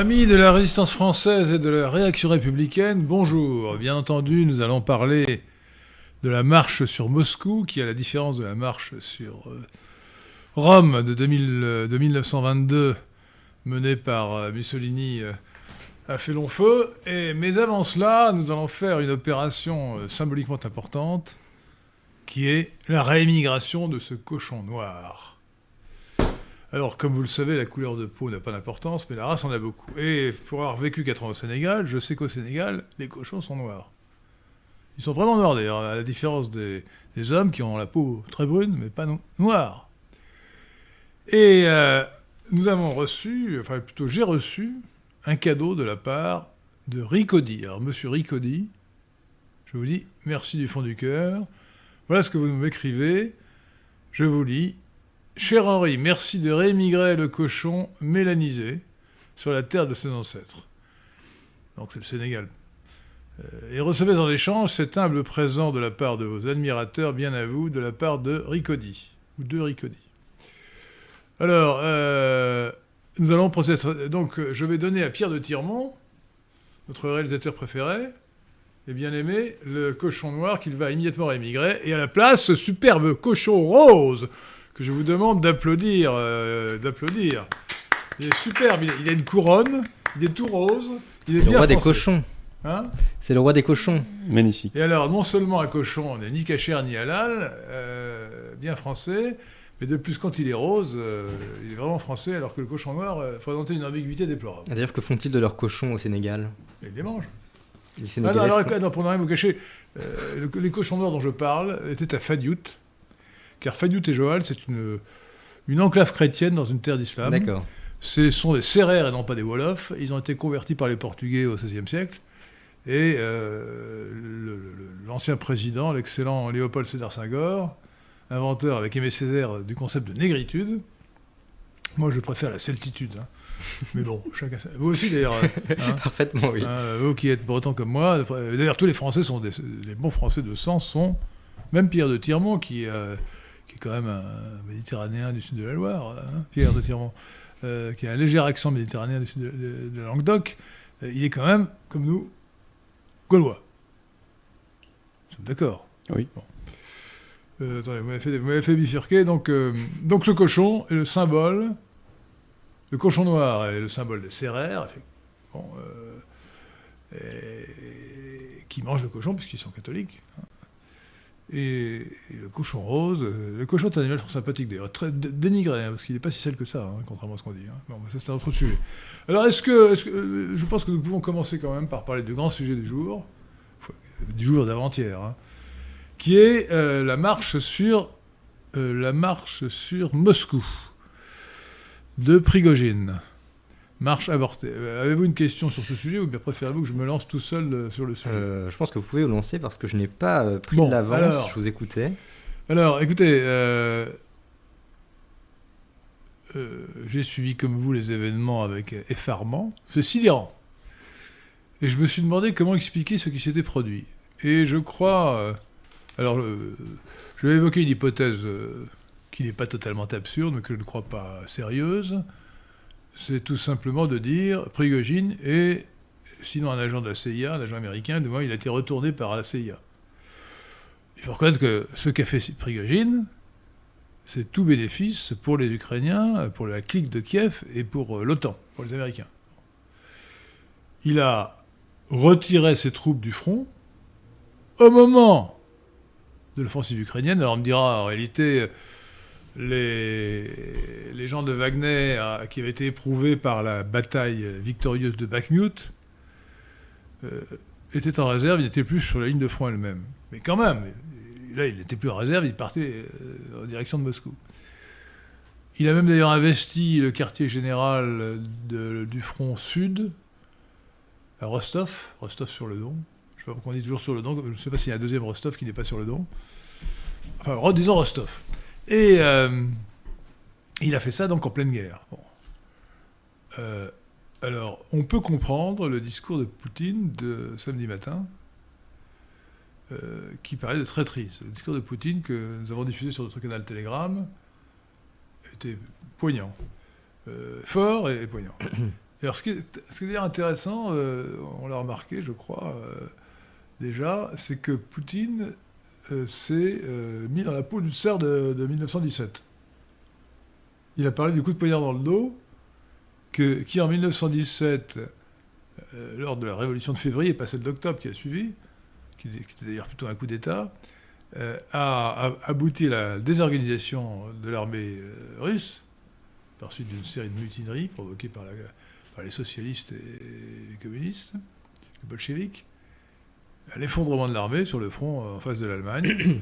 Amis de la résistance française et de la réaction républicaine, bonjour. Bien entendu, nous allons parler de la marche sur Moscou, qui, à la différence de la marche sur Rome de 1922, menée par Mussolini, a fait long feu. Mais avant cela, nous allons faire une opération symboliquement importante, qui est la réémigration de ce cochon noir. Alors, comme vous le savez, la couleur de peau n'a pas d'importance, mais la race en a beaucoup. Et pour avoir vécu 4 ans au Sénégal, je sais qu'au Sénégal, les cochons sont noirs. Ils sont vraiment noirs, d'ailleurs, à la différence des hommes qui ont la peau très brune, mais pas noire. Et nous avons reçu, enfin plutôt j'ai reçu, un cadeau de la part de Ricody. Alors, monsieur Ricody, je vous dis merci du fond du cœur. Voilà ce que vous m'écrivez. Je vous lis. Cher Henri, merci de réémigrer le cochon mélanisé sur la terre de ses ancêtres. Donc c'est le Sénégal. Et recevez en échange cet humble présent de la part de vos admirateurs, bien à vous, de la part de Ricody, ou de Ricody. Alors, nous allons procéder. Donc je vais donner à Pierre de Tyremont, notre réalisateur préféré, et bien aimé, le cochon noir qu'il va immédiatement réémigrer, et à la place, ce superbe cochon rose que je vous demande d'applaudir. Il est superbe, il a une couronne, il est tout rose, il est bien français. Des cochons. Hein, c'est le roi des cochons. Magnifique. Et alors, non seulement un cochon n'est ni cachère ni halal, bien français, mais de plus, quand il est rose, il est vraiment français, alors que le cochon noir présentait une ambiguïté déplorable. C'est-à-dire, que font-ils de leurs cochons au Sénégal? Ils les mangent. Ah non, alors, non, pour ne rien vous cacher, les cochons noirs dont je parle étaient à Fadiout, car Fadiout et Joal, c'est une enclave chrétienne dans une terre d'islam. D'accord. Ce sont des Sérères et non pas des Wolofs. Ils ont été convertis par les Portugais au XVIe siècle. Et l'ancien président, l'excellent Léopold Sédar Senghor, inventeur avec Aimé Césaire du concept de négritude. Moi, je préfère la celtitude. Hein. Mais bon, chacun. Vous aussi, d'ailleurs. Hein, parfaitement, oui. Hein, vous qui êtes breton comme moi. D'ailleurs, tous les Français sont les bons Français de sang sont. Même Pierre de Tyremont, qui est quand même un Méditerranéen du sud de la Loire, hein, Pierre de Tyremont, qui a un léger accent méditerranéen du sud de Languedoc, il est quand même, comme nous, gaulois. Nous sommes d'accord. Oui. Bon. Attendez, vous m'avez fait bifurquer. Donc ce cochon est le symbole, le cochon noir est le symbole des Sérères, bon, et qui mangent le cochon puisqu'ils sont catholiques. Hein. Et le cochon rose, le cochon est un animal sympathique d'ailleurs, très dénigré, hein, parce qu'il n'est pas si sale que ça, hein, contrairement à ce qu'on dit. Hein. Bon, mais ça, c'est un autre sujet. Alors, est-ce que je pense que nous pouvons commencer quand même par parler du grand sujet du jour d'avant-hier, hein, qui est la marche sur Moscou de Prigojine. Marche avortée. Avez-vous une question sur ce sujet ou bien préférez-vous que je me lance tout seul sur le sujet? Je pense que vous pouvez vous lancer parce que je n'ai pas pris de l'avance. Alors, je vous écoutais. Alors, écoutez, j'ai suivi comme vous les événements avec effarement. C'est sidérant. Et je me suis demandé comment expliquer ce qui s'était produit. Et je crois... je vais évoquer une hypothèse qui n'est pas totalement absurde, mais que je ne crois pas sérieuse. C'est tout simplement de dire Prigojine est, sinon un agent de la CIA, un agent américain, du moins il a été retourné par la CIA. Il faut reconnaître que ce qu'a fait Prigojine, c'est tout bénéfice pour les Ukrainiens, pour la clique de Kiev et pour l'OTAN, pour les Américains. Il a retiré ses troupes du front au moment de l'offensive ukrainienne. Alors on me dira, en réalité... Les gens de Wagner qui avaient été éprouvés par la bataille victorieuse de Bakhmut étaient en réserve, ils n'étaient plus sur la ligne de front elle-même. Mais quand même, là, ils n'étaient plus en réserve, ils partaient en direction de Moscou. Il a même d'ailleurs investi le quartier général du front sud à Rostov sur le Don. Je ne sais pas pourquoi on dit toujours sur le Don, je ne sais pas s'il y a un deuxième Rostov qui n'est pas sur le Don. Enfin, disons Rostov. Et il a fait ça donc en pleine guerre. Bon. Alors, on peut comprendre le discours de Poutine de samedi matin, qui parlait de traîtrise. Le discours de Poutine que nous avons diffusé sur notre canal Telegram était poignant. Fort et poignant. Alors, ce qui est intéressant, on l'a remarqué, je crois, déjà, c'est que Poutine s'est mis dans la peau du tsar de 1917. Il a parlé du coup de poignard dans le dos, qui en 1917, lors de la révolution de février, pas celle d'octobre qui a suivi, qui était d'ailleurs plutôt un coup d'État, a abouti à la désorganisation de l'armée russe, par suite d'une série de mutineries provoquées par les socialistes et les communistes, les bolcheviques, à l'effondrement de l'armée sur le front en face de l'Allemagne,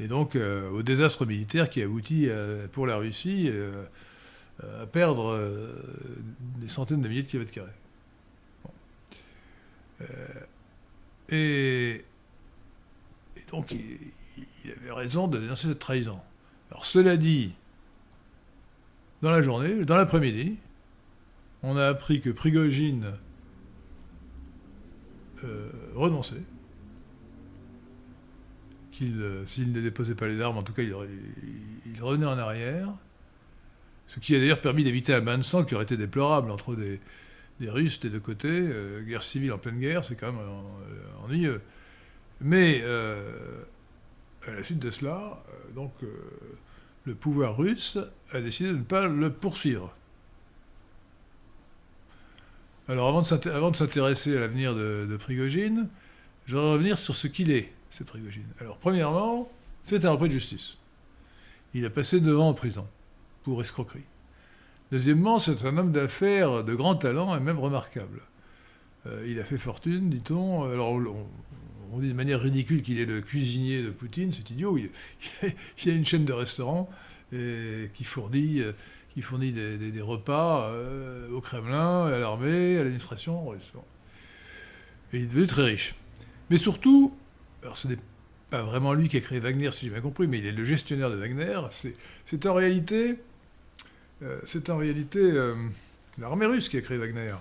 et donc au désastre militaire qui aboutit pour la Russie à perdre des centaines de milliers de kilomètres carrés. Bon. Et donc il avait raison de dénoncer cette trahison. Alors cela dit, dans la journée, dans l'après-midi, on a appris que Prigojine renonçait, qu'il, s'il ne déposait pas les armes, en tout cas il revenait en arrière, ce qui a d'ailleurs permis d'éviter un bain de sang qui aurait été déplorable entre des Russes des deux côtés, guerre civile en pleine guerre, c'est quand même ennuyeux. Mais à la suite de cela, le pouvoir russe a décidé de ne pas le poursuivre. Alors avant de s'intéresser à l'avenir de Prigojine, je vais revenir sur ce qu'il est, ce Prigojine. Alors premièrement, c'est un repris de justice. Il a passé 9 ans en prison pour escroquerie. Deuxièmement, c'est un homme d'affaires de grand talent et même remarquable. Il a fait fortune, dit-on. Alors on dit de manière ridicule qu'il est le cuisinier de Poutine, c'est idiot. Il a une chaîne de restaurants qui fournit des repas au Kremlin, à l'armée, à l'administration russe. Et il est devenu très riche. Mais surtout, alors ce n'est pas vraiment lui qui a créé Wagner, si j'ai bien compris, mais il est le gestionnaire de Wagner. C'est en réalité, l'armée russe qui a créé Wagner.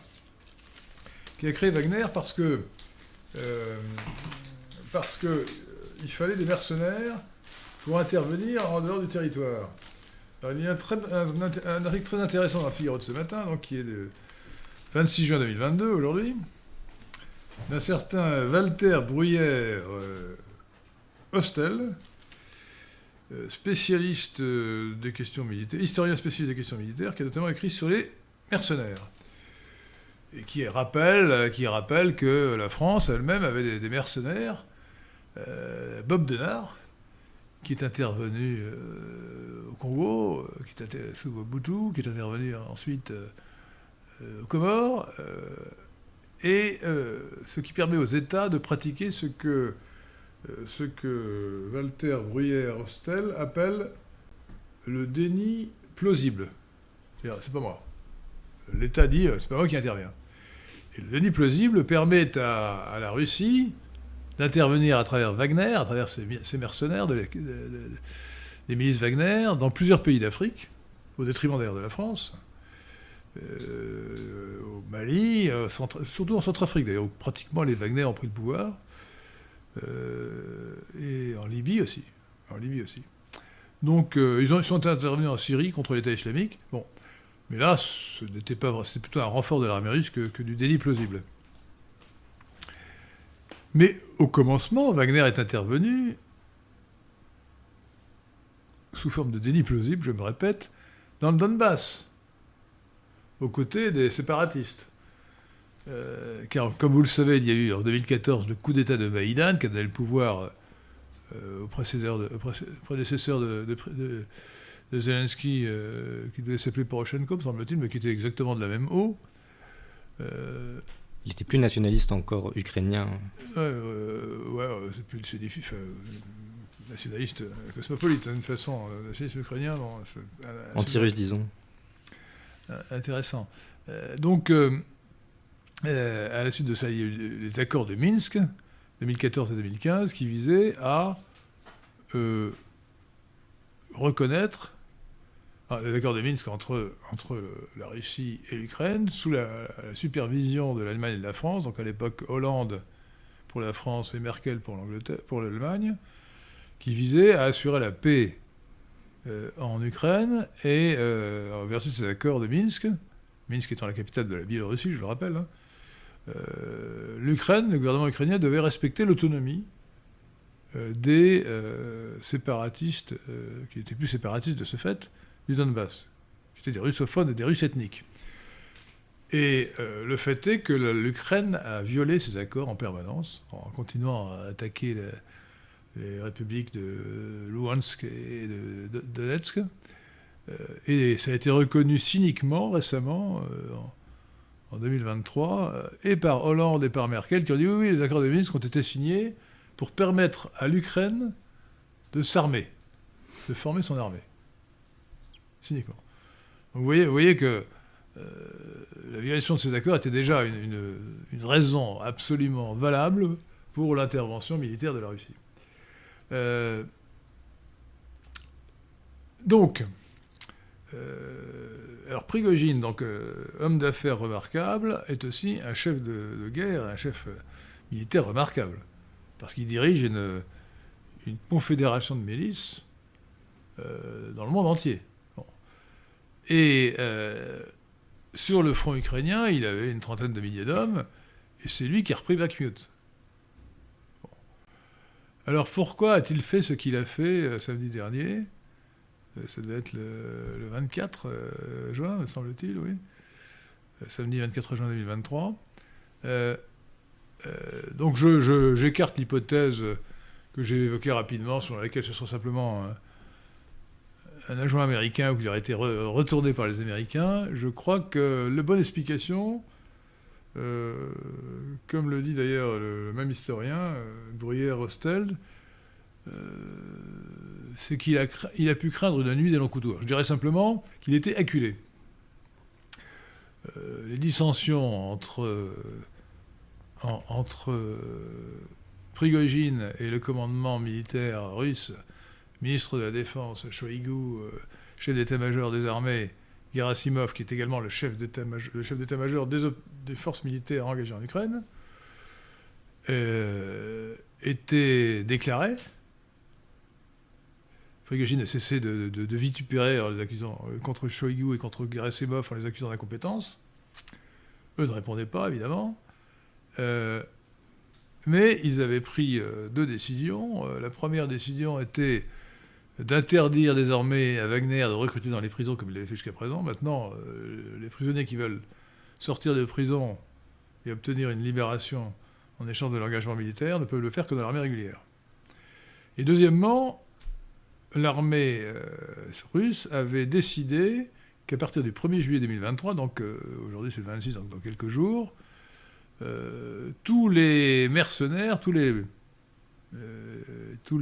Qui a créé Wagner parce que il fallait des mercenaires pour intervenir en dehors du territoire. Alors, il y a un article très intéressant dans le Figaro de ce matin, donc, qui est le 26 juin 2022, aujourd'hui, d'un certain Walter Bruyère Hostel, spécialiste des questions militaires, historien spécialiste des questions militaires, qui a notamment écrit sur les mercenaires. Et qui rappelle que la France elle-même avait des mercenaires, Bob Denard, qui est intervenu au Congo, qui était sous Mobutu, qui est intervenu ensuite aux Comores, ce qui permet aux États de pratiquer ce que Walter Bruyère-Hostel appelle le déni plausible. C'est-à-dire, c'est pas moi. L'État dit, c'est pas moi qui intervient. Et le déni plausible permet à la Russie d'intervenir à travers Wagner, à travers ses mercenaires des milices Wagner, dans plusieurs pays d'Afrique, au détriment d'ailleurs de la France, au Mali, surtout en Centrafrique d'ailleurs, où pratiquement les Wagner ont pris le pouvoir, et en Libye aussi. Donc ils sont intervenus en Syrie contre l'État islamique. Bon. Mais là, ce n'était pas vrai. C'était plutôt un renfort de l'armée russe que du délit plausible. Mais au commencement, Wagner est intervenu sous forme de délit plausible, je me répète, dans le Donbass, aux côtés des séparatistes. Car, comme vous le savez, il y a eu en 2014 le coup d'État de Maïdan, qui a donné le pouvoir au prédécesseur de Zelensky, qui devait s'appeler Poroshenko, me semble-t-il, mais qui était exactement de la même eau. Il n'était plus nationaliste encore ukrainien. C'est difficile. Nationaliste cosmopolite, d'une façon. Nationaliste ukrainien, bon, c'est anti-russe, disons. Intéressant. À la suite de ça, il y a eu les accords de Minsk, 2014 et 2015, qui visaient à reconnaître les accords de Minsk entre la Russie et l'Ukraine, sous la supervision de l'Allemagne et de la France, donc à l'époque Hollande pour la France et Merkel pour l'Allemagne, qui visait à assurer la paix en Ukraine et en vertu de ces accords de Minsk, Minsk étant la capitale de la Biélorussie, je le rappelle, hein, l'Ukraine, le gouvernement ukrainien devait respecter l'autonomie des séparatistes, qui n'étaient plus séparatistes de ce fait, du Donbass, qui étaient des russophones et des russes ethniques. Et le fait est que l'Ukraine a violé ces accords en permanence, en continuant à attaquer les républiques de Louhansk et de Donetsk. Et ça a été reconnu cyniquement récemment, en 2023, et par Hollande et par Merkel, qui ont dit oui, les accords de Minsk ont été signés pour permettre à l'Ukraine de s'armer, de former son armée. Cyniquement. Donc vous voyez que la violation de ces accords était déjà une raison absolument valable pour l'intervention militaire de la Russie. Alors Prigojine, homme d'affaires remarquable, est aussi un chef de guerre, un chef militaire remarquable, parce qu'il dirige une confédération de milices dans le monde entier. Bon. Et sur le front ukrainien, il avait une trentaine de milliers d'hommes, et c'est lui qui a repris Bakhmut. Bon. Alors pourquoi a-t-il fait ce qu'il a fait samedi dernier? Ça devait être le 24 juin, me semble-t-il, oui. Samedi 24 juin 2023. Donc j'écarte l'hypothèse que j'ai évoquée rapidement, selon laquelle ce serait simplement un adjoint américain ou qu'il aurait été retourné par les Américains. Je crois que la bonne explication, comme le dit d'ailleurs le même historien, Bruyère-Osteld, c'est qu'il a pu craindre une nuit des longs couteaux. Je dirais simplement qu'il était acculé. Les dissensions entre Prigojine et le commandement militaire russe, ministre de la Défense, Choïgou, chef d'état-major des armées, Guerassimov, qui est également le chef d'état-major des forces militaires engagées en Ukraine, était déclaré. Prigojine a cessé de vitupérer les accusants contre Choïgou et contre Guerassimov en les accusant d'incompétence. Eux ne répondaient pas, évidemment. Mais ils avaient pris deux décisions. La première décision était d'interdire désormais à Wagner de recruter dans les prisons comme il l'avait fait jusqu'à présent. Maintenant, les prisonniers qui veulent sortir de prison et obtenir une libération en échange de l'engagement militaire ne peuvent le faire que dans l'armée régulière. Et deuxièmement, l'armée russe avait décidé qu'à partir du 1er juillet 2023, donc aujourd'hui c'est le 26, donc dans quelques jours, tous les mercenaires, tous les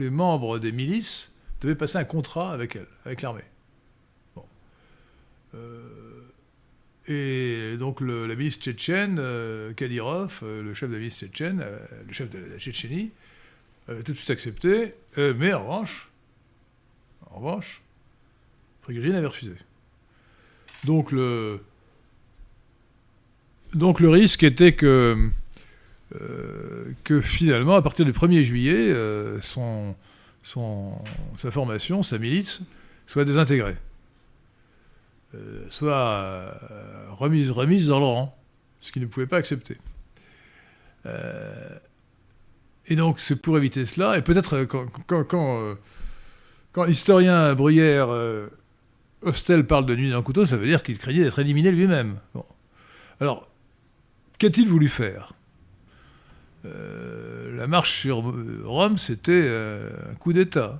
membres des milices devaient passer un contrat avec l'armée. Bon. Et donc la milice tchétchène, Kadyrov, le chef de la milice tchétchène, le chef de la Tchétchénie, avait tout de suite accepté, mais en revanche, Prigojine avait refusé. Donc le risque était que finalement, à partir du 1er juillet, sa formation, sa milice, soit désintégrée, soit remise dans le rang, ce qu'il ne pouvait pas accepter. Et donc c'est pour éviter cela, et peut-être quand l'historien Bruyère Hostel parle de nuit dans le couteau, ça veut dire qu'il craignait d'être éliminé lui-même. Bon. Alors, qu'a-t-il voulu faire ? La marche sur Rome, c'était un coup d'État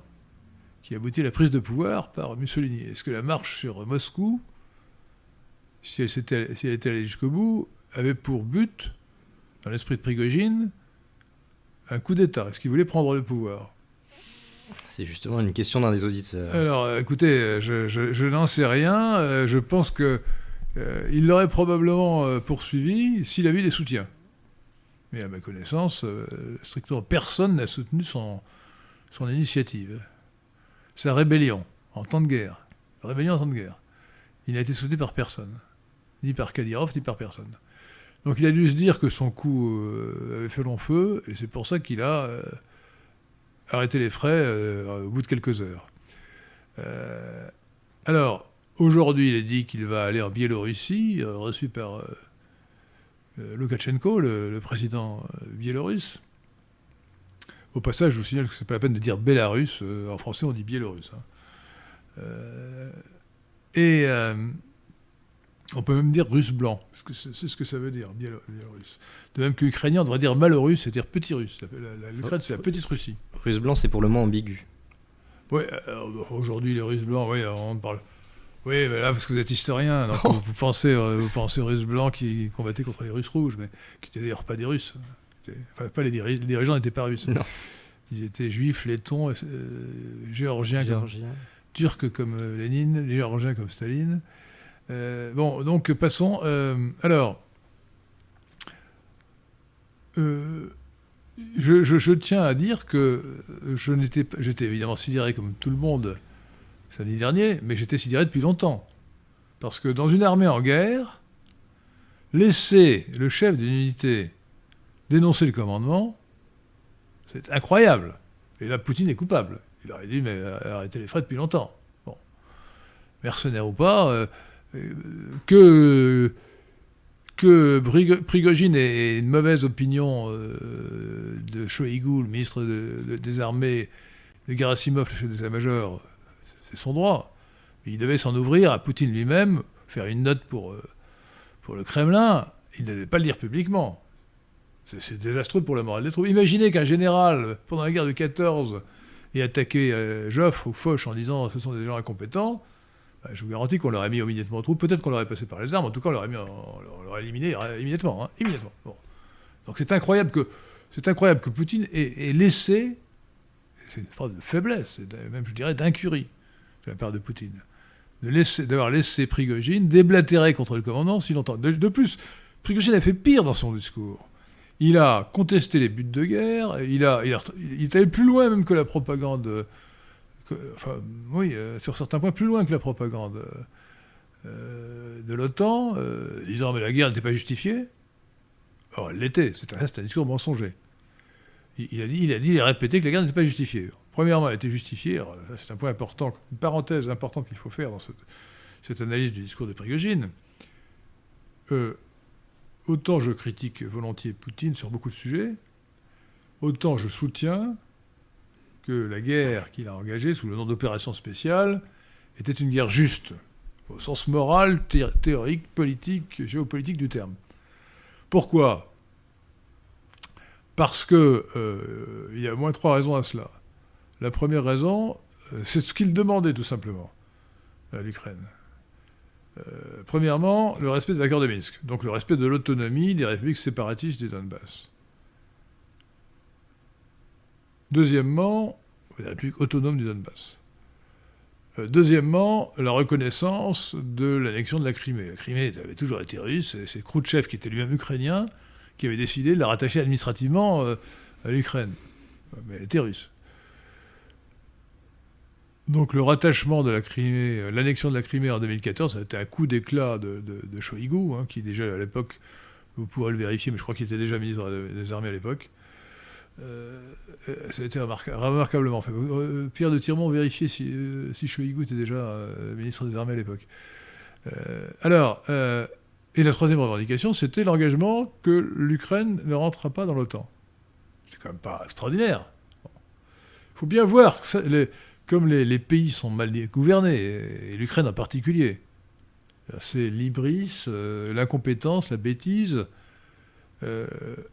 qui aboutit à la prise de pouvoir par Mussolini. Est-ce que la marche sur Moscou, si elle était allée jusqu'au bout, avait pour but, dans l'esprit de Prigojine, un coup d'État ? Est-ce qu'il voulait prendre le pouvoir ? C'est justement une question d'un des auditeurs. Alors, écoutez, je n'en sais rien. Je pense qu'il l'aurait probablement poursuivi s'il avait eu des soutiens. Mais à ma connaissance, strictement personne n'a soutenu son initiative. Sa rébellion en temps de guerre. Il n'a été soutenu par personne. Ni par Kadyrov, ni par personne. Donc il a dû se dire que son coup avait fait long feu, et c'est pour ça qu'il a... arrêter les frais au bout de quelques heures. Alors, Aujourd'hui, il a dit qu'il va aller en Biélorussie, reçu par Loukachenko, le président biélorusse. Au passage, je vous signale que c'est pas la peine de dire Bélarus. En français, on dit Biélorusse. Hein. On peut même dire russe blanc, parce que c'est ce que ça veut dire, biélorusse. De même que ukrainien, on devrait dire malorus, c'est-à-dire petit russe. L'Ukraine, c'est la petite Russie. Russe blanc, c'est pour le moins ambigu. Oui, aujourd'hui, les russes blancs, oui, on parle. Oui, mais là, parce que vous êtes historien, donc vous pensez aux russes blancs qui combattaient contre les russes rouges, mais qui n'étaient d'ailleurs pas des russes. Enfin, pas les dirigeants n'étaient pas russes. Non. Ils étaient juifs, lettons, géorgiens. Comme, turcs comme Lénine, géorgiens comme Staline. Bon, donc passons. Je tiens à dire que j'étais évidemment sidéré comme tout le monde samedi dernier, mais j'étais sidéré depuis longtemps. Parce que dans une armée en guerre, laisser le chef d'une unité dénoncer le commandement, c'est incroyable. Et là, Poutine est coupable. Il aurait dit, mais arrêtez les frais depuis longtemps. Bon. Mercenaire ou pas, que Prigojine ait une mauvaise opinion de Choïgou, le ministre des Armées, de Guerassimov, le chef des états-majors, c'est son droit. Mais il devait s'en ouvrir à Poutine lui-même, faire une note pour le Kremlin. Il ne devait pas le dire publiquement. C'est désastreux pour la morale des troupes. Imaginez qu'un général, pendant la guerre de 14, ait attaqué Joffre ou Foch en disant « ce sont des gens incompétents ». Je vous garantis qu'on l'aurait mis immédiatement aux troupes. Peut-être qu'on l'aurait passé par les armes. En tout cas, on l'aurait éliminé immédiatement. Hein, immédiatement. Bon. Donc c'est incroyable que Poutine ait laissé... C'est une preuve de faiblesse, même je dirais d'incurie de la part de Poutine. D'avoir laissé Prigojine déblatérer contre le commandant si longtemps. De plus, Prigojine a fait pire dans son discours. Il a contesté les buts de guerre, il est allé plus loin même que la propagande... sur certains points, plus loin que la propagande de l'OTAN, disant « mais la guerre n'était pas justifiée ». Or, elle l'était, c'est un discours mensonger. Il a dit et répété que la guerre n'était pas justifiée. Premièrement, elle était justifiée, c'est un point important, une parenthèse importante qu'il faut faire dans cette analyse du discours de Prigojine. Autant je critique volontiers Poutine sur beaucoup de sujets, autant je soutiens que la guerre qu'il a engagée sous le nom d'opération spéciale était une guerre juste, au sens moral, théorique, politique, géopolitique du terme. Pourquoi ? Parce que il y a au moins trois raisons à cela. La première raison, c'est ce qu'il demandait tout simplement à l'Ukraine. Premièrement, le respect des accords de Minsk, donc le respect de l'autonomie des républiques séparatistes du Donbass. Deuxièmement, la République autonome du Donbass. Deuxièmement, la reconnaissance de l'annexion de la Crimée. La Crimée avait toujours été russe, et c'est Khrouchtchev, qui était lui-même ukrainien, qui avait décidé de la rattacher administrativement à l'Ukraine. Mais elle était russe. Donc le rattachement de la Crimée, l'annexion de la Crimée en 2014, ça a été un coup d'éclat de Choïgou, hein, qui déjà à l'époque, vous pourrez le vérifier, mais je crois qu'il était déjà ministre des Armées à l'époque. Ça a été remarquablement fait. Pierre de Tyremont vérifiait si Choïgou était déjà ministre des Armées à l'époque. Et la troisième revendication, c'était l'engagement que l'Ukraine ne rentrera pas dans l'OTAN. C'est quand même pas extraordinaire. Bon. Faut bien voir que les pays sont mal gouvernés, et l'Ukraine en particulier. C'est l'hybris, l'incompétence, la bêtise.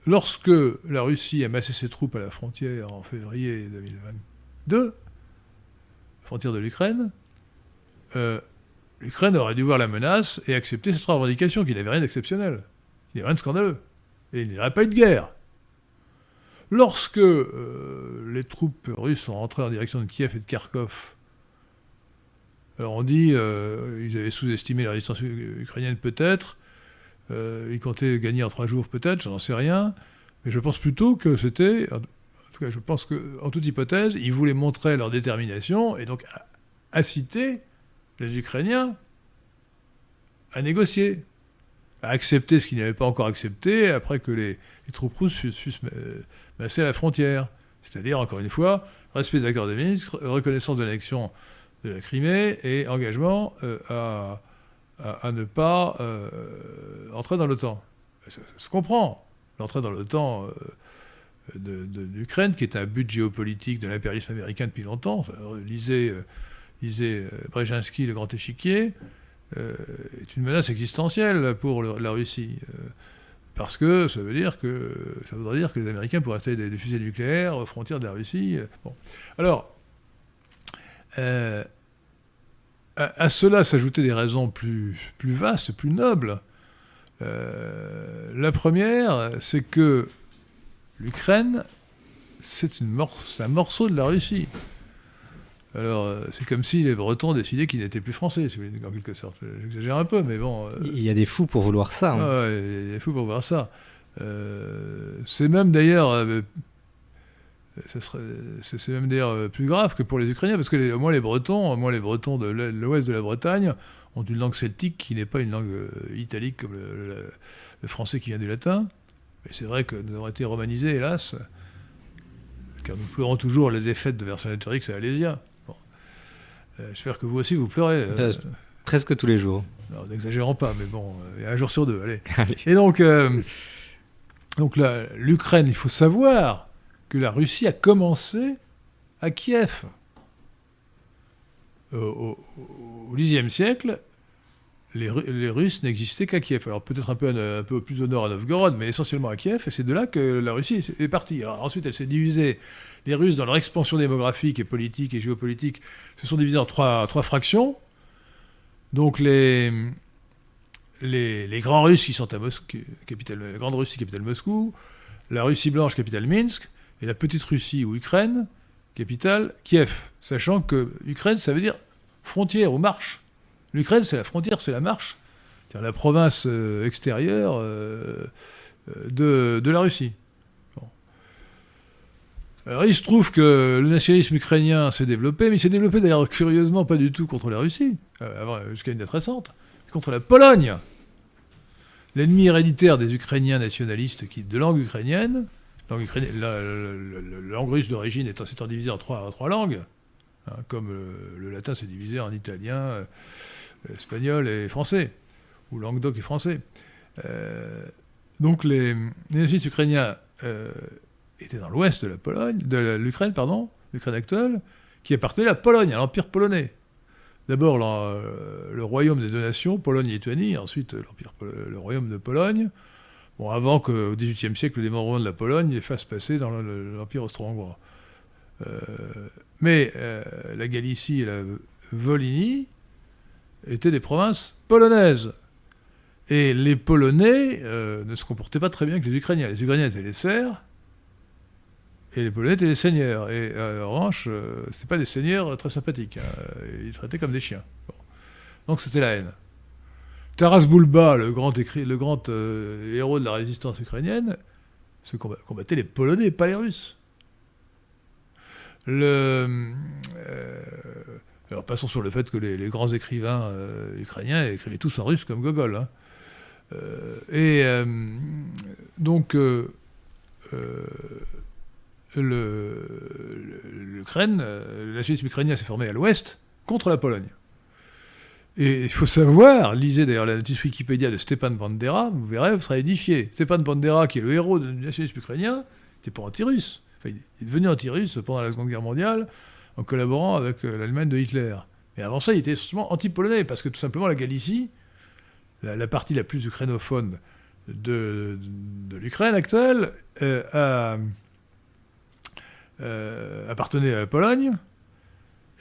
Lorsque la Russie a massé ses troupes à la frontière en février 2022, frontière de l'Ukraine, l'Ukraine aurait dû voir la menace et accepter ces trois revendications, qu'il n'y avait rien d'exceptionnel, qu'il n'y avait rien de scandaleux, et il n'y aurait pas eu de guerre. Lorsque les troupes russes sont rentrées en direction de Kiev et de Kharkov, alors on dit ils avaient sous-estimé la résistance ukrainienne peut-être, ils comptaient gagner en 3 jours peut-être, je n'en sais rien, mais je pense plutôt que c'était, en tout cas je pense qu'en toute hypothèse, ils voulaient montrer leur détermination et donc inciter les Ukrainiens à négocier, à accepter ce qu'ils n'avaient pas encore accepté après que les troupes russes fussent massées à la frontière. C'est-à-dire, encore une fois, respect des accords de Minsk, reconnaissance de l'annexion de la Crimée et engagement à ne pas entrer dans l'OTAN. Ça se comprend, l'entrée dans l'OTAN d'Ukraine, qui est un but géopolitique de l'impérialisme américain depuis longtemps. Enfin, lisez Brzezinski, le grand échiquier, est une menace existentielle pour la Russie. Parce que ça veut dire que ça voudrait dire que les Américains pourraient installer des fusées nucléaires aux frontières de la Russie. Bon. Alors, à cela s'ajoutaient des raisons plus vastes, plus nobles. La première, c'est que l'Ukraine, c'est un morceau de la Russie. Alors, c'est comme si les Bretons décidaient qu'ils n'étaient plus français, en quelque sorte. J'exagère un peu, mais bon... Il y a des fous pour vouloir ça. Hein. Il y a des fous pour vouloir ça. C'est même d'ailleurs... c'est même d'ailleurs plus grave que pour les Ukrainiens, parce que au moins les Bretons de l'ouest de la Bretagne ont une langue celtique qui n'est pas une langue italique comme le français qui vient du latin. Mais c'est vrai que nous avons été romanisés, hélas, car nous pleurons toujours les défaites de Vercingétorix et Alésia. J'espère que vous aussi, vous pleurez. Presque tous les jours. Non, n'exagérons pas, mais bon, un jour sur deux, allez. Et donc là, l'Ukraine, il faut savoir que la Russie a commencé à Kiev. Au Xe siècle, les Russes n'existaient qu'à Kiev. Alors peut-être un peu plus au nord à Novgorod, mais essentiellement à Kiev. Et c'est de là que la Russie est partie. Alors ensuite, elle s'est divisée. Les Russes, dans leur expansion démographique et politique et géopolitique, se sont divisés en trois fractions. Donc les grands Russes qui sont à Moscou, la grande Russie capitale Moscou, la Russie blanche capitale Minsk, et la petite Russie ou Ukraine capitale Kiev. Sachant que Ukraine, ça veut dire frontière ou marche. L'Ukraine, c'est la frontière, c'est la marche. C'est la province extérieure de la Russie. Bon. Alors, il se trouve que le nationalisme ukrainien s'est développé, mais il s'est développé d'ailleurs curieusement pas du tout contre la Russie, jusqu'à une date récente, mais contre la Pologne. L'ennemi héréditaire des Ukrainiens nationalistes de langue ukrainienne, la langue russe d'origine s'étant divisée en trois langues, hein, comme le latin s'est divisé en italien, espagnol et français, ou languedoc et français. Donc les nationalistes ukrainiens étaient dans l'ouest de la Pologne, l'Ukraine actuelle, qui appartenait à la Pologne, à l'Empire polonais. D'abord le royaume des deux nations, Pologne et Lituanie, ensuite le royaume de Pologne. Bon, avant qu'au XVIIIe siècle, le démembrement de la Pologne les fasse passer dans l'Empire austro-hongrois. Mais la Galicie et la Volhynie étaient des provinces polonaises. Et les Polonais ne se comportaient pas très bien que les Ukrainiens. Les Ukrainiens étaient les serfs, et les Polonais étaient les seigneurs. Et Orange, c'était pas des seigneurs très sympathiques. Hein. Ils traitaient comme des chiens. Bon. Donc c'était la haine. Taras Bulba, le grand héros de la résistance ukrainienne, se combattait les Polonais, pas les Russes. Alors passons sur le fait que les grands écrivains ukrainiens écrivaient tous en russe comme Gogol. Hein. Le nationalisme ukrainien s'est formé à l'ouest contre la Pologne. Et il faut savoir, lisez d'ailleurs la notice Wikipédia de Stepan Bandera, vous verrez, vous serez édifié. Stepan Bandera, qui est le héros du nationalisme ukrainien, n'était pas anti-russe. Enfin, il est devenu anti-russe pendant la Seconde Guerre mondiale, en collaborant avec l'Allemagne de Hitler. Mais avant ça, il était essentiellement anti-polonais, parce que tout simplement la Galicie, la partie la plus ukrainophone de l'Ukraine actuelle, appartenait à la Pologne.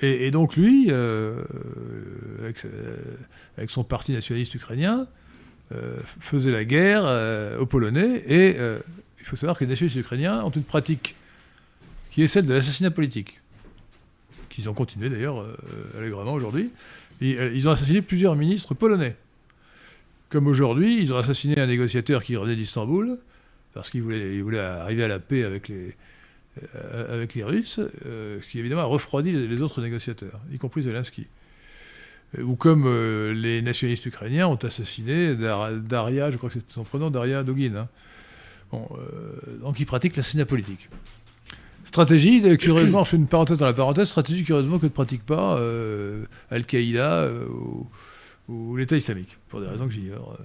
Et donc lui, avec son parti nationaliste ukrainien, faisait la guerre aux Polonais. Et il faut savoir que les nationalistes ukrainiens ont une pratique qui est celle de l'assassinat politique, qu'ils ont continué d'ailleurs allègrement aujourd'hui. Ils ont assassiné plusieurs ministres polonais. Comme aujourd'hui, ils ont assassiné un négociateur qui revenait d'Istanbul, parce qu'il voulait arriver à la paix avec les Russes, ce qui évidemment a refroidi les autres négociateurs, y compris Zelensky. Ou comme les nationalistes ukrainiens ont assassiné Daria, je crois que c'est son prénom, Daria Dugin. Hein. Bon, donc ils pratiquent l'assassinat politique. Stratégie, curieusement, je fais une parenthèse dans la parenthèse, stratégie curieusement que ne pratique pas Al-Qaïda ou l'État islamique, pour des raisons que j'ignore.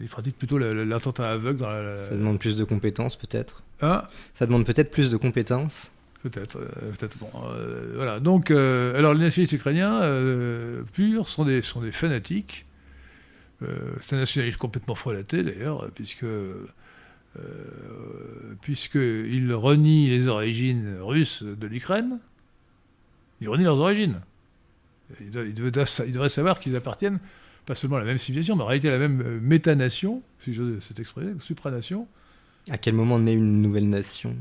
Ils pratiquent plutôt l'attentat aveugle. Dans la... Ça demande plus de compétences, peut-être. Hein ? Ça demande peut-être plus de compétences. Peut-être. Bon, voilà. Donc, alors les nationalistes ukrainiens purs sont des fanatiques. C'est un nationalisme complètement frelaté, d'ailleurs, puisqu'il renie les origines russes de l'Ukraine. Il renie leurs origines. Il devrait savoir qu'ils appartiennent pas seulement à la même civilisation, mais en réalité à la même métanation, si j'ose cette expression, supranation. À quel moment naît une nouvelle nation ?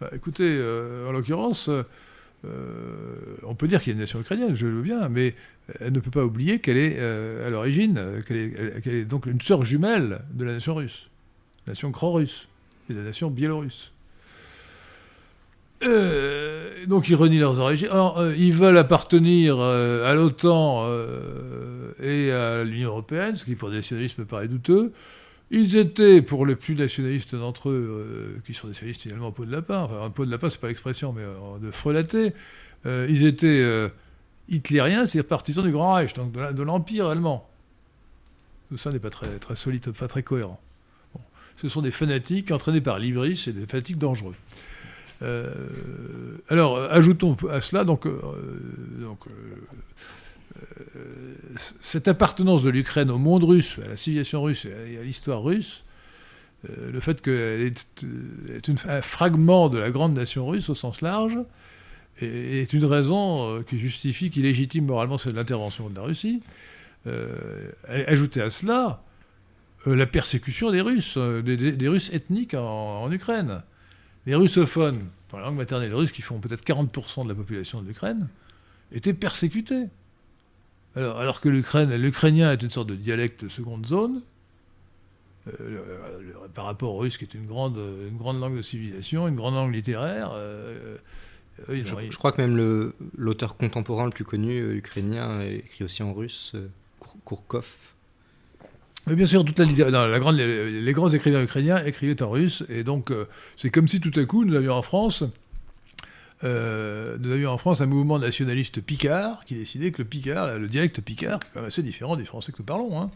Bah, écoutez, en l'occurrence, on peut dire qu'il y a une nation ukrainienne, je le veux bien, mais elle ne peut pas oublier qu'elle est à l'origine, qu'elle est donc une sœur jumelle de la nation russe, la nation grand-russe et la nation biélorusse. Donc ils renient leurs origines. Alors, ils veulent appartenir à l'OTAN et à l'Union européenne, ce qui pour des nationalistes me paraît douteux. Ils étaient, pour les plus nationalistes d'entre eux, qui sont des nationalistes finalement peau de lapin, enfin peau de lapin c'est pas l'expression, mais de frelaté, ils étaient hitlériens, c'est-à-dire partisans du Grand Reich, donc de l'Empire allemand. Tout ça n'est pas très, très solide, pas très cohérent. Bon. Ce sont des fanatiques entraînés par l'hybris, c'est des fanatiques dangereux. Alors, ajoutons à cela cette appartenance de l'Ukraine au monde russe, à la civilisation russe et à l'histoire russe, le fait qu'elle est un fragment de la grande nation russe au sens large, est une raison qui justifie, qui légitime moralement cette intervention de la Russie. Ajoutez à cela la persécution des Russes, des Russes ethniques en Ukraine. Les russophones, dans la langue maternelle russe, qui font peut-être 40% de la population de l'Ukraine, étaient persécutés. Alors que l'ukrainien est une sorte de dialecte de seconde zone, par rapport au russe qui est une grande langue de civilisation, une grande langue littéraire. Je crois que même l'auteur contemporain le plus connu ukrainien, écrit aussi en russe, Kourkov. Mais bien sûr, les grands écrivains ukrainiens écrivaient en russe, et donc c'est comme si tout à coup nous avions en France un mouvement nationaliste picard qui décidait que le picard, le dialecte picard, qui est quand même assez différent des Français que nous parlons, hein.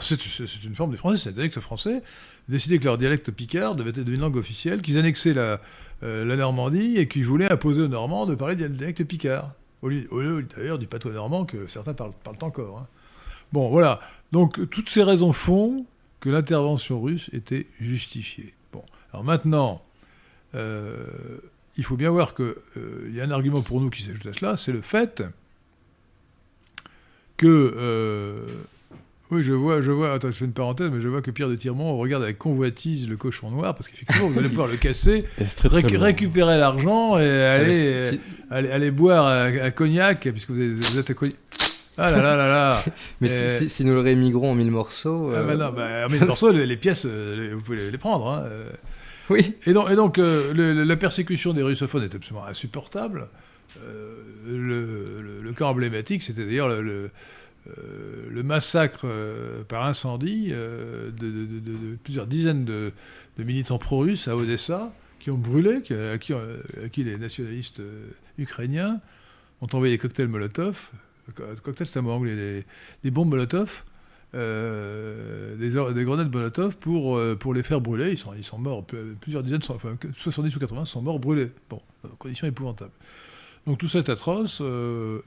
C'est une forme du français, c'est un dialecte français, décidait que leur dialecte picard devait être une langue officielle, qu'ils annexaient la Normandie et qu'ils voulaient imposer aux Normands de parler du dialecte picard, au lieu d'ailleurs du patois normand que certains parlent encore, hein. Bon, voilà. Donc toutes ces raisons font que l'intervention russe était justifiée. Bon, alors maintenant... il faut bien voir qu'il y a un argument pour nous qui s'ajoute à cela, c'est le fait que... oui, je vois... Attends, je fais une parenthèse, mais je vois que Pierre de Tyremont regarde avec convoitise le cochon noir, parce qu'effectivement, vous allez pouvoir le casser, récupérer l'argent et aller boire à Cognac, puisque vous êtes à Cognac... Ah là là là là. Mais si nous le rémigrons en 1000 morceaux... en 1000 morceaux, les pièces, vous pouvez les prendre, hein. Oui. Et donc la persécution des russophones est absolument insupportable. Le cas emblématique, c'était d'ailleurs le massacre par incendie de plusieurs dizaines de militants pro-russes à Odessa, qui ont brûlé, à qui les nationalistes ukrainiens ont envoyé des cocktails Molotov, cocktails Samang, des bombes Molotov, des grenades Molotov pour les faire brûler. Ils sont morts, plusieurs dizaines, enfin 70 ou 80 sont morts brûlés. Bon, conditions épouvantables. Donc tout ça est atroce.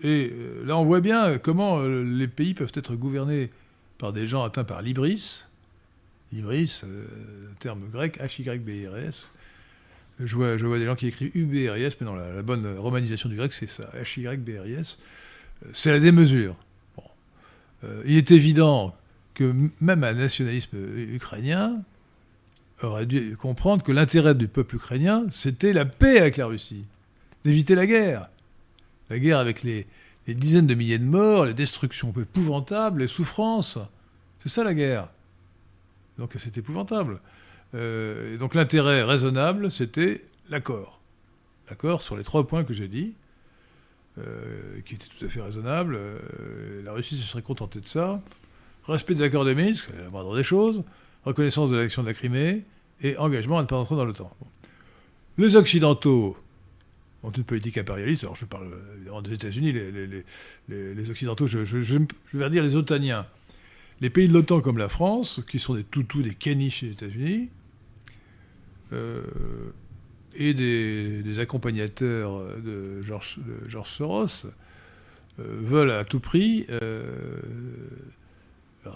Et là, on voit bien comment les pays peuvent être gouvernés par des gens atteints par l'hybris. Hybris, terme grec, H-Y-B-R-S. Je vois des gens qui écrivent U-B-R-I-S, mais non, la bonne romanisation du grec, c'est ça, H-Y-B-R-I-S. C'est la démesure. Il est évident que même un nationalisme ukrainien aurait dû comprendre que l'intérêt du peuple ukrainien, c'était la paix avec la Russie, d'éviter la guerre. La guerre avec les dizaines de milliers de morts, les destructions épouvantables, les souffrances. C'est ça la guerre. Donc c'est épouvantable. Et donc l'intérêt raisonnable, c'était l'accord. L'accord sur les 3 points que j'ai dit. Qui était tout à fait raisonnable. La Russie se serait contentée de ça. Respect des accords de Minsk, la moindre des choses, reconnaissance de l'action de la Crimée et engagement à ne pas entrer dans l'OTAN. Bon. Les Occidentaux ont une politique impérialiste. Alors je parle évidemment des États-Unis, les Occidentaux, je vais dire les Otaniens. Les pays de l'OTAN comme la France, qui sont des toutous, des caniches des États-Unis, et des accompagnateurs de George Soros, veulent à tout prix,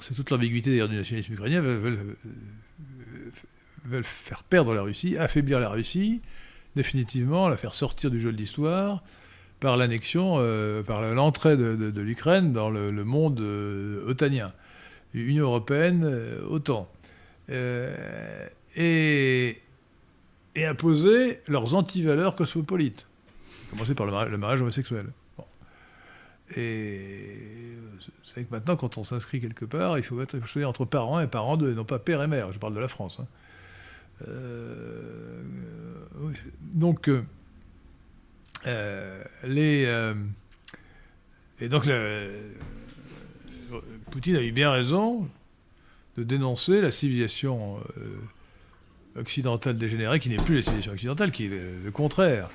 c'est toute l'ambiguïté d'ailleurs du nationalisme ukrainien, veulent faire perdre la Russie, affaiblir la Russie, définitivement, la faire sortir du jeu de l'histoire par l'annexion, par l'entrée de l'Ukraine dans le monde otanien, Union européenne, OTAN, et imposer leurs antivaleurs cosmopolites, commencer par le mariage homosexuel. Et c'est que maintenant, quand on s'inscrit quelque part, il faut choisir entre parents et parents deux, et non pas père et mère. Je parle de la France. Hein. Poutine a eu bien raison de dénoncer la civilisation occidentale dégénérée, qui n'est plus la civilisation occidentale, qui est le contraire.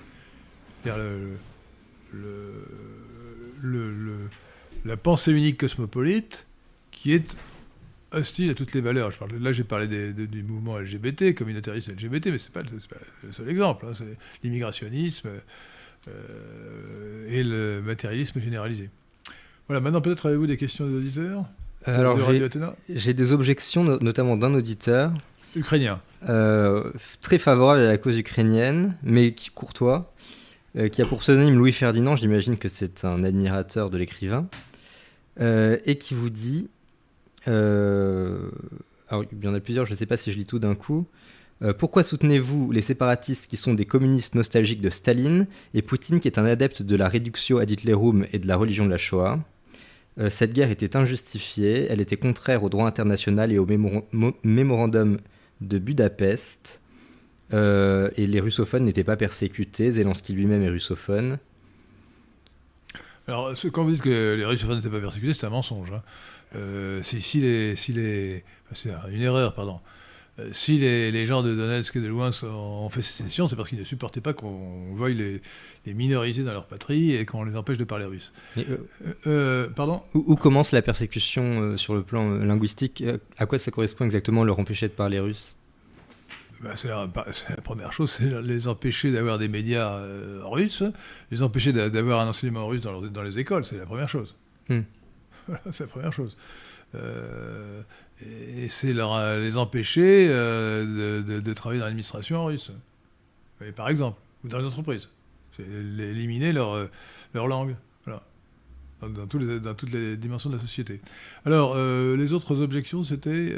C'est-à-dire la pensée unique cosmopolite qui est hostile à toutes les valeurs. Là, j'ai parlé du mouvement LGBT, communautariste LGBT, mais ce n'est pas le seul exemple. Hein, c'est l'immigrationnisme et le matérialisme généralisé. Voilà, maintenant, peut-être avez-vous des questions des auditeurs? Alors, j'ai des objections, notamment d'un auditeur. Ukrainien. Très favorable à la cause ukrainienne, mais qui courtois. Qui a pour pseudonyme Louis Ferdinand, j'imagine que c'est un admirateur de l'écrivain, et qui vous dit, alors il y en a plusieurs, je ne sais pas si je lis tout d'un coup, pourquoi soutenez-vous les séparatistes qui sont des communistes nostalgiques de Staline et Poutine qui est un adepte de la réductio ad Hitlerum et de la religion de la Shoah? Cette guerre était injustifiée, elle était contraire au droit international et au mémorandum de Budapest. Et les russophones n'étaient pas persécutés. Zelensky lui-même est russophone. Alors, quand vous dites que les russophones n'étaient pas persécutés, c'est un mensonge. Hein. C'est une erreur, pardon. Si les gens de Donetsk et de Louhansk ont fait sécession, c'est parce qu'ils ne supportaient pas qu'on veuille les minoriser dans leur patrie et qu'on les empêche de parler russe. Pardon ? Où commence la persécution sur le plan linguistique? À quoi ça correspond exactement, leur empêcher de parler russe? Ben c'est la première chose, c'est les empêcher d'avoir des médias russes, les empêcher d'avoir un enseignement russe dans les écoles, c'est la première chose. Voilà, c'est la première chose. Et c'est les empêcher de travailler dans l'administration en russe, et par exemple, ou dans les entreprises. C'est éliminer leur langue, voilà, dans toutes les dimensions de la société. Alors, les autres objections, c'était...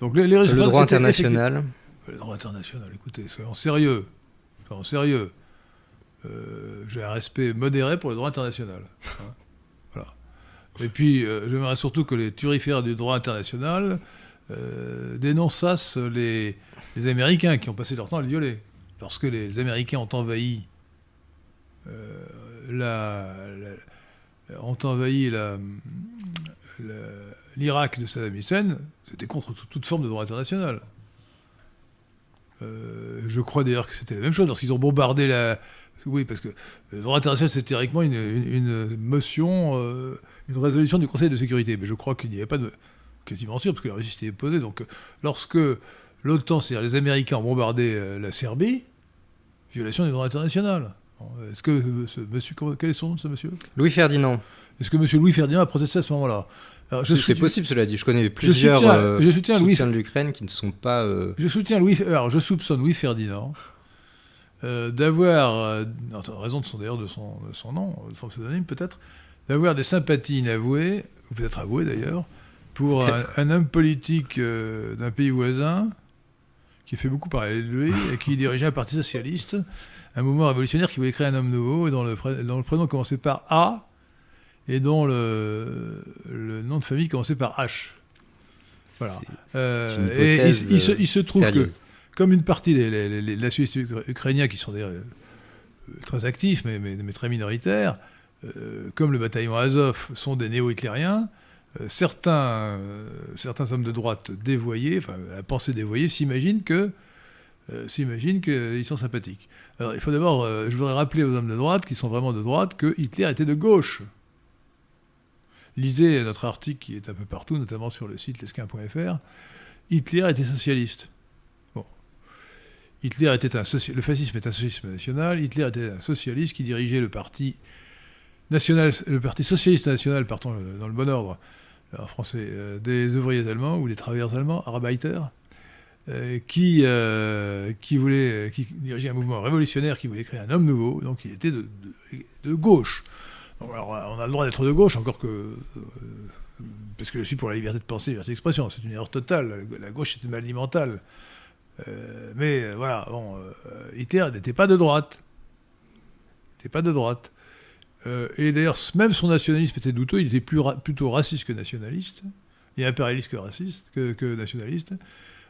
donc les le droit international... Le droit international, écoutez, soyons sérieux. J'ai un respect modéré pour le droit international. Hein. Voilà. Et puis, j'aimerais surtout que les turifères du droit international dénonçassent les Américains qui ont passé leur temps à le violer. Lorsque les Américains ont envahi l'Irak de Saddam Hussein, c'était contre toute forme de droit international. Je crois d'ailleurs que c'était la même chose lorsqu'ils ont bombardé la... Oui, parce que le droit international, c'est théoriquement une motion, une résolution du Conseil de sécurité. Mais je crois qu'il n'y avait pas de... quasiment sûr, parce que la Russie s'était opposée. Donc lorsque l'OTAN, c'est-à-dire les Américains, ont bombardé la Serbie, violation du droit international. Est-ce que ce monsieur... Quel est son nom, ce monsieur? Louis Ferdinand. Est-ce que monsieur Louis Ferdinand a protesté à ce moment-là? C'est possible, cela dit. Je connais plusieurs soutiens de l'Ukraine qui ne sont pas... je soupçonne Louis Ferdinand d'avoir, en raison de son nom, de son pseudonyme peut-être, d'avoir des sympathies inavouées, ou peut-être avouées d'ailleurs, pour un homme politique d'un pays voisin qui fait beaucoup parler de lui et qui dirigeait un parti socialiste, un mouvement révolutionnaire qui voulait créer un homme nouveau, dont le prénom commençait par A, et dont le nom de famille commençait par H. Voilà. Et il se trouve sérieuse. Que, comme une partie des nationalistes ukrainiens, qui sont très actifs, mais très minoritaires, comme le bataillon Azov, sont des néo-hitlériens, certains hommes de droite dévoyés, enfin, à la pensée dévoyée, s'imaginent que s'imaginent qu'ils sont sympathiques. Alors il faut d'abord, je voudrais rappeler aux hommes de droite, qui sont vraiment de droite, que Hitler était de gauche. Lisez notre article qui est un peu partout, notamment sur le site lesquin.fr. Hitler était socialiste. Bon. Hitler était un le fascisme est un socialisme national. Hitler était un socialiste qui dirigeait le parti national, le parti socialiste national, partons dans le bon ordre, en français, des ouvriers allemands ou des travailleurs allemands, Arbeiter, qui dirigeait un mouvement révolutionnaire qui voulait créer un homme nouveau. Donc il était de gauche. Alors, on a le droit d'être de gauche, encore que... parce que je suis pour la liberté de penser, la liberté d'expression. C'est une erreur totale. La gauche, c'est une maladie mentale. Mais voilà, bon, Hitler n'était pas de droite. Il n'était pas de droite. Et d'ailleurs, même son nationalisme était douteux. Il était plutôt raciste que nationaliste, et impérialiste que raciste, que nationaliste.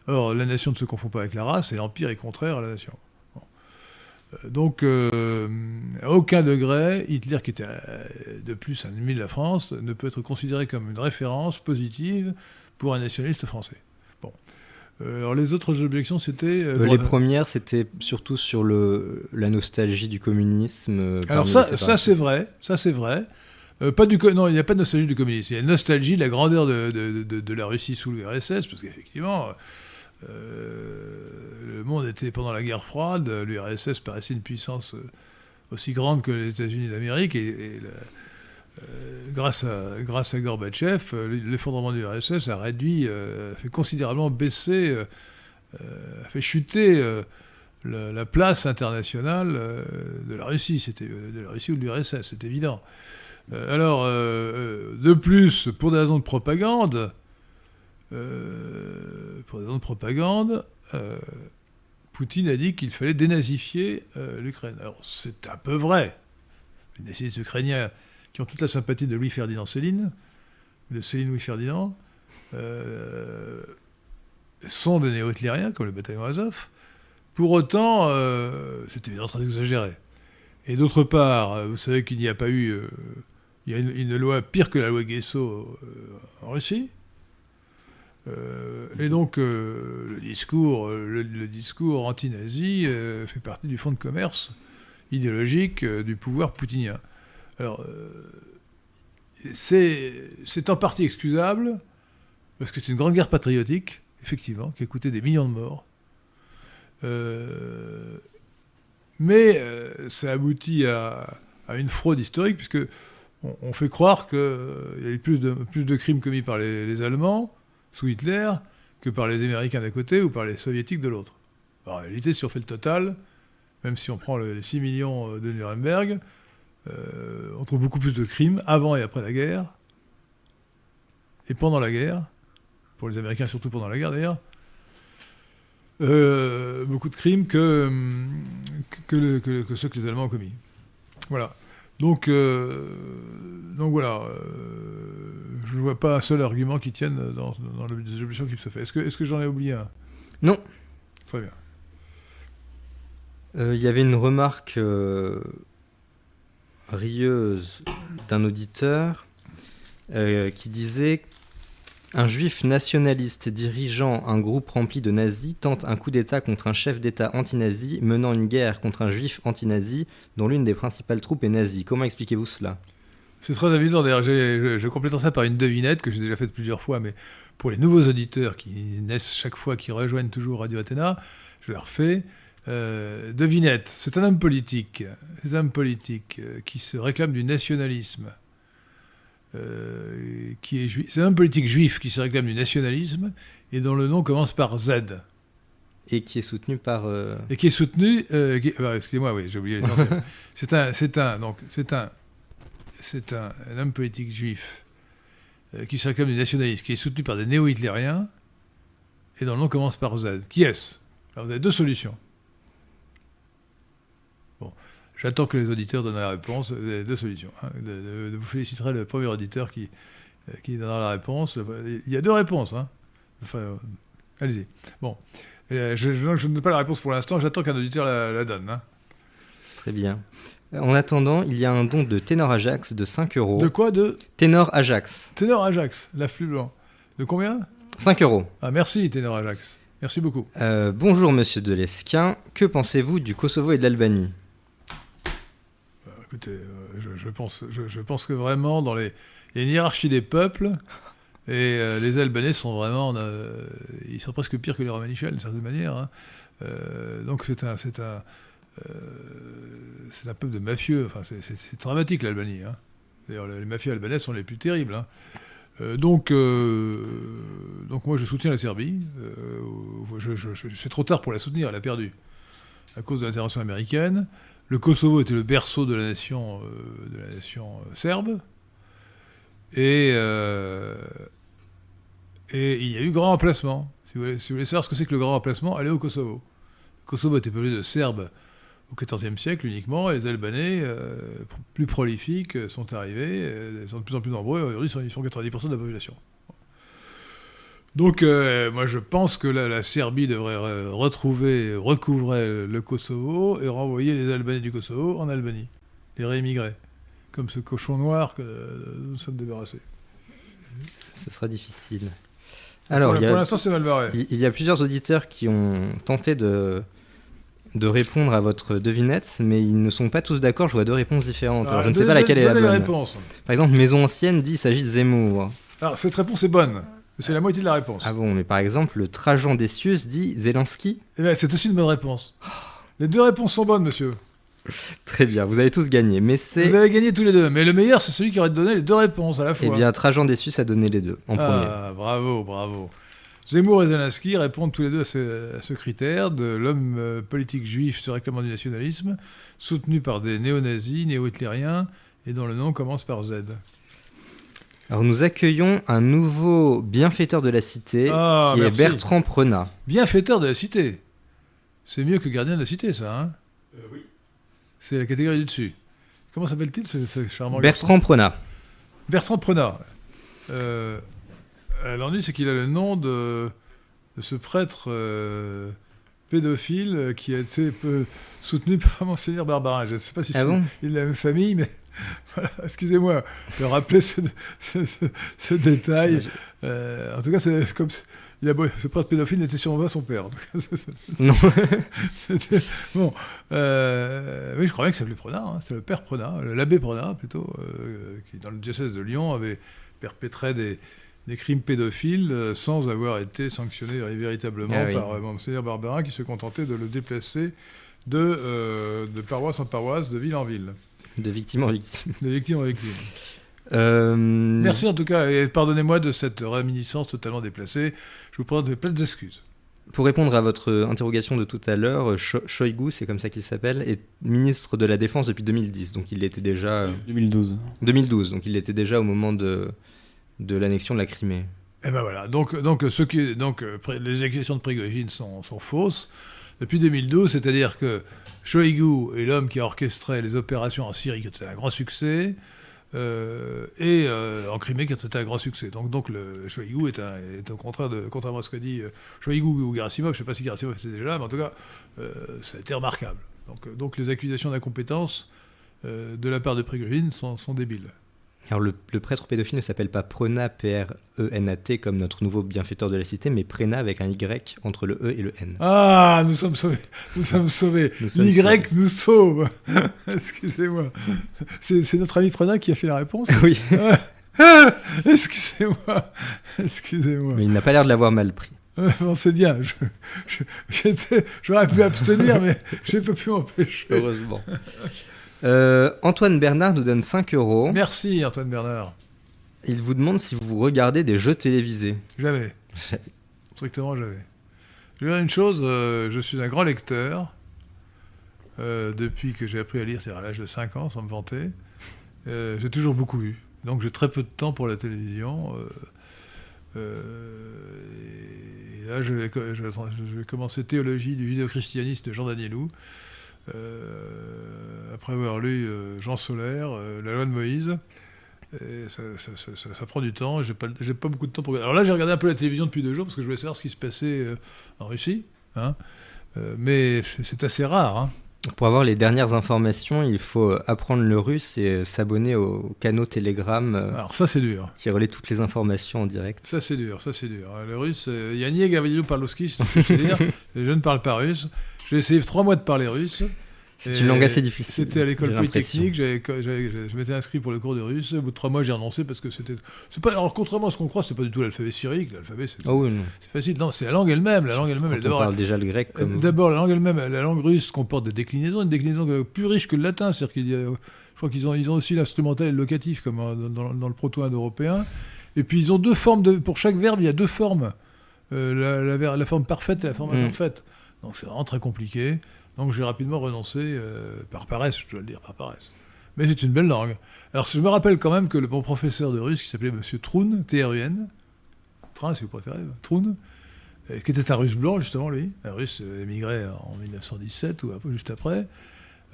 Or, la nation ne se confond pas avec la race, et l'empire est contraire à la nation. Donc, à aucun degré, Hitler, qui était de plus un ennemi de la France, ne peut être considéré comme une référence positive pour un nationaliste français. Bon. Alors, les autres objections, c'était... les premières, c'était surtout sur la nostalgie du communisme. Alors, ça c'est vrai. Ça, c'est vrai. Non, il n'y a pas de nostalgie du communisme. Il y a une nostalgie de la grandeur de la Russie sous le RSS, parce qu'effectivement... le monde était pendant la guerre froide, l'URSS paraissait une puissance aussi grande que les États-Unis d'Amérique, grâce à Gorbatchev, l'effondrement de l'URSS a réduit, fait considérablement baisser, a fait chuter la place internationale de la Russie. C'était de la Russie ou de l'URSS, c'est évident. Alors, de plus, pour des raisons de propagande, Poutine a dit qu'il fallait dénazifier l'Ukraine. Alors c'est un peu vrai. Les nazistes ukrainiens qui ont toute la sympathie de Louis-Ferdinand Céline, de Céline Louis-Ferdinand, sont des néo-hitlériens, comme le bataillon Azov. Pour autant, c'est évidemment très exagéré. Et d'autre part, vous savez qu'il n'y a pas eu... il y a une loi pire que la loi Guesso en Russie. Et donc le discours anti-nazi fait partie du fonds de commerce idéologique du pouvoir poutinien. Alors c'est en partie excusable parce que c'est une grande guerre patriotique, effectivement, qui a coûté des millions de morts. Mais ça aboutit à une fraude historique puisque on fait croire qu'il y a eu plus de crimes commis par les Allemands sous Hitler, que par les Américains d'un côté ou par les Soviétiques de l'autre. En réalité, si on fait le total, même si on prend les 6 millions de Nuremberg, on trouve beaucoup plus de crimes avant et après la guerre, et pendant la guerre, pour les Américains surtout pendant la guerre d'ailleurs, beaucoup de crimes que ceux que les Allemands ont commis. Voilà. Donc voilà... je ne vois pas un seul argument qui tienne dans les objections qui se fait. Est-ce que j'en ai oublié un? Non. Très bien. Il y avait une remarque rieuse d'un auditeur qui disait « Un juif nationaliste dirigeant un groupe rempli de nazis tente un coup d'État contre un chef d'État antinazi menant une guerre contre un juif antinazi dont l'une des principales troupes est nazie. Comment expliquez-vous cela ?» C'est très amusant, d'ailleurs, je complète ça par une devinette que j'ai déjà faite plusieurs fois, mais pour les nouveaux auditeurs qui naissent chaque fois, qui rejoignent toujours Radio Athéna, je leur fais devinette. C'est un homme politique, qui se réclame du nationalisme, c'est un homme politique juif qui se réclame du nationalisme et dont le nom commence par Z. Et qui est soutenu par... excusez-moi, oui, j'ai oublié l'essentiel. C'est un homme politique juif qui se réclame des nationalistes, qui est soutenu par des néo-hitlériens, et dont le nom commence par Z. Qui est-ce? Alors vous avez deux solutions. Bon, j'attends que les auditeurs donnent la réponse. Vous avez deux solutions. Hein. Vous féliciterez le premier auditeur qui donnera la réponse. Il y a deux réponses. Hein. Enfin, allez-y. Bon, je ne donne pas la réponse pour l'instant. J'attends qu'un auditeur la donne. Hein. Très bien. En attendant, il y a un don de Ténor Ajax de 5 €. De quoi? De Ténor Ajax. Ténor Ajax, l'afflux blanc. De combien? 5 €. Ah merci Ténor Ajax. Merci beaucoup. Bonjour Monsieur Delesquin, que pensez-vous du Kosovo et de l'Albanie? Écoutez, je pense que vraiment, dans les... il y a une hiérarchie des peuples, et les Albanais sont vraiment... ils sont presque pires que les Romanichels, d'une certaine manière. Hein. Donc c'est un peuple de mafieux. Enfin, c'est dramatique, l'Albanie. Hein. D'ailleurs, les mafieux albanais sont les plus terribles. Hein. Donc moi, je soutiens la Serbie. C'est trop tard pour la soutenir, elle a perdu. À cause de l'intervention américaine. Le Kosovo était le berceau de la nation serbe. Et il y a eu grand remplacement. Si vous voulez savoir ce que c'est que le grand remplacement, allez au Kosovo. Le Kosovo était peuplé de Serbes au XIVe siècle uniquement, et les Albanais, plus prolifiques, sont arrivés, sont de plus en plus nombreux, aujourd'hui ils sont 90% de la population. Donc moi je pense que la Serbie devrait recouvrer le Kosovo et renvoyer les Albanais du Kosovo en Albanie, les réémigrer, comme ce cochon noir que nous sommes débarrassés. Ce sera difficile. Alors, pour l'instant, c'est mal barré. Il y a plusieurs auditeurs qui ont tenté de répondre à votre devinette, mais ils ne sont pas tous d'accord. Je vois deux réponses différentes. Alors, je ne sais pas laquelle est la bonne. Réponse. Par exemple, Maison Ancienne dit il s'agit de Zemmour. Alors, cette réponse est bonne. C'est la moitié de la réponse. Ah bon, mais par exemple, le Trajan Décius dit Zelensky. Eh bien, c'est aussi une bonne réponse. Les deux réponses sont bonnes, monsieur. Très bien, vous avez tous gagné. Mais vous avez gagné tous les deux, mais le meilleur, c'est celui qui aurait donné les deux réponses à la fois. Eh bien, Trajan Décius a donné les deux en premier. Ah, bravo, bravo. Zemmour et Zelensky répondent tous les deux à ce critère de l'homme politique juif se réclamant du nationalisme, soutenu par des néo-nazis, néo-hitlériens, et dont le nom commence par Z. Alors, nous accueillons un nouveau bienfaiteur de la cité, qui est Bertrand Prenat. Bienfaiteur de la cité? C'est mieux que gardien de la cité, ça, hein? Oui. C'est la catégorie du dessus. Comment s'appelle-t-il ce charmant Bertrand Prenat. Bertrand Prenat. L'ennui, c'est qu'il a le nom de ce prêtre pédophile qui a été peu soutenu par Monseigneur Barbarin. Je ne sais pas si il a la même famille, mais voilà, excusez-moi de rappeler ce détail. En tout cas, c'est comme... ce prêtre pédophile n'était sûrement pas son père. En tout cas, non. Bon. Oui, je crois bien que ça s'appelait Prenat. Hein. C'était le père Prenat, l'abbé Prenat plutôt, qui dans le diocèse de Lyon avait perpétré des crimes pédophiles sans avoir été sanctionné véritablement par Monseigneur Barbarin, qui se contentait de le déplacer de paroisse en paroisse, de ville en ville. De victime en victime. De victime en victime. Merci en tout cas, et pardonnez-moi de cette réminiscence totalement déplacée. Je vous présente mes plates excuses. Pour répondre à votre interrogation de tout à l'heure, Choïgou, c'est comme ça qu'il s'appelle, est ministre de la Défense depuis 2010, donc il l'était déjà... 2012, donc il l'était déjà au moment de l'annexion de la Crimée. Et ben voilà, donc les accusations de Prigojine sont fausses. Depuis 2012, c'est-à-dire que Choïgou est l'homme qui a orchestré les opérations en Syrie, qui était un grand succès... en Crimée qui était un grand succès. Donc le Choïgou est au contraire contrairement à ce que dit Choïgou ou Guerassimov, je ne sais pas si Guerassimov était déjà là, mais en tout cas, ça a été remarquable. Donc les accusations d'incompétence de la part de Prigojine sont débiles. Alors le prêtre pédophile ne s'appelle pas Prenat, P-R-E-N-A-T, comme notre nouveau bienfaiteur de la cité, mais Prenat avec un Y entre le E et le N. Ah, nous sommes sauvés. L'Y nous sauve. Excusez-moi. C'est notre ami Prenat qui a fait la réponse. Oui. Ah, excusez-moi. Mais il n'a pas l'air de l'avoir mal pris. Non, c'est bien. J'aurais pu abstenir, mais je n'ai pas pu m'empêcher. Heureusement. Antoine Bernard nous donne 5€. Merci Antoine Bernard. Il vous demande si vous regardez des jeux télévisés. Jamais. Strictement jamais. Je vais dire une chose, je suis un grand lecteur, depuis que j'ai appris à lire, c'est-à-dire à l'âge de 5 ans, sans me vanter. J'ai toujours beaucoup lu, donc j'ai très peu de temps pour la télévision. Et là, je vais commencer Théologie du judéo-christianisme de Jean Danielou. Après avoir lu Jean Solaire, La loi de Moïse, et ça prend du temps, j'ai pas beaucoup de temps pour... Alors là, j'ai regardé un peu la télévision depuis 2 jours, parce que je voulais savoir ce qui se passait en Russie, hein, mais c'est assez rare, hein. Pour avoir les dernières informations, il faut apprendre le russe et s'abonner au canal Telegram. Alors ça, c'est dur. Qui relaie toutes les informations en direct. Ça, c'est dur, ça, c'est dur. Le russe, Yannick Gavriou Parlovski, si tu veux dire. Je ne parle pas russe. J'ai essayé 3 mois de parler russe. C'est une langue assez difficile. C'était à l'école polytechnique, je m'étais inscrit pour le cours de russe. Au bout de 3 mois, j'ai renoncé parce que c'était... Alors, contrairement à ce qu'on croit, c'est pas du tout l'alphabet cyrillique. L'alphabet, c'est facile. Non, c'est la langue elle-même. La langue elle-même, on parle déjà le grec. D'abord, la langue elle-même, la langue russe comporte des déclinaisons, une déclinaison plus riche que le latin. C'est-à-dire qu'il y a, je crois qu'ils ont, ils ont aussi l'instrumental et le locatif, comme dans le proto-indo-européen. Et puis, ils ont 2 formes. Pour chaque verbe, il y a 2 formes. La forme parfaite et la forme imparfaite. Donc, c'est vraiment très compliqué. Donc j'ai rapidement renoncé, par paresse, je dois le dire, par paresse. Mais c'est une belle langue. Alors je me rappelle quand même que le bon professeur de russe, qui s'appelait M. Troun, T-R-U-N, Train si vous préférez, Troun, qui était un russe blanc justement lui, un russe émigré en 1917 ou un peu juste après,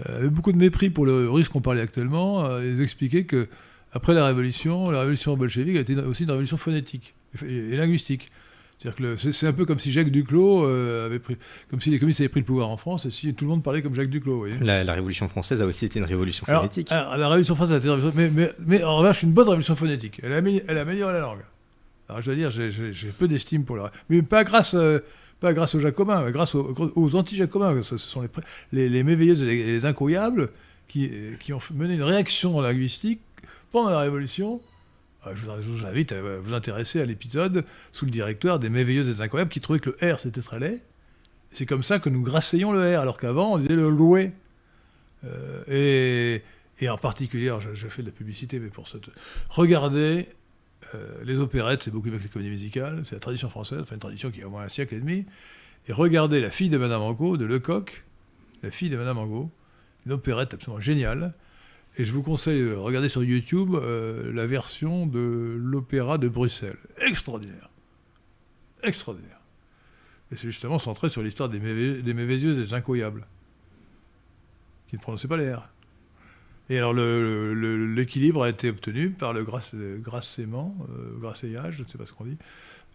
avait beaucoup de mépris pour le russe qu'on parlait actuellement, il expliquait qu'après la révolution bolchevique a été aussi une révolution phonétique et linguistique. C'est-à-dire que c'est un peu comme si Jacques Duclos avait pris, comme si les communistes avaient pris le pouvoir en France et si tout le monde parlait comme Jacques Duclos. Vous voyez. La Révolution française a aussi été une révolution phonétique. Alors, la Révolution française a été une révolution, mais en revanche une bonne révolution phonétique. Elle a amélioré la langue. Alors je veux dire, j'ai peu d'estime pour la, mais pas grâce aux Jacobins, mais grâce aux anti-Jacobins. Ce sont les Méveilleuses et les Incroyables qui ont mené une réaction linguistique pendant la Révolution. Je vous invite à vous intéresser à l'épisode sous le directoire des Merveilleuses et des Incroyables qui trouvaient que le R c'était très laid. C'est comme ça que nous grasseillions le R, alors qu'avant on disait le loué. Et en particulier, je fais de la publicité, mais pour ça, regardez les opérettes, c'est beaucoup mieux que les comédies musicales, c'est la tradition française, enfin une tradition qui a au moins 1 siècle et demi. Et regardez La fille de Madame Angot de Lecoq, La fille de Madame Angot, une opérette absolument géniale. Et je vous conseille de regarder sur YouTube la version de l'opéra de Bruxelles. Extraordinaire. Extraordinaire. Et c'est justement centré sur l'histoire des Mévézieuses et des Incroyables, qui ne prononçaient pas les R. Et alors l'équilibre a été obtenu par le grasseillage, je ne sais pas ce qu'on dit,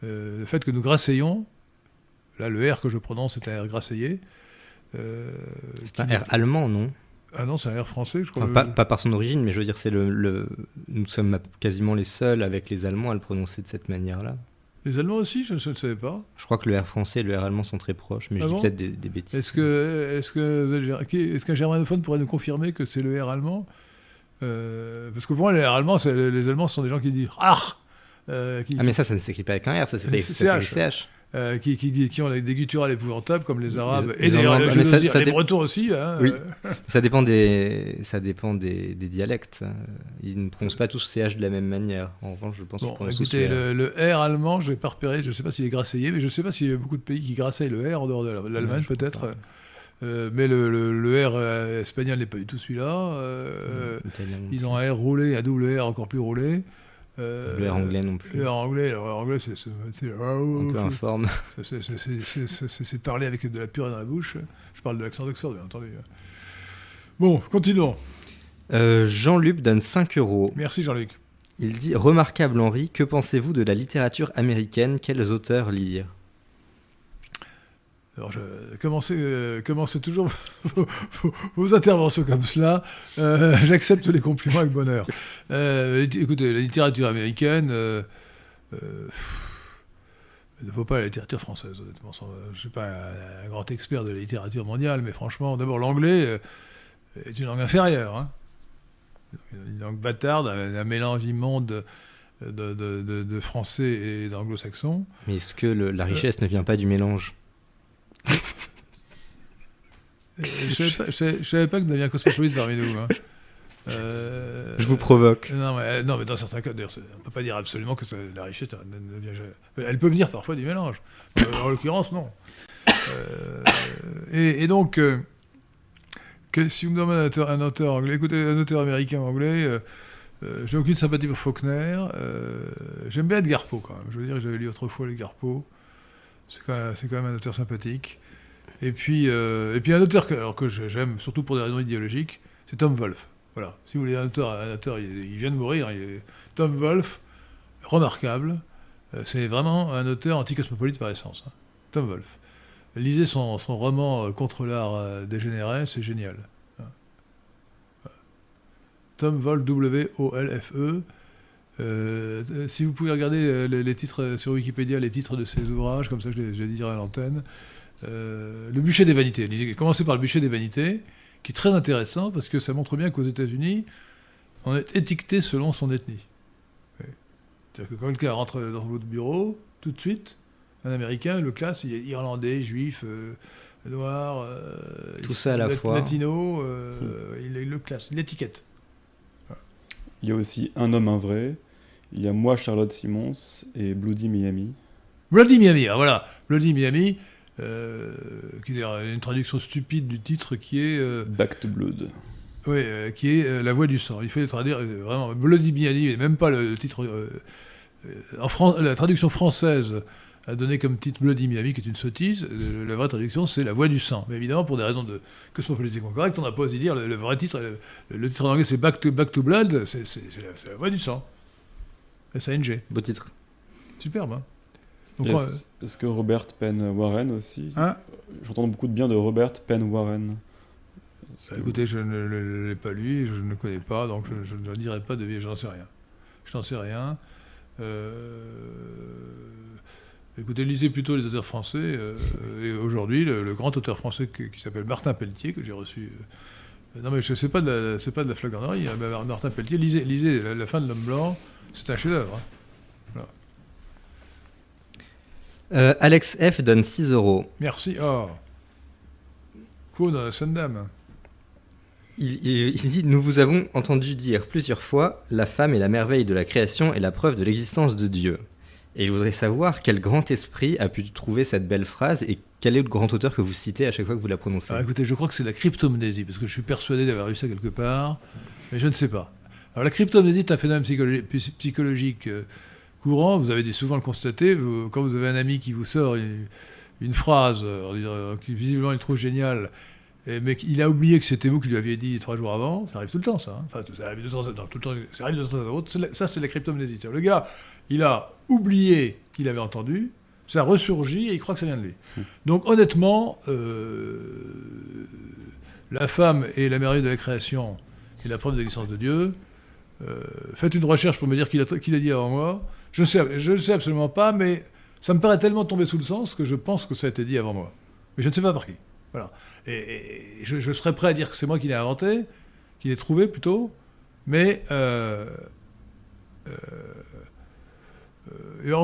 le fait que nous grasseillions, là le R que je prononce est un R grasseillé. C'est un R allemand, non ? Ah non, c'est un air français, je crois. Enfin, pas par son origine, mais je veux dire, c'est nous sommes quasiment les seuls avec les Allemands à le prononcer de cette manière-là. Les Allemands aussi, je ne savais pas. Je crois que le air français et le air allemand sont très proches, mais je dis peut-être des bêtises. Est-ce qu'un germanophone pourrait nous confirmer que c'est le air allemand parce que pour moi, le air allemand, les Allemands sont des gens qui disent ah. Ah mais ça ne s'écrit pas avec un R, ça s'écrit avec CH. Qui ont des gutturales épouvantables comme les Arabes et d'ailleurs les Bretons aussi. Hein, oui. Ça dépend des dialectes. Ils ne prononcent pas tous CH de la même manière. En revanche, je pense qu'ils prononcent tous le R allemand, je n'ai pas repéré, je ne sais pas s'il est grasseillé, mais je ne sais pas s'il y a beaucoup de pays qui grasseillent le R en dehors de l'Allemagne peut-être. Mais le R espagnol n'est pas du tout celui-là. Ils ont un R roulé, un double R encore plus roulé. Le R anglais non plus. Le R anglais c'est un peu informe. C'est parler avec de la purée dans la bouche. Je parle de l'accent d'Oxford, bien entendu. Bon, continuons. Jean-Luc donne 5 €. Merci Jean-Luc. Il dit « Remarquable Henri, que pensez-vous de la littérature américaine? Quels auteurs lire ?» Alors, commencez toujours vos interventions comme cela. J'accepte les compliments avec bonheur. Écoutez, la littérature américaine ne vaut pas la littérature française, honnêtement. Je ne suis pas un grand expert de la littérature mondiale, mais franchement, d'abord, l'anglais est une langue inférieure. Hein. Une langue bâtarde, un mélange immonde de français et d'anglo-saxon. Mais est-ce que la richesse ne vient pas du mélange ? Je savais pas que devient cosmopolite parmi nous. Hein. Je vous provoque. Non, mais dans certains cas, d'ailleurs, on ne peut pas dire absolument que la richesse ne vient jamais. Elle peut venir parfois du mélange. En l'occurrence, non. Donc, si vous me demandez un auteur anglais, écoutez, un auteur américain anglais, j'ai aucune sympathie pour Faulkner. J'aime bien Edgar Poe quand même. Je veux dire, j'avais lu autrefois Edgar Poe. C'est quand même un auteur sympathique. Et puis un auteur que j'aime, surtout pour des raisons idéologiques, c'est Tom Wolfe. Voilà. Si vous voulez un auteur il vient de mourir. Tom Wolfe, remarquable. C'est vraiment un auteur anticosmopolite par essence. Hein. Tom Wolfe. Lisez son roman Contre l'art dégénéré, c'est génial. Tom Wolfe, W-O-L-F-E. Si vous pouvez regarder les titres sur Wikipédia, les titres de ses ouvrages, comme ça je les dirai à l'antenne. Le bûcher des vanités. Commencez par le bûcher des vanités, qui est très intéressant parce que ça montre bien qu'aux États-Unis, on est étiqueté selon son ethnie. Oui. C'est-à-dire que quand quelqu'un rentre dans votre bureau, tout de suite, un Américain le classe, il est Irlandais, Juif, Noir, tout ça à la fois. Latino, il le classe, il l'étiquette. Voilà. Il y a aussi Un homme, un vrai. Il y a Moi, Charlotte Simmons et Bloody Miami. Bloody Miami, alors voilà. Bloody Miami, qui est une traduction stupide du titre qui est... Back to Blood. Oui, qui est La voix du sang. Il faut les traduire vraiment. Bloody Miami, et même pas le titre... la traduction française a donné comme titre Bloody Miami, qui est une sottise. La vraie traduction, c'est La voix du sang. Mais évidemment, pour des raisons de cosmopolitiquement correctes, on n'a pas osé dire le vrai titre. Le titre en anglais, c'est Back to Blood, c'est La voix du sang. S.A.N.G. Beau titre. Superbe, hein. Donc, est-ce que Robert Penn Warren aussi, hein? J'entends beaucoup de bien de Robert Penn Warren. Écoutez, je ne l'ai pas lu, je ne le connais pas, donc je ne dirai pas de vie, je n'en sais rien. Écoutez, lisez plutôt les auteurs français. Et aujourd'hui, le grand auteur français qui s'appelle Martin Pelletier, que j'ai reçu... non mais je sais pas, c'est pas de la flagornerie, hein, Martin Pelletier, lisez la fin de L'Homme Blanc, c'est un chef-d'œuvre. Hein. Voilà. Alex F donne 6€. Merci. Oh. Quoi dans la scène d'âme. Il dit « Nous vous avons entendu dire plusieurs fois « La femme est la merveille de la création et la preuve de l'existence de Dieu. » Et je voudrais savoir quel grand esprit a pu trouver cette belle phrase et quel est le grand auteur que vous citez à chaque fois que vous la prononcez. Alors, écoutez, je crois que c'est la cryptomnésie, parce que je suis persuadé d'avoir lu ça quelque part, mais je ne sais pas. Alors la cryptomnésie est un phénomène psychologique courant, vous avez souvent le constaté, quand vous avez un ami qui vous sort une phrase qui visiblement il trouve géniale, mais il a oublié que c'était vous qui lui aviez dit 3 jours avant, ça arrive tout le temps, ça. Hein. Enfin, ça arrive de temps à autre. Ça, c'est la cryptomnésie. Le gars, il a oublié qu'il avait entendu, ça ressurgit et il croit que ça vient de lui. Donc, honnêtement, La femme est la merveille de la création et la preuve de l'existence de Dieu. Faites une recherche pour me dire qui l'a dit avant moi. Je ne sais absolument pas, mais ça me paraît tellement tombé sous le sens que je pense que ça a été dit avant moi. Mais je ne sais pas par qui. Voilà. Et je serais prêt à dire que c'est moi qui l'ai inventé, qui l'ai trouvé plutôt, mais il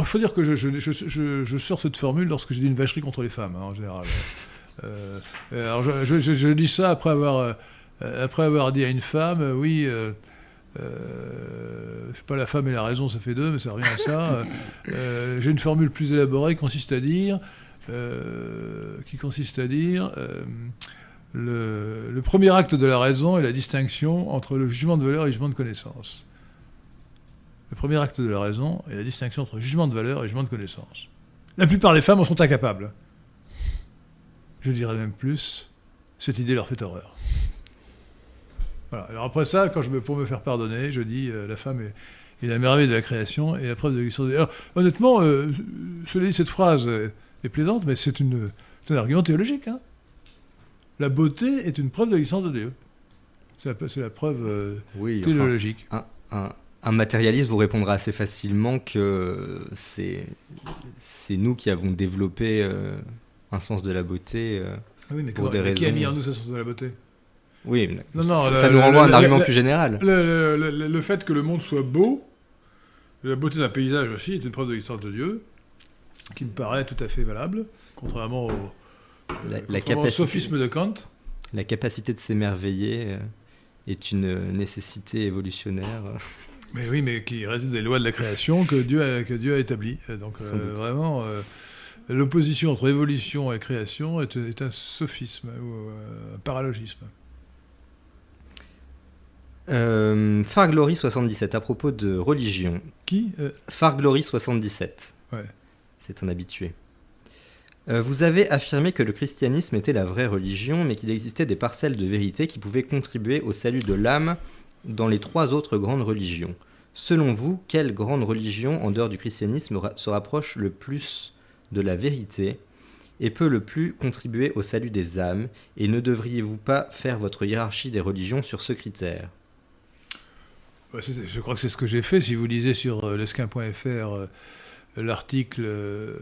faut dire que je sors cette formule lorsque j'ai dit une vacherie contre les femmes, hein, en général. Alors je dis ça après avoir dit à une femme, oui, c'est pas la femme et la raison, ça fait 2, mais ça revient à ça. J'ai une formule plus élaborée qui consiste à dire le premier acte de la raison est la distinction entre le jugement de valeur et le jugement de connaissance. Le premier acte de la raison est la distinction entre jugement de valeur et jugement de connaissance. La plupart des femmes en sont incapables. Je dirais même plus, cette idée leur fait horreur. Voilà. Alors après ça, pour me faire pardonner, je dis la femme est la merveille de la création et la preuve de l'existence. Alors honnêtement, cela dit, cette phrase... est plaisante, mais c'est un argument théologique. Hein. La beauté est une preuve de l'existence de Dieu. C'est la preuve théologique. Enfin, un matérialiste vous répondra assez facilement que c'est nous qui avons développé un sens de la beauté pour des raisons... Qui a mis en nous ce sens de la beauté ? Oui, mais ça nous renvoie à un argument plus général. Le fait que le monde soit beau, la beauté d'un paysage aussi, est une preuve de l'existence de Dieu, qui me paraît tout à fait valable, contrairement au sophisme de Kant. La capacité de s'émerveiller est une nécessité évolutionnaire. Mais oui, mais qui résulte des lois de la création que Dieu a établies. Donc vraiment, l'opposition entre évolution et création est un sophisme ou un paralogisme. Farglory 77, à propos de religion. Qui Farglory 77. Ouais. C'est un habitué. Vous avez affirmé que le christianisme était la vraie religion, mais qu'il existait des parcelles de vérité qui pouvaient contribuer au salut de l'âme dans les 3 autres grandes religions. Selon vous, quelle grande religion, en dehors du christianisme, se rapproche le plus de la vérité et peut le plus contribuer au salut des âmes, et ne devriez-vous pas faire votre hiérarchie des religions sur ce critère ? Je crois que c'est ce que j'ai fait. Si vous lisez sur lesquin.fr l'article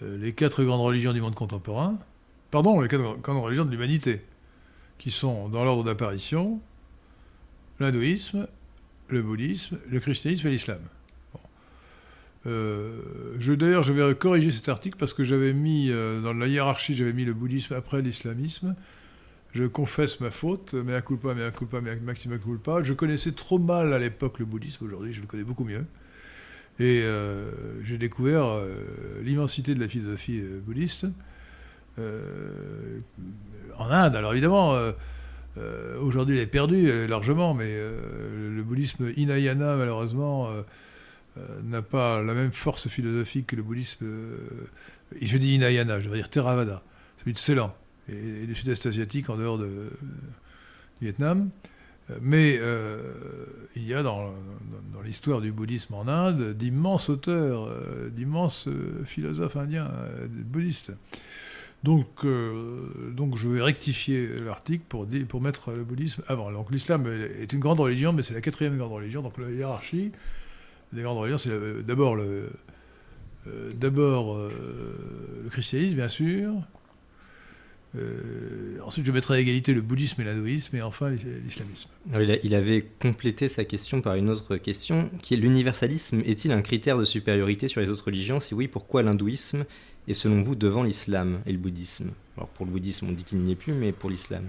les quatre grandes religions du monde contemporain, pardon, les quatre grandes religions de l'humanité, qui sont dans l'ordre d'apparition l'hindouisme, le bouddhisme, le christianisme et l'islam. Bon. D'ailleurs, je vais corriger cet article parce que j'avais mis, dans la hiérarchie, j'avais mis le bouddhisme après l'islamisme. Je confesse ma faute, mea culpa, mea culpa, maxima culpa. Je connaissais trop mal à l'époque le bouddhisme, aujourd'hui je le connais beaucoup mieux. Et j'ai découvert l'immensité de la philosophie bouddhiste en Inde. Alors évidemment, aujourd'hui elle est perdue largement, mais le bouddhisme Hinayana, malheureusement, n'a pas la même force philosophique que le bouddhisme... et je dis Hinayana, je veux dire Theravada, celui de Ceylan et du sud-est asiatique en dehors du Vietnam. Mais il y a dans l'histoire du bouddhisme en Inde d'immenses auteurs, d'immenses philosophes indiens, bouddhistes. Donc je vais rectifier l'article pour mettre le bouddhisme avant. Donc l'islam est une grande religion, mais c'est la quatrième grande religion. Donc la hiérarchie des grandes religions, c'est d'abord le christianisme, bien sûr. Ensuite, je mettrai à égalité le bouddhisme et l'hindouisme, et enfin l'islamisme. Alors, il avait complété sa question par une autre question, qui est: l'universalisme est-il un critère de supériorité sur les autres religions? Si oui, pourquoi l'hindouisme est selon vous devant l'islam et le bouddhisme? Alors pour le bouddhisme, on dit qu'il n'y est plus, mais pour l'islam?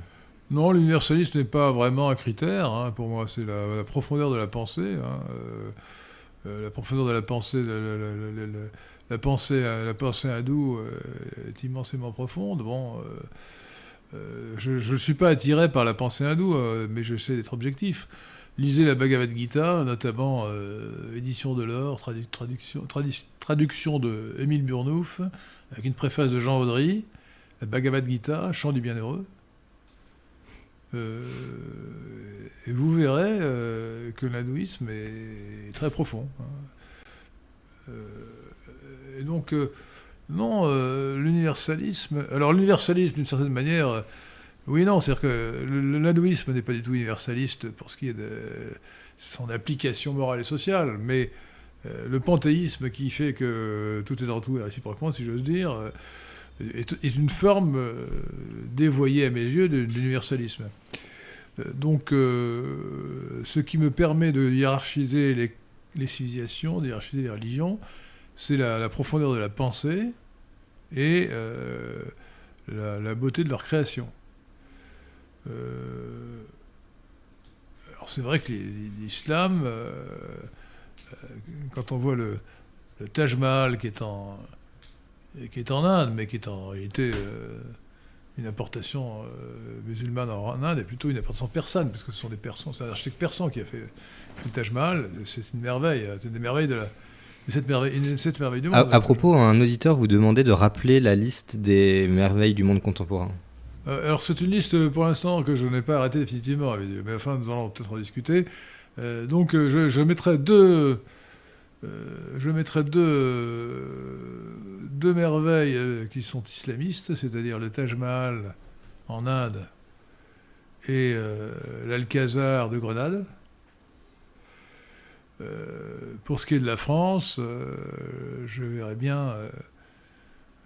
Non, l'universalisme n'est pas vraiment un critère. Hein. Pour moi, c'est la profondeur de la pensée. Hein. La profondeur de la pensée... La pensée hindoue est immensément profonde. Bon, je ne suis pas attiré par la pensée hindoue, mais j'essaie d'être objectif. Lisez la Bhagavad Gita, notamment Édition de l'or, traduction de Émile Burnouf, avec une préface de Jean Audry, la Bhagavad Gita, Chant du Bienheureux. Et vous verrez que l'hindouisme est très profond. Hein. Et donc, l'universalisme... Alors, l'universalisme, d'une certaine manière... oui, non, c'est-à-dire que l'hindouisme n'est pas du tout universaliste pour ce qui est de son application morale et sociale, mais le panthéisme qui fait que tout est dans tout et réciproquement, si j'ose dire, est une forme dévoyée à mes yeux d'universalisme. Donc, ce qui me permet de hiérarchiser les civilisations, de hiérarchiser les religions... c'est la profondeur de la pensée et la beauté de leur création. Alors c'est vrai que l'islam, quand on voit le Taj Mahal qui est en Inde, mais qui est en réalité une importation musulmane en Inde, et plutôt une importation persane, parce que ce sont des Persans, c'est un architecte persan qui a fait le Taj Mahal. C'est une merveille, c'est des merveilles de la... Cette merveille du monde. À propos, un auditeur vous demandait de rappeler la liste des merveilles du monde contemporain. Alors c'est une liste pour l'instant que je n'ai pas arrêtée définitivement, mais enfin nous allons peut-être en discuter. Donc je mettrai deux merveilles qui sont islamistes, c'est-à-dire le Taj Mahal en Inde et l'Alcazar de Grenade. Pour ce qui est de la France, je verrais bien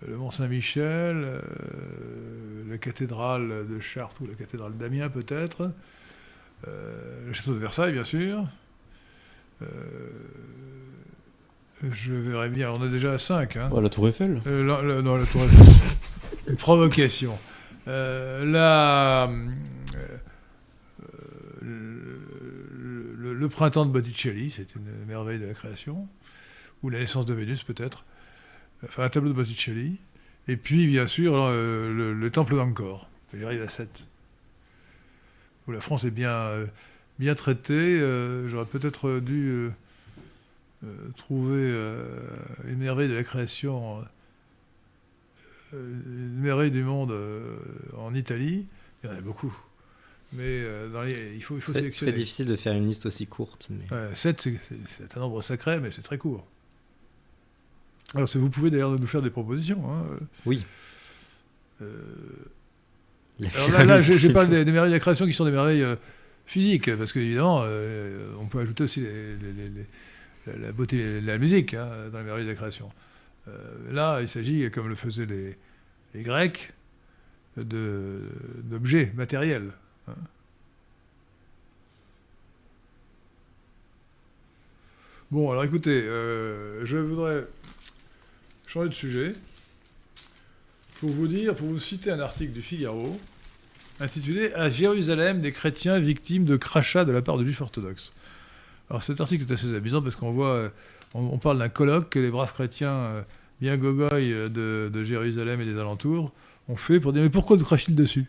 le Mont-Saint-Michel, la cathédrale de Chartres ou la cathédrale d'Amiens peut-être, le château de Versailles bien sûr. Je verrais bien, alors on est déjà à 5. Hein. Oh, la Tour Eiffel Non, la Tour Eiffel. Une provocation. Le printemps de Botticelli, c'est une merveille de la création, ou la naissance de Vénus peut-être, enfin un tableau de Botticelli, et puis bien sûr le temple d'Angkor, j'arrive à 7, où la France est bien traitée. J'aurais peut-être dû trouver une merveille de la création, une merveille du monde en Italie, il y en a beaucoup. Mais il faut sélectionner. C'est très difficile de faire une liste aussi courte. Mais... 7, c'est un nombre sacré, mais c'est très court. Alors, vous pouvez d'ailleurs nous faire des propositions. Hein. Oui. Alors là je parle des merveilles de la création qui sont des merveilles physiques, parce qu'évidemment, on peut ajouter aussi la beauté de la musique hein, dans les merveilles de la création. Là, il s'agit, comme le faisaient les Grecs, d'objets matériels. Hein. Bon, alors écoutez, je voudrais changer de sujet pour vous citer un article du Figaro intitulé « À Jérusalem, des chrétiens victimes de crachats de la part de juifs orthodoxes ». Alors cet article est assez amusant parce qu'on voit, on parle d'un colloque que les braves chrétiens bien gogoïs de Jérusalem et des alentours ont fait pour dire « Mais pourquoi nous crachent-ils dessus ?»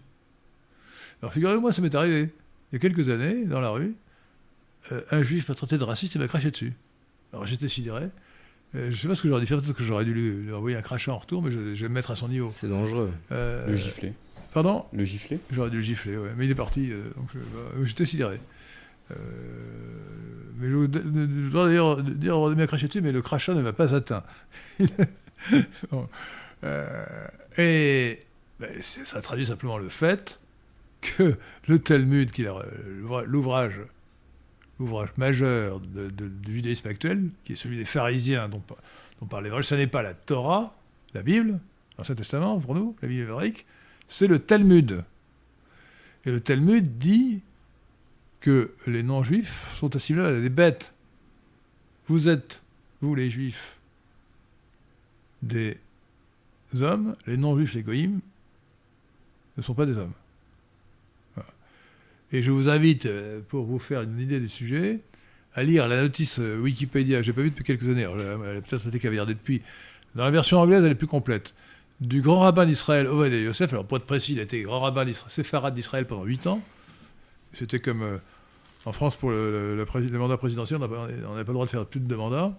Alors figurez-vous, ça m'est arrivé il y a quelques années, dans la rue, un juif m'a traité de raciste et m'a craché dessus. Alors j'étais sidéré. Je ne sais pas ce que j'aurais dû faire, peut-être que j'aurais dû lui envoyer un crachat en retour, mais je vais me mettre à son niveau. C'est dangereux. Le gifler. Pardon ? Le gifler ? J'aurais dû le gifler, oui. Mais il est parti, donc j'étais sidéré. Mais je dois d'ailleurs dire on aurait dû me cracher dessus, mais le crachat ne m'a pas atteint. Bon. Ça traduit simplement le fait que le Talmud, l'ouvrage majeur du judaïsme actuel, qui est celui des pharisiens dont parle l'Évangile, ce n'est pas la Torah, la Bible, l'Ancien Testament pour nous, la Bible hébraïque, c'est le Talmud. Et le Talmud dit que les non-juifs sont assimilables à des bêtes. Vous êtes, vous les juifs, des hommes, les non-juifs, les goïms, ne sont pas des hommes. Et je vous invite, pour vous faire une idée du sujet, à lire la notice Wikipédia, je n'ai pas vu depuis quelques années, peut-être c'était caviardé depuis. Dans la version anglaise, elle est plus complète. Du grand rabbin d'Israël, Ovadia Yossef, alors pour être précis, il a été grand rabbin séfarade d'Israël pendant 8 ans. C'était comme en France pour le mandat présidentiel, on n'a pas le droit de faire plus de mandats.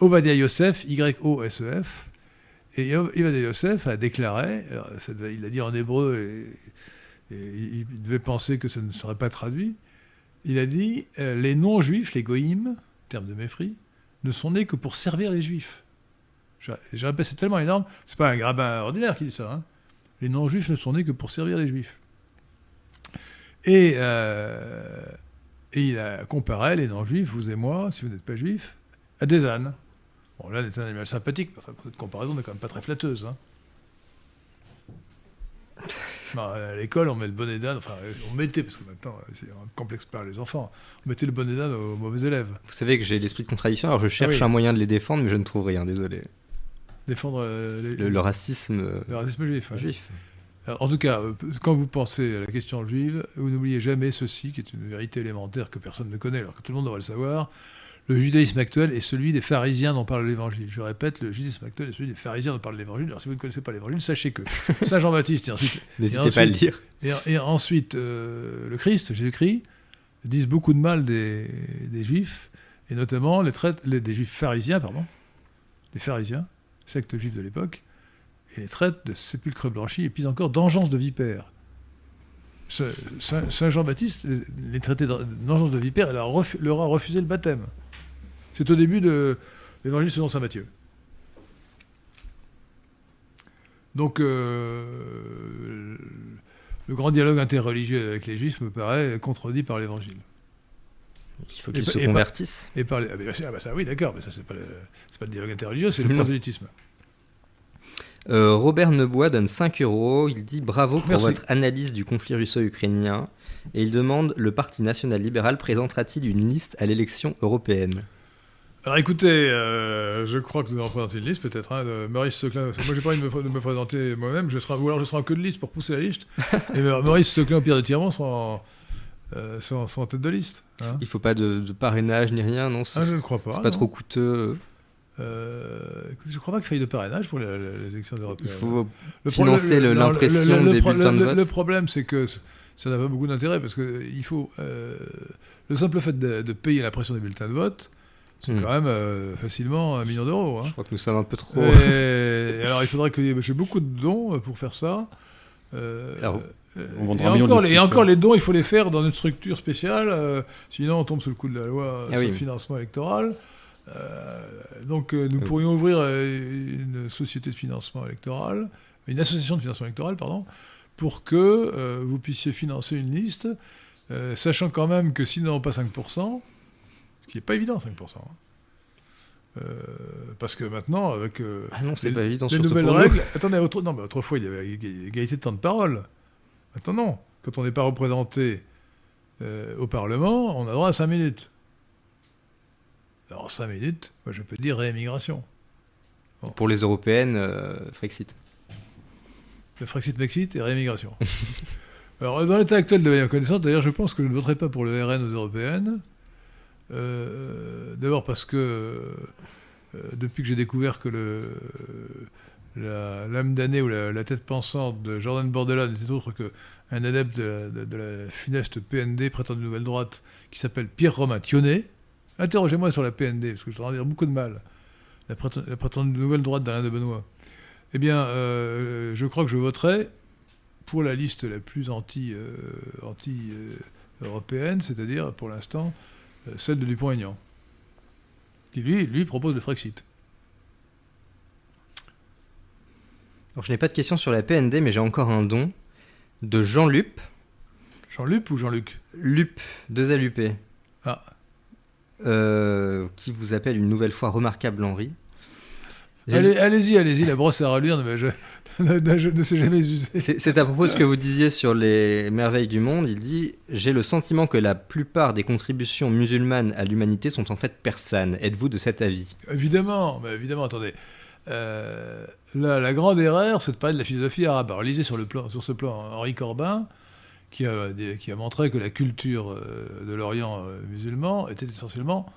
Ovadia Yossef, Y-O-S-E-F. Et Ovadia Yossef a déclaré, alors, il l'a dit en hébreu et il devait penser que ça ne serait pas traduit, il a dit « Les non-juifs, les goïms, terme de mépris, ne sont nés que pour servir les juifs ». Je répète, c'est tellement énorme, c'est pas un rabbin ordinaire qui dit ça, hein. Les non-juifs ne sont nés que pour servir les juifs. Et il a comparé les non-juifs, vous et moi, si vous n'êtes pas juifs, à des ânes. Bon là, c'est un animal sympathique, mais enfin, cette comparaison n'est quand même pas très flatteuse, hein. Non, à l'école, on met le bonnet d'âne, enfin, on mettait, parce que maintenant, c'est un complexe par les enfants, on mettait le bonnet d'âne aux mauvais élèves. Vous savez que j'ai l'esprit de contradiction, alors je cherche un moyen de les défendre, mais je ne trouve rien, désolé. Défendre le racisme... Le racisme juif. Ouais. Juif. Alors, en tout cas, quand vous pensez à la question juive, vous n'oubliez jamais ceci, qui est une vérité élémentaire que personne ne connaît, alors que tout le monde devrait le savoir, le judaïsme actuel est celui des pharisiens dont parle l'Évangile. Je répète, le judaïsme actuel est celui des pharisiens dont parle l'Évangile. Alors si vous ne connaissez pas l'Évangile, sachez que Saint Jean-Baptiste n'hésitez pas à le lire. Et ensuite, le Christ, Jésus-Christ, disent beaucoup de mal des Juifs, et notamment des Juifs pharisiens, pardon, les pharisiens, secte juive de l'époque, et les traitent de sépulcres blanchis, et puis encore d'engeance de vipères. Saint Jean-Baptiste les traitait d'engeance de vipères, et leur a refusé le baptême. C'est au début de l'Évangile selon saint Matthieu. Donc, le grand dialogue interreligieux avec les Juifs me paraît contredit par l'Évangile. Il faut qu'ils se convertissent. Ça, oui, d'accord, mais ça, c'est pas le dialogue interreligieux, c'est le prosélytisme. Robert Nebois donne 5 €. Il dit bravo pour votre analyse du conflit russo-ukrainien. Et il demande, le Parti national libéral présentera-t-il une liste à l'élection européenne ? Alors écoutez, je crois que nous allons présenter une liste, peut-être. Hein, Maurice Seclin, moi j'ai pas envie de me présenter moi-même, je serai en queue de liste pour pousser la liste. Et Maurice Seclin ou Pierre de Tyremont sont en tête de liste. Hein. Il ne faut pas de parrainage ni rien, non ? Je ne crois pas. C'est pas trop coûteux. Écoutez, je ne crois pas qu'il faille de parrainage pour les élections européennes. Il faut financer l'impression des bulletins de vote. Le problème, c'est que ça n'a pas beaucoup d'intérêt, parce que il faut le simple fait de payer l'impression des bulletins de vote, c'est quand même facilement 1 million d'euros. Hein. Je crois que nous sommes un peu trop... alors il faudrait qu'il y ait beaucoup de dons pour faire ça. Et encore les dons, il faut les faire dans une structure spéciale, sinon on tombe sous le coup de la loi sur le financement électoral. Nous pourrions ouvrir une société de financement électoral, une association de financement électoral, pardon, pour que vous puissiez financer une liste, sachant quand même que s'ils n'ont pas 5%, ce qui n'est pas évident 5%, hein, parce que maintenant, avec les nouvelles règles... Attendez, autrefois, il y avait égalité de temps de parole. Maintenant, non. Quand on n'est pas représenté au Parlement, on a droit à 5 minutes. Alors 5 minutes, moi, je peux dire réémigration. Bon. Pour les européennes, Frexit. Le Frexit, Mexit et réémigration. Alors, dans l'état actuel de ma connaissance, d'ailleurs, je pense que je ne voterai pas pour le RN aux européennes. D'abord parce que, depuis que j'ai découvert que l'âme damnée ou la tête pensante de Jordan Bardella n'était autre qu'un adepte de la funeste PND, prétendue nouvelle droite, qui s'appelle Pierre Romain Thionnet. Interrogez-moi sur la PND, parce que je vais en dire beaucoup de mal. La prétendue nouvelle droite d'Alain de Benoît. Eh bien, je crois que je voterai pour la liste la plus anti-européenne, c'est-à-dire, pour l'instant, celle de Dupont-Aignan, qui, lui propose le Frexit. Alors, je n'ai pas de question sur la PND, mais j'ai encore un don de Jean-Lup. Jean-Lup ou Jean-Luc ? Lup, 2 LUP. Ah. Qui vous appelle une nouvelle fois remarquable Henri. Allez-y, la brosse à ralure ne s'est jamais usée. C'est à propos de ce que vous disiez sur les merveilles du monde. Il dit « J'ai le sentiment que la plupart des contributions musulmanes à l'humanité sont en fait persanes. Êtes-vous de cet avis ?» Évidemment, attendez. La grande erreur, c'est de parler de la philosophie arabe. Alors lisez sur ce plan Henry Corbin, qui a montré que la culture de l'Orient musulman était essentiellement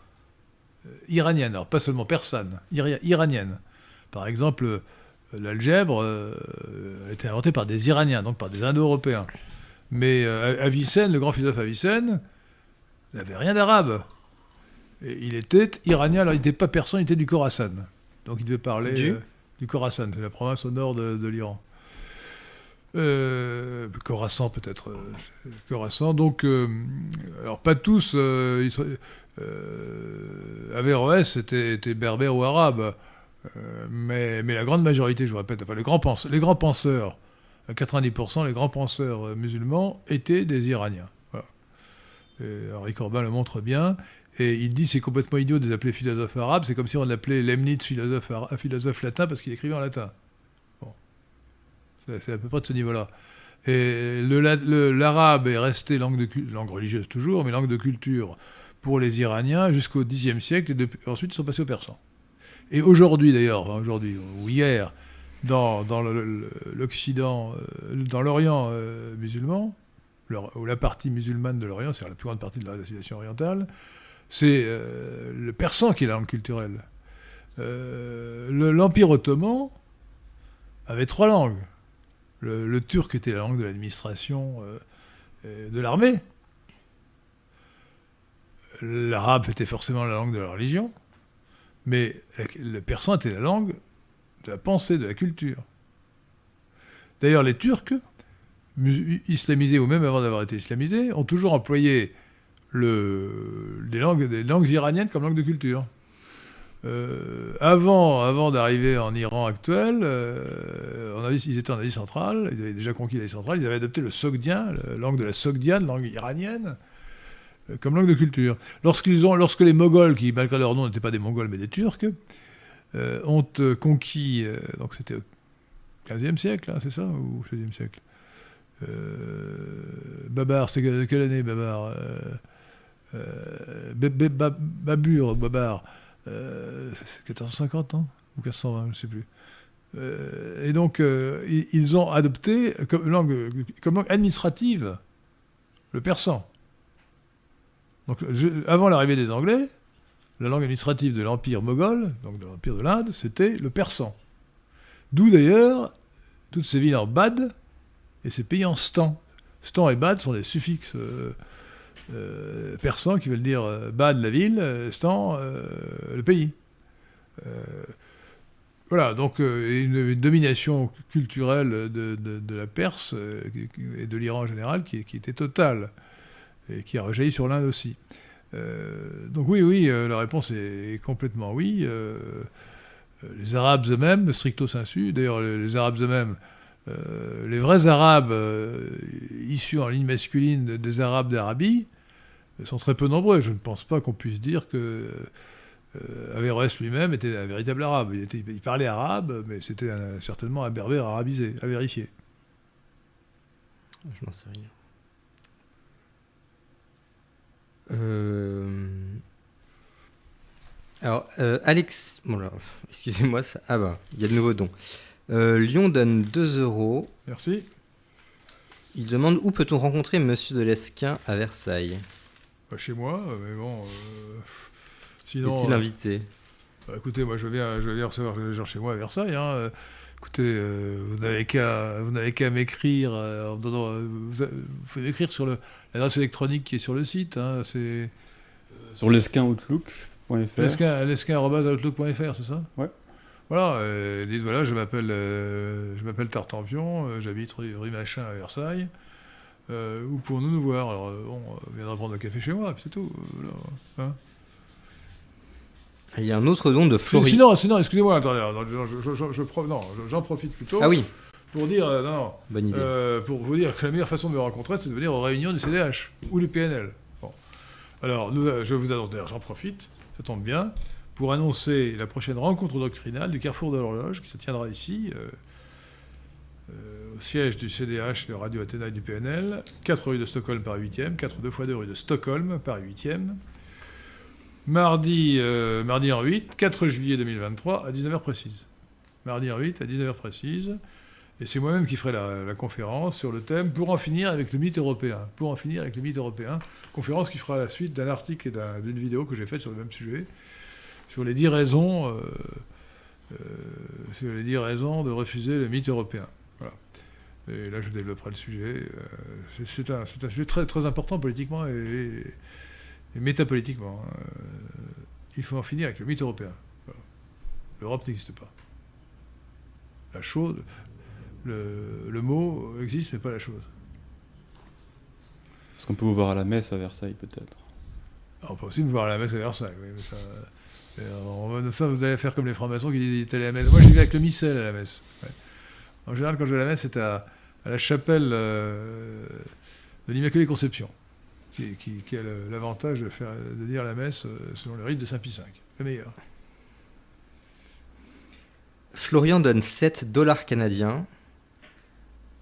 iranienne. Alors pas seulement persane, iranienne. Par exemple, l'algèbre a été inventée par des Iraniens, donc par des Indo-Européens. Mais Avicenne, le grand philosophe Avicenne, n'avait rien d'arabe. Et il était iranien, alors il n'était pas persan, il était du Khorasan. Donc il devait parler du Khorasan, c'est la province au nord de l'Iran. Khorasan peut-être. Khorasan, donc... alors pas tous... Averroès était berbère ou arabe. Mais la grande majorité, je vous répète, enfin, les grands penseurs, 90%, les grands penseurs musulmans étaient des Iraniens. Voilà. Henri Corbin le montre bien. Et il dit c'est complètement idiot de les appeler philosophes arabes. C'est comme si on l'appelait Leibniz philosophe latin parce qu'il écrivait en latin. Bon. C'est à peu près de ce niveau-là. Et l'arabe est resté langue religieuse toujours, mais langue de culture pour les Iraniens jusqu'au Xe siècle. Et ensuite, ils sont passés aux persans. Et aujourd'hui, d'ailleurs, ou hier, dans l'Occident, dans l'Orient musulman, ou la partie musulmane de l'Orient, c'est-à-dire la plus grande partie de la civilisation orientale, c'est le persan qui est la langue culturelle. L'Empire ottoman avait 3 langues. Le turc était la langue de l'administration, de l'armée. L'arabe était forcément la langue de la religion. Mais le persan était la langue de la pensée, de la culture. D'ailleurs, les Turcs, islamisés ou même avant d'avoir été islamisés, ont toujours employé des langues iraniennes comme langue de culture. Avant d'arriver en Iran actuel, ils étaient en Asie centrale, ils avaient déjà conquis l'Asie centrale, ils avaient adopté le sogdien, la langue de la Sogdiane, langue iranienne, comme langue de culture. Lorsque les Mogols, qui malgré leur nom n'étaient pas des Mongols mais des Turcs, ont conquis, donc c'était au XVe siècle, hein, c'est ça, ou au XVIe siècle, Babur, c'était quelle année Babur, Babur, 1450, non, ou 1520, je ne sais plus. Et donc ils ont adopté comme langue administrative le persan. Donc, avant l'arrivée des Anglais, la langue administrative de l'Empire moghol, donc de l'Empire de l'Inde, c'était le persan. D'où d'ailleurs toutes ces villes en bad et ces pays en stan. Stan et bad sont des suffixes persans qui veulent dire bad la ville, stan le pays. Voilà, donc une domination culturelle de la Perse et de l'Iran en général qui était totale. Et qui a rejailli sur l'Inde aussi. Donc oui, la réponse est complètement oui. Les Arabes eux-mêmes, stricto sensu, d'ailleurs les Arabes eux-mêmes, les vrais Arabes issus en ligne masculine des Arabes d'Arabie sont très peu nombreux. Je ne pense pas qu'on puisse dire que Averroès lui-même était un véritable arabe. Il parlait arabe, mais c'était certainement un berbère arabisé, à vérifier. Je n'en sais rien. Alors, Alex... Bon, là, excusez-moi, ça... Ah bah, il y a de nouveaux dons. Lyon donne 2 €. Merci. Il demande où peut-on rencontrer Monsieur de Lesquin à Versailles? Bah, chez moi, mais bon... Sinon, est-il invité? Bah, écoutez, moi je viens recevoir les gens chez moi à Versailles. Hein. Écoutez, vous n'avez qu'à m'écrire. Vous pouvez m'écrire sur l'adresse électronique qui est sur le site. Hein, c'est sur lesquinoutlook.fr. Lesquin@outlook.fr, c'est ça? Ouais. Voilà. Dites voilà, je m'appelle Tartampion, j'habite rue Machin à Versailles. Où pouvons-nous nous voir? Alors bon, viendra prendre un café chez moi, puis c'est tout. Voilà. Hein. Il y a un autre don de Floride. Sinon, excusez-moi, attendez, j'en profite plutôt. Ah oui. Pour dire, bonne idée. Pour vous dire que la meilleure façon de me rencontrer, c'est de venir aux réunions du CDH ou du PNL. Bon. Alors, je vous annonce, d'ailleurs, j'en profite, ça tombe bien, pour annoncer la prochaine rencontre doctrinale du Carrefour de l'Horloge, qui se tiendra ici, au siège du CDH, de Radio Athéna et du PNL, 4 rue de Stockholm par 8e, 4 2x2 rue de Stockholm par 8e. Mardi en 8, 4 juillet 2023, à 19h précise. Mardi en 8, à 19h précise. Et c'est moi-même qui ferai la conférence sur le thème « Pour en finir avec le mythe européen ». Pour en finir avec le mythe européen. Conférence qui fera la suite d'un article et d'une vidéo que j'ai faite sur le même sujet, sur les 10 raisons, de refuser le mythe européen. Voilà. Et là, je développerai le sujet. C'est un sujet très, très important politiquement et métapolitiquement, il faut en finir avec le mythe européen. Voilà. L'Europe n'existe pas. La chose, le mot existe, mais pas la chose. Est-ce qu'on peut vous voir à la messe à Versailles, peut-être? Alors, on peut aussi me voir à la messe à Versailles, oui. Mais ça, vous allez faire comme les francs-maçons qui disent qu'ils étaient allés à la messe. Moi, j'y vais avec le missel à la messe. Ouais. En général, quand je vais à la messe, c'est à la chapelle de l'Immaculée Conception. Qui a l'avantage de dire la messe selon le rite de Saint Pie V, le meilleur. Florian donne 7 $ canadiens.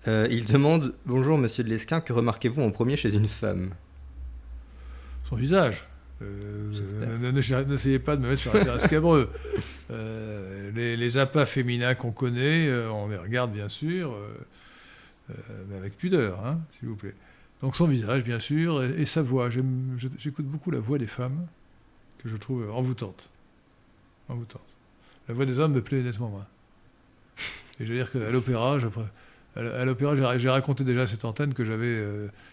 Il demande « Bonjour, monsieur de Lesquin, que remarquez-vous en premier chez une femme ?» Son visage. N'essayez pas de me mettre sur un terrain scabreux. Les appâts féminins qu'on connaît, on les regarde bien sûr, mais avec pudeur, hein, s'il vous plaît. Donc son visage, bien sûr, et sa voix. J'écoute beaucoup la voix des femmes, que je trouve envoûtante. La voix des hommes me plaît nettement moins. Et je veux dire qu'à l'opéra, j'ai raconté déjà à cette antenne que j'avais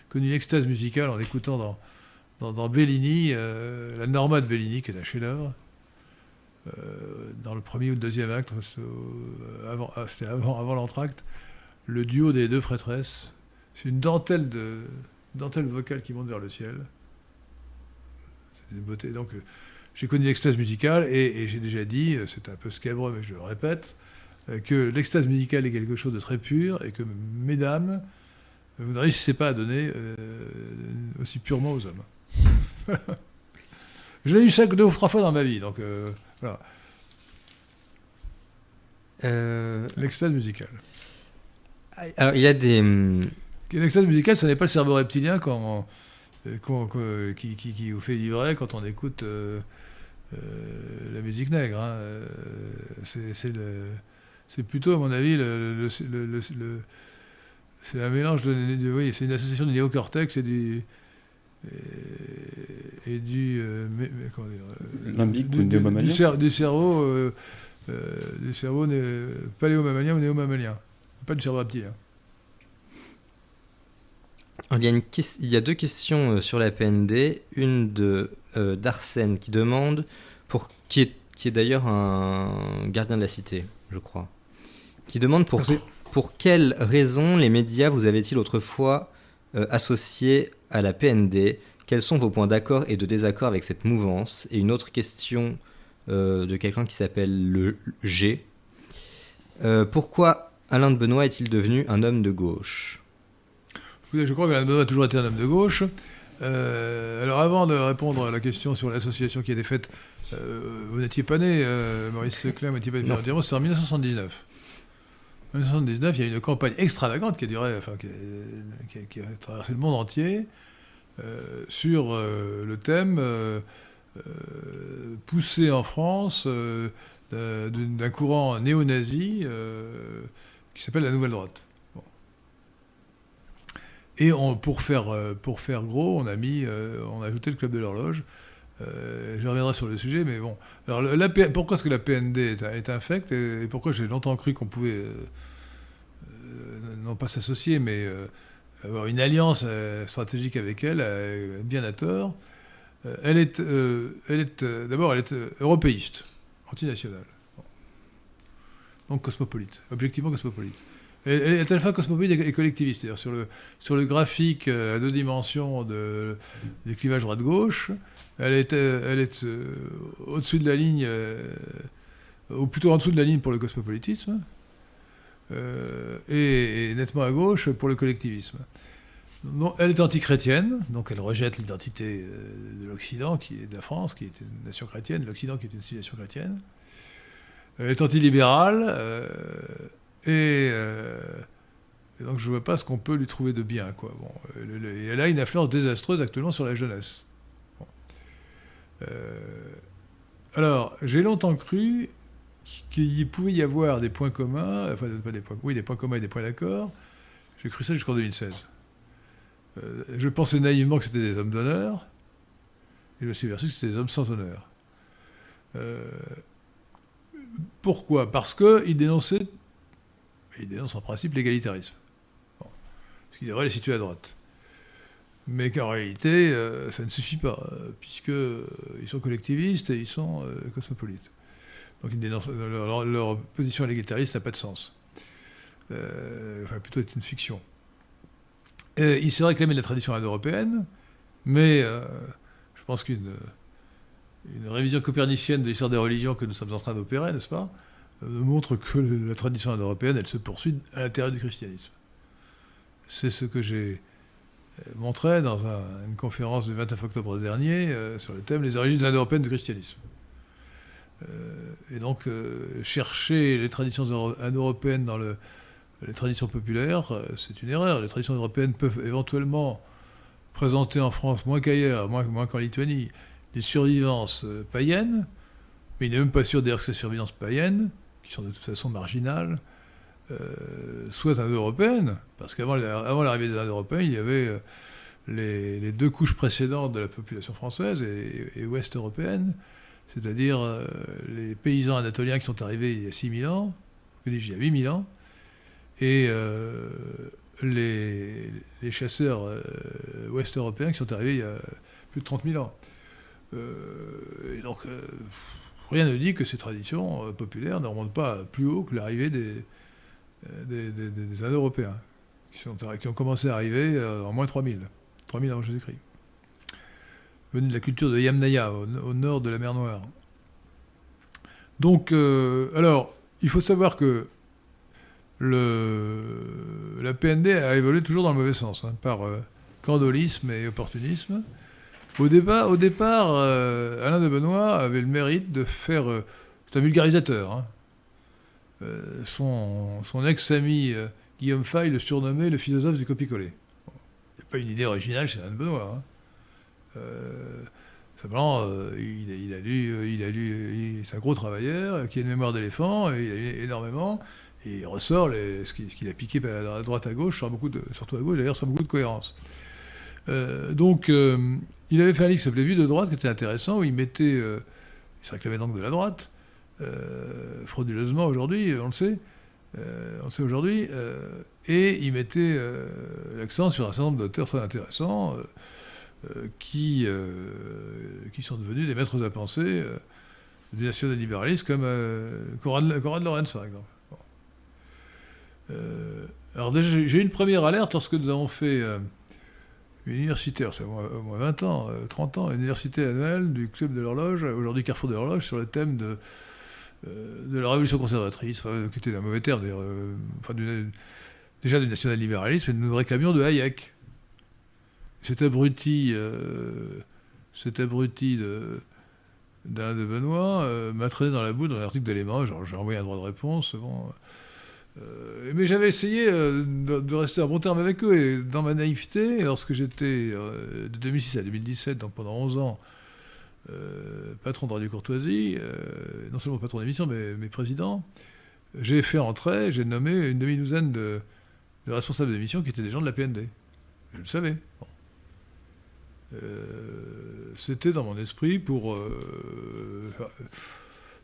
connu une extase musicale en écoutant dans Bellini, la Norma de Bellini, qui est un chef-d'œuvre, dans le premier ou le deuxième acte, c'était avant l'entracte, le duo des deux prêtresses. C'est une dentelle vocale qui monte vers le ciel. C'est une beauté. Donc, j'ai connu l'extase musicale et j'ai déjà dit, c'est un peu scabreux, mais je le répète, que l'extase musicale est quelque chose de très pur et que, mesdames, vous ne réussissez pas à donner aussi purement aux hommes. Je l'ai eu ça que 2 ou 3 fois dans ma vie. Donc, voilà. L'extase musicale. Alors, il y a des... L'extase musicale, ce n'est pas le cerveau reptilien qui vous fait vibrer quand on écoute la musique nègre. Hein. C'est plutôt, à mon avis, c'est un mélange de oui, c'est une association du néocortex et limbique du cerveau, paléo-mammalien ou néo-mammalien, pas du cerveau reptilien. Il y a 2 questions sur la PND, une d'Arsène qui demande, qui est d'ailleurs un gardien de la cité, je crois, qui demande pour quelles raisons les médias vous avaient-ils autrefois associés à la PND, Quels sont vos points d'accord et de désaccord avec cette mouvance? Et une autre question de quelqu'un qui s'appelle le G. Pourquoi Alain de Benoît est-il devenu un homme de gauche? Je crois qu'Alain de Benoît a toujours été un homme de gauche. Alors avant de répondre à la question sur l'association qui a été faite, vous n'étiez pas né, Maurice Seclin, vous n'étiez pas né, Pierre de Tyremont, c'était en 1979. En 1979, il y a eu une campagne extravagante qui a duré, enfin, qui a traversé le monde entier, sur le thème poussé en France d'un courant néo-nazi qui s'appelle la Nouvelle Droite. Bon. Et pour faire gros, on a ajouté le Club de l'Horloge. Je reviendrai sur le sujet, mais bon. Alors, pourquoi est-ce que la PND est infecte et pourquoi j'ai longtemps cru qu'on pouvait, non pas s'associer, mais avoir une alliance stratégique avec elle, bien à tort. D'abord, elle est européiste, antinationale. Bon. Donc cosmopolite, objectivement cosmopolite. Elle est à la fois cosmopolite et collectiviste. C'est-à-dire sur le graphique à deux dimensions du clivage droite-gauche, elle est au-dessus de la ligne, ou plutôt en dessous de la ligne pour le cosmopolitisme, et nettement à gauche pour le collectivisme. Non, elle est antichrétienne, donc elle rejette l'identité de l'Occident, qui est de la France, qui est une nation chrétienne, de l'Occident qui est une civilisation chrétienne. Elle est antilibérale, et donc je ne vois pas ce qu'on peut lui trouver de bien, quoi. Bon, elle a une influence désastreuse actuellement sur la jeunesse. Alors, j'ai longtemps cru qu'il pouvait y avoir des points communs, enfin, des points communs et des points d'accord. J'ai cru ça jusqu'en 2016. Je pensais naïvement que c'était des hommes d'honneur, et je me suis aperçu que c'était des hommes sans honneur. Pourquoi? Parce qu'ils dénoncent en principe l'égalitarisme. Bon. Ce qui devrait les situer à droite. Mais qu'en réalité, ça ne suffit pas, puisqu'ils sont collectivistes et ils sont cosmopolites. Donc leur position égalitariste n'a pas de sens. Enfin, plutôt est une fiction. Et ils se réclamaient de la tradition indo-européenne, mais je pense qu'une révision copernicienne de l'histoire des religions que nous sommes en train d'opérer, n'est-ce pas, montre que la tradition indo-européenne, elle se poursuit à l'intérieur du christianisme. C'est ce que j'ai montrait dans une conférence du 29 octobre dernier sur le thème « Les origines indo-européennes du christianisme ». Et donc, chercher les traditions indo-européennes dans les traditions populaires, c'est une erreur. Les traditions européennes peuvent éventuellement présenter en France, moins qu'ailleurs, moins qu'en Lituanie, des survivances païennes, mais il n'est même pas sûr d'ailleurs que ces survivances païennes, qui sont de toute façon marginales, soit indo-européenne, parce qu'avant l'arrivée des Indo-Européens, il y avait les deux couches précédentes de la population française et ouest-européenne, c'est-à-dire les paysans anatoliens qui sont arrivés il y a 6 000 ans, il y a 8 000 ans, et les chasseurs ouest-européens qui sont arrivés il y a plus de 30 000 ans. Et donc, rien ne dit que ces traditions populaires ne remontent pas plus haut que l'arrivée des Indo-Européens, qui ont commencé à arriver en moins 3000 avant Jésus-Christ, venus de la culture de Yamnaya, au nord de la mer Noire. Donc, alors, il faut savoir que la PND a évolué toujours dans le mauvais sens, hein, par candolisme et opportunisme. Au départ Alain de Benoît avait le mérite de faire... c'est un vulgarisateur, hein. Son ex-ami Guillaume Fay le surnommait le philosophe du copier-coller. Bon. Il n'y a pas une idée originale chez Alain de Benoît. Hein. Simplement, il a lu, c'est un gros travailleur qui a une mémoire d'éléphant, et il a lu énormément, et il ressort ce qu'il a piqué à droite à gauche, surtout à gauche d'ailleurs, sur beaucoup de cohérence. Donc, il avait fait un livre qui s'appelait « Vue de droite », qui était intéressant, où il mettait... il se réclamait donc de la droite, frauduleusement aujourd'hui, on le sait aujourd'hui, et il mettait l'accent sur un certain nombre d'auteurs très intéressants qui sont devenus des maîtres à penser du national-libéralisme, comme Konrad Lorenz, par exemple. Bon. Alors déjà, j'ai eu une première alerte lorsque nous avons fait universitaire, c'est moins 20 ans, 30 ans, université annuelle du Club de l'Horloge, aujourd'hui Carrefour de l'Horloge, sur le thème de la révolution conservatrice, qui était d'un mauvais terme, d'ailleurs, enfin, déjà du national-libéralisme, et nous réclamions de Hayek. Cet abruti d'Alain de Benoît m'a traîné dans la boue dans l'article d'Éléments, j'ai envoyé un droit de réponse, bon... mais j'avais essayé de rester à bon terme avec eux, et dans ma naïveté, lorsque j'étais de 2006 à 2017, donc pendant 11 ans, patron de Radio Courtoisie, non seulement patron d'émission, mais président, j'ai fait entrer, j'ai nommé une demi-douzaine de responsables d'émission qui étaient des gens de la PND. Je le savais. Bon. C'était dans mon esprit pour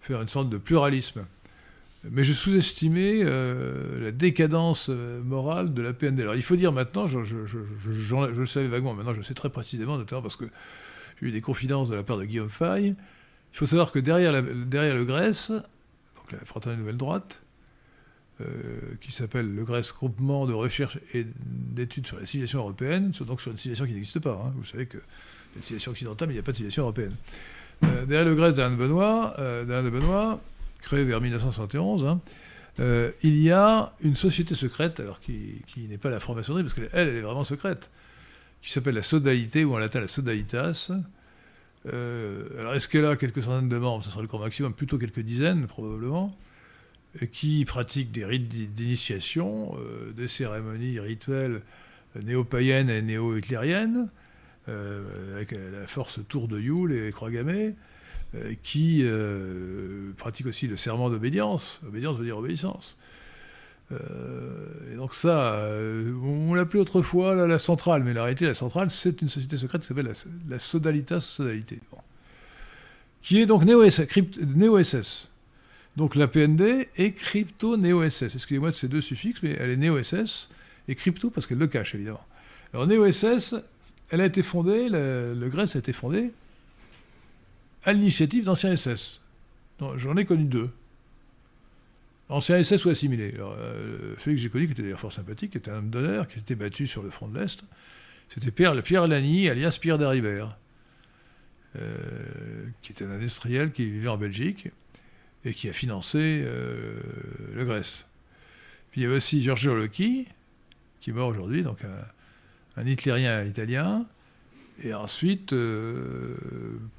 faire une sorte de pluralisme. Mais je sous-estimais la décadence morale de la PND. Alors il faut dire maintenant, je le savais vaguement, maintenant je le sais très précisément, notamment parce que j'ai eu des confidences de la part de Guillaume Fay. Il faut savoir que derrière le GRECE, donc la fraternité Nouvelle Droite, qui s'appelle le GRECE, Groupement de Recherche et d'Études sur la Civilisation Européenne, donc sur une civilisation qui n'existe pas, hein. Vous savez qu'il y a une civilisation occidentale, mais il n'y a pas de civilisation européenne. Derrière le GRECE d'Alain de Benoît, créé vers 1971, il y a une société secrète, alors qui n'est pas la franc-maçonnerie, parce qu'elle est vraiment secrète, qui s'appelle la Sodalité, ou en latin la Sodalitas. Alors est-ce qu'elle a quelques centaines de membres, ce sera le corps maximum, plutôt quelques dizaines probablement, qui pratiquent des rites d'initiation, des cérémonies rituelles néo-païennes et néo-hitlériennes, avec la force tour de Yule et croix gammée, qui pratique aussi le serment d'obédience. Obédience veut dire obéissance. Et donc ça, on l'appelait autrefois la centrale, mais la réalité, la centrale, c'est une société secrète qui s'appelle la Sodalitas, Sodalité. Bon. Qui est donc néo-SS. Donc la PND est crypto-néo-SS. Excusez-moi de ces deux suffixes, mais elle est néo-SS et crypto parce qu'elle le cache, évidemment. Alors néo-SS, elle a été fondée, le GRECE a été fondé à l'initiative d'anciens SS. J'en ai connu deux. Anciens SS ou assimilés. Alors, celui que j'ai connu, qui était d'ailleurs fort sympathique, qui était un homme d'honneur, qui s'était battu sur le front de l'Est, c'était Pierre Lagny, alias Pierre d'Aribert, qui était un industriel qui vivait en Belgique et qui a financé le GRECE. Puis il y avait aussi Giorgio Locchi, qui est mort aujourd'hui, donc un hitlérien italien. Et ensuite,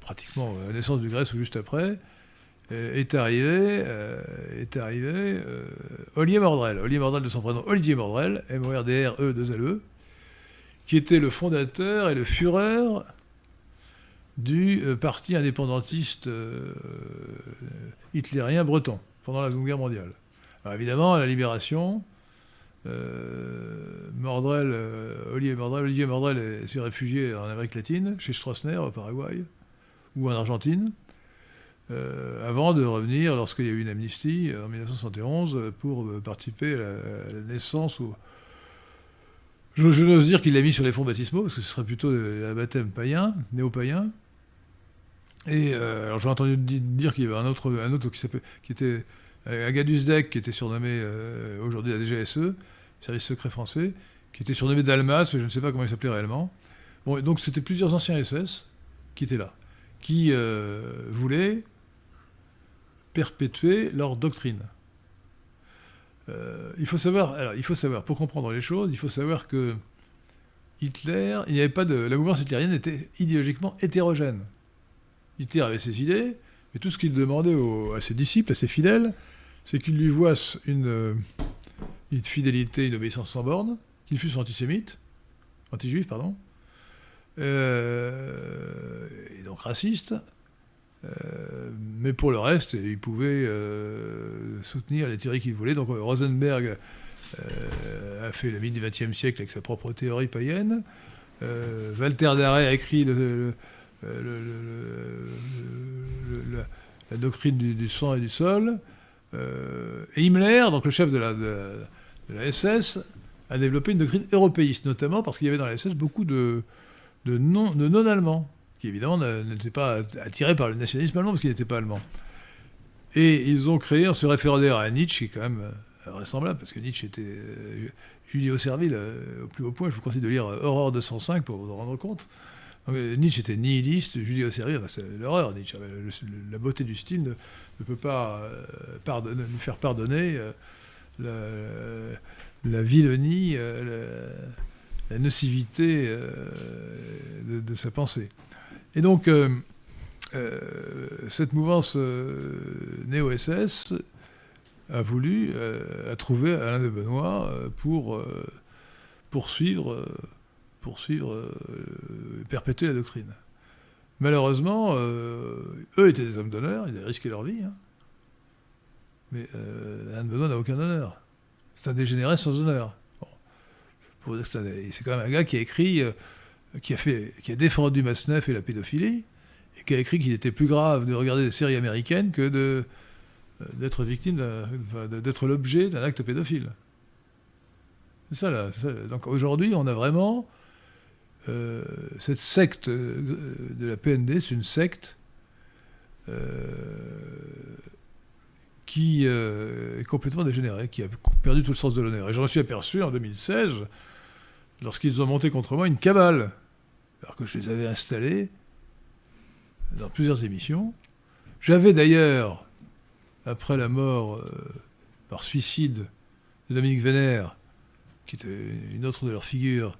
pratiquement à la naissance du GRECE ou juste après, est arrivé Olivier Mordrel. Olivier Mordrel de son prénom, Olivier Mordrel, M-O-R-D-R-E-2-L-E, qui était le fondateur et le Führer du parti indépendantiste hitlérien breton pendant la Seconde Guerre mondiale. Alors évidemment, à la Libération... Olivier Mordrel s'est réfugié en Amérique latine, chez Stroessner au Paraguay ou en Argentine, avant de revenir lorsqu'il y a eu une amnistie en 1971 pour participer à la naissance ou... je n'ose dire qu'il l'a mis sur les fonds baptismaux parce que ce serait plutôt un baptême païen, néo-païen. Et alors j'ai entendu dire qu'il y avait un autre qui était un gars d'Uzdek qui était surnommé aujourd'hui la DGSE, service secret français, qui était surnommé Dalmas, mais je ne sais pas comment il s'appelait réellement. Bon, et donc c'était plusieurs anciens SS qui étaient là, qui voulaient perpétuer leur doctrine. Il faut savoir, pour comprendre les choses, il faut savoir que Hitler, il n'y avait pas de... La mouvance hitlérienne était idéologiquement hétérogène. Hitler avait ses idées... Mais tout ce qu'il demandait à ses disciples, à ses fidèles, c'est qu'ils lui voient une fidélité, une obéissance sans borne, qu'ils fussent antijuifs, et donc racistes. Mais pour le reste, ils pouvaient soutenir les théories qu'ils voulaient. Donc Rosenberg a fait le mythe du XXe siècle avec sa propre théorie païenne. Walter Darré a écrit la doctrine du sang et du sol. Et Himmler, donc le chef de la SS, a développé une doctrine européiste, notamment parce qu'il y avait dans la SS beaucoup de non-Allemands, qui évidemment n'étaient pas attirés par le nationalisme allemand parce qu'ils n'étaient pas Allemands. Et ils ont créé, en se référant à Nietzsche, qui est quand même vraisemblable, parce que Nietzsche était judéo-servile au plus haut point. Je vous conseille de lire Horreur 205 pour vous en rendre compte. Donc, Nietzsche était nihiliste, judéo-servile, c'est l'horreur, Nietzsche. La beauté du style ne peut pas nous faire pardonner la vilenie, la nocivité de sa pensée. Et donc, cette mouvance néo-SS a voulu, a trouvé Alain de Benoît pour perpétuer la doctrine. Malheureusement, eux étaient des hommes d'honneur, ils avaient risqué leur vie, hein. Mais Alain de Benoît n'a aucun honneur. C'est un dégénéré sans honneur. Bon. C'est quand même un gars qui a écrit, qui a défendu Massenet et la pédophilie, et qui a écrit qu'il était plus grave de regarder des séries américaines que de d'être victime, d'être l'objet d'un acte pédophile. C'est ça, là. Donc aujourd'hui, on a vraiment cette secte de la PND, c'est une secte qui est complètement dégénérée, qui a perdu tout le sens de l'honneur. Et j'en suis aperçu en 2016, lorsqu'ils ont monté contre moi une cabale, alors que je les avais installés dans plusieurs émissions. J'avais d'ailleurs, après la mort par suicide de Dominique Venner, qui était une autre de leurs figures,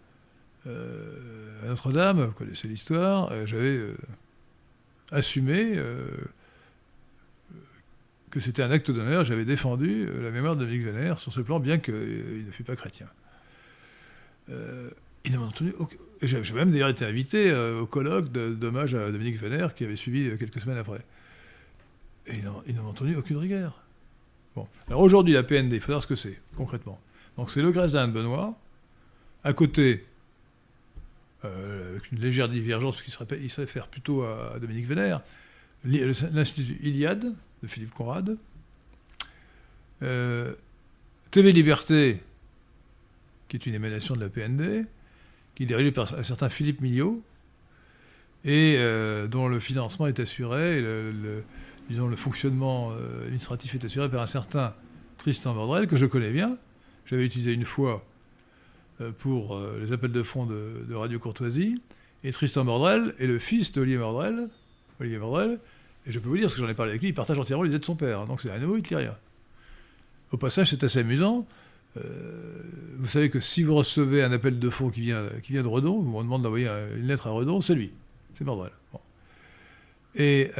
à Notre-Dame, vous connaissez l'histoire, j'avais assumé que c'était un acte d'honneur, j'avais défendu la mémoire de Dominique Venner sur ce plan, bien qu'il ne fût pas chrétien. Ils ne m'ont entendu aucun... J'ai même d'ailleurs été invité au colloque d'hommage à Dominique Venner, qui avait suivi quelques semaines après. Et ils n'ont entendu aucune rigueur. Bon. Alors aujourd'hui, la PND, il faut savoir ce que c'est, concrètement. Donc c'est le GRECE d'Alain de Benoît, à côté, avec une légère divergence, qui se réfère plutôt à Dominique Venner, l'Institut Iliade, de Philippe Conrad, TV Liberté, qui est une émanation de la PND, qui est dirigée par un certain Philippe Millot, et dont le financement est assuré, et le fonctionnement administratif est assuré par un certain Tristan Mordrel, que je connais bien. J'avais utilisé une fois pour les appels de fonds de Radio Courtoisie. Et Tristan Mordrel est le fils d'Olivier Mordrel. Olivier Mordrel. Et je peux vous dire, parce que j'en ai parlé avec lui, il partage entièrement les idées de son père. Donc c'est un nouveau hitlérien. Au passage, c'est assez amusant. Vous savez que si vous recevez un appel de fonds qui vient de Redon, on demande d'envoyer une lettre à Redon, c'est lui. C'est Mordrel. Bon. Et...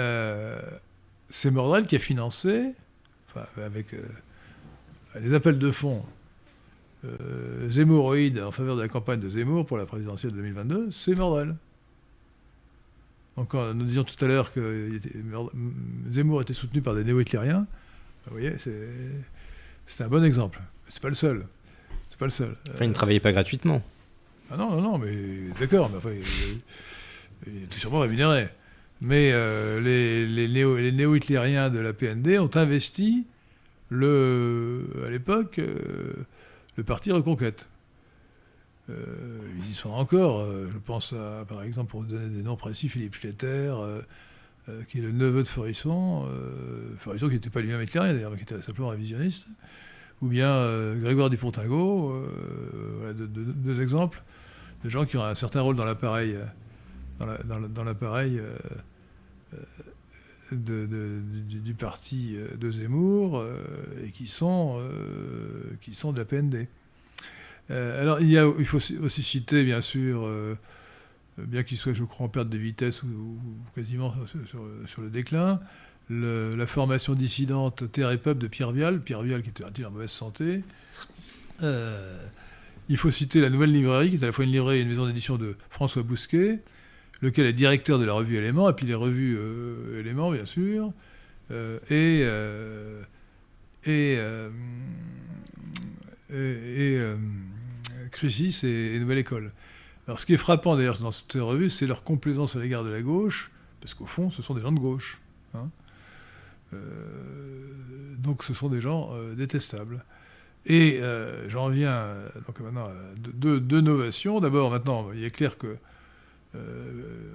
c'est Mordrel qui a financé, enfin, avec les appels de fonds Zemmouride en faveur de la campagne de Zemmour pour la présidentielle de 2022, c'est Mordrel. Donc quand nous disions tout à l'heure que Zemmour était soutenu par des néo-hitlériens, vous voyez, c'est un bon exemple. C'est pas le seul. C'est pas le seul. Enfin, il ne travaillait pas gratuitement. Ah non, non, non, mais d'accord, mais enfin, il était sûrement rémunéré. Mais les néo-hitlériens de la PND ont investi, à l'époque, le parti Reconquête. Ils y sont encore. Je pense, par exemple, pour vous donner des noms précis, Philippe Schletter, qui est le neveu de Faurisson, Faurisson qui n'était pas lui-même hitlérien d'ailleurs, mais qui était simplement révisionniste, ou bien Grégoire Dupont-Tingo, voilà, deux exemples de gens qui ont un certain rôle dans l'appareil. Dans l'appareil du parti de Zemmour et qui sont de la PND. Alors il faut aussi citer, bien sûr, bien qu'il soit, je crois, en perte de vitesse ou quasiment sur le déclin, la formation dissidente Terre et Peuple de Pierre Vial qui était en mauvaise santé. Il faut citer la Nouvelle Librairie, qui est à la fois une librairie et une maison d'édition de François Bousquet, lequel est directeur de la revue Éléments, et puis les revues Éléments, bien sûr, et Crisis et Nouvelle École. Alors ce qui est frappant d'ailleurs dans cette revue, c'est leur complaisance à l'égard de la gauche, parce qu'au fond, ce sont des gens de gauche. Hein. Donc ce sont des gens détestables. Et j'en viens donc maintenant à deux novations. D'abord, maintenant, il est clair que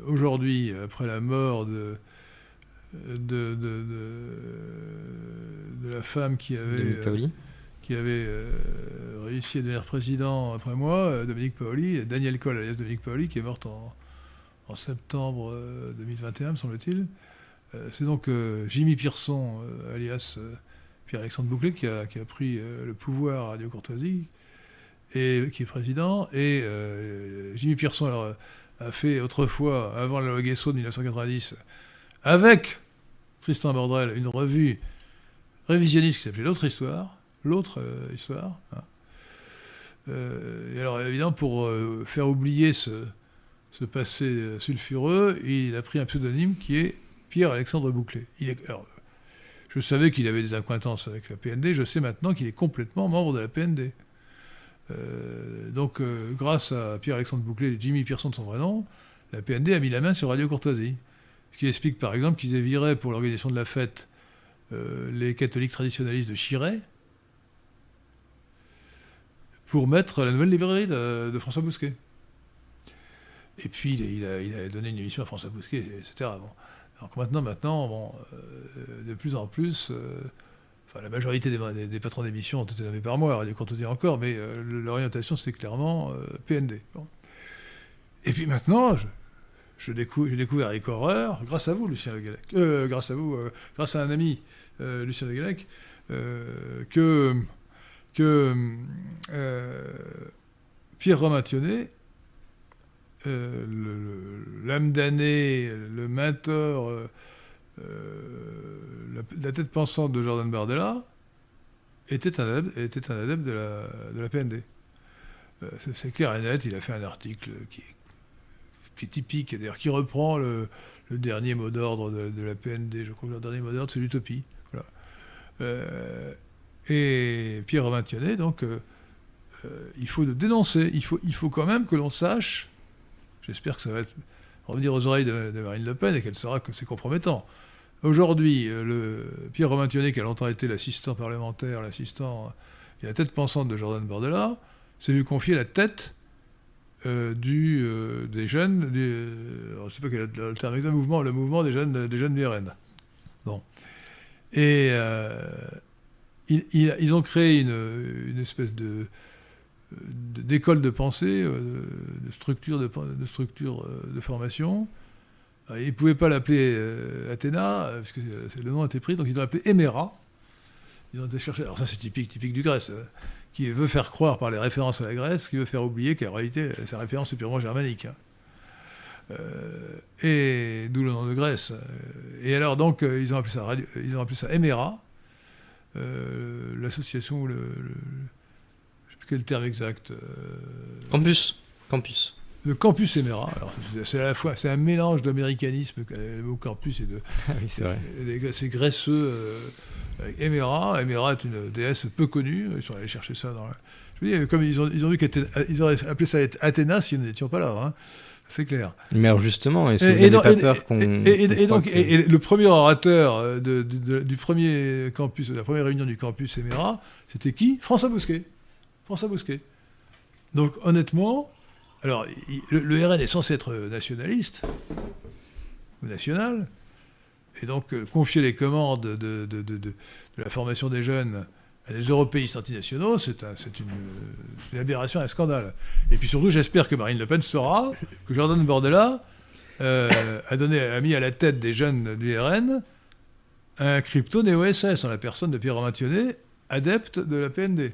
aujourd'hui, après la mort de la femme qui avait, qui avait réussi à devenir président après moi, Dominique Paoli, Daniel Coll, alias Dominique Paoli, qui est morte en septembre 2021, me semble-t-il. C'est donc Jimmy Pearson, alias Pierre-Alexandre Bouclet, qui a pris le pouvoir à Radio-Courtoisie, et qui est président. Et Jimmy Pearson a fait autrefois, avant la loi Guesso de 1990, avec Tristan Mordrel, une revue révisionniste qui s'appelait L'autre histoire. Hein. Et alors, évidemment, pour faire oublier ce passé sulfureux, il a pris un pseudonyme qui est Pierre-Alexandre Bouclet. Je savais qu'il avait des accointances avec la PND, je sais maintenant qu'il est complètement membre de la PND. Donc, grâce à Pierre-Alexandre Bouclet et Jimmy Pearson de son vrai nom, la PND a mis la main sur Radio Courtoisie. Ce qui explique, par exemple, qu'ils aient viré pour l'organisation de la fête les catholiques traditionalistes de Chiré pour mettre la nouvelle librairie de François Bousquet. Et puis, il a donné une émission à François Bousquet, etc. Bon. Donc maintenant, bon, de plus en plus, la majorité des patrons d'émissions ont été nommés par moi, Radio Courtoisie encore, mais l'orientation, c'était clairement PND. Bon. Et puis maintenant, j'ai découvert les horreurs, grâce à vous, Lucien Le Gallec, grâce à un ami, Lucien Le Gallec, que Pierre Romationnet, l'âme damnée, le mentor, la tête pensante de Jordan Bardella, était un adepte de la PND. C'est clair et net, il a fait un article qui est typique, d'ailleurs qui reprend le dernier mot d'ordre de la PND. Je crois que le dernier mot d'ordre, c'est l'utopie. Voilà. Et Pierre Romationnet, donc, il faut le dénoncer. Il faut quand même que l'on sache. J'espère que ça va revenir aux oreilles de Marine Le Pen et qu'elle saura que c'est compromettant. Aujourd'hui, Pierre Romationnet, qui a longtemps été l'assistant parlementaire, l'assistant et la tête pensante de Jordan Bardella, s'est vu confier la tête des jeunes, je ne sais pas quel est le terme, le mouvement des jeunes du RN. Bon. Et ils ont créé une espèce d'école de pensée, de structure de formation. Ils ne pouvaient pas l'appeler Athéna, parce que le nom était pris, donc ils l'ont appelé Emera. Ils ont été chercher. Alors ça, c'est typique du Grèce, qui veut faire croire par les références à la Grèce, qui veut faire oublier qu'en réalité, sa référence est purement germanique. Hein. Et d'où le nom de Grèce. Et alors, donc, ils ont appelé ça Emera, l'association où quel terme exact Campus. Le campus Emera. Alors, c'est un mélange d'américanisme, le mot campus, et de. Oui, c'est vrai. C'est graisseux. Emera est une déesse peu connue. Ils sont allés chercher ça dans. Je veux dire, comme ils ont vu qu'ils auraient appelé ça Athéna si nous n'étions pas là. Hein. C'est clair. Mais alors justement, est-ce que vous n'avez pas peur qu'on. Et le premier orateur du premier campus, de la première réunion du campus Emera, c'était qui? François Bousquet. Donc honnêtement, alors le RN est censé être nationaliste ou national, et donc confier les commandes de la formation des jeunes à des européistes antinationaux, c'est une aberration, un scandale. Et puis surtout, j'espère que Marine Le Pen saura que Jordan Bardella a mis à la tête des jeunes du RN un crypto-néo-SS en la personne de Pierre Romationnet, adepte de la PND.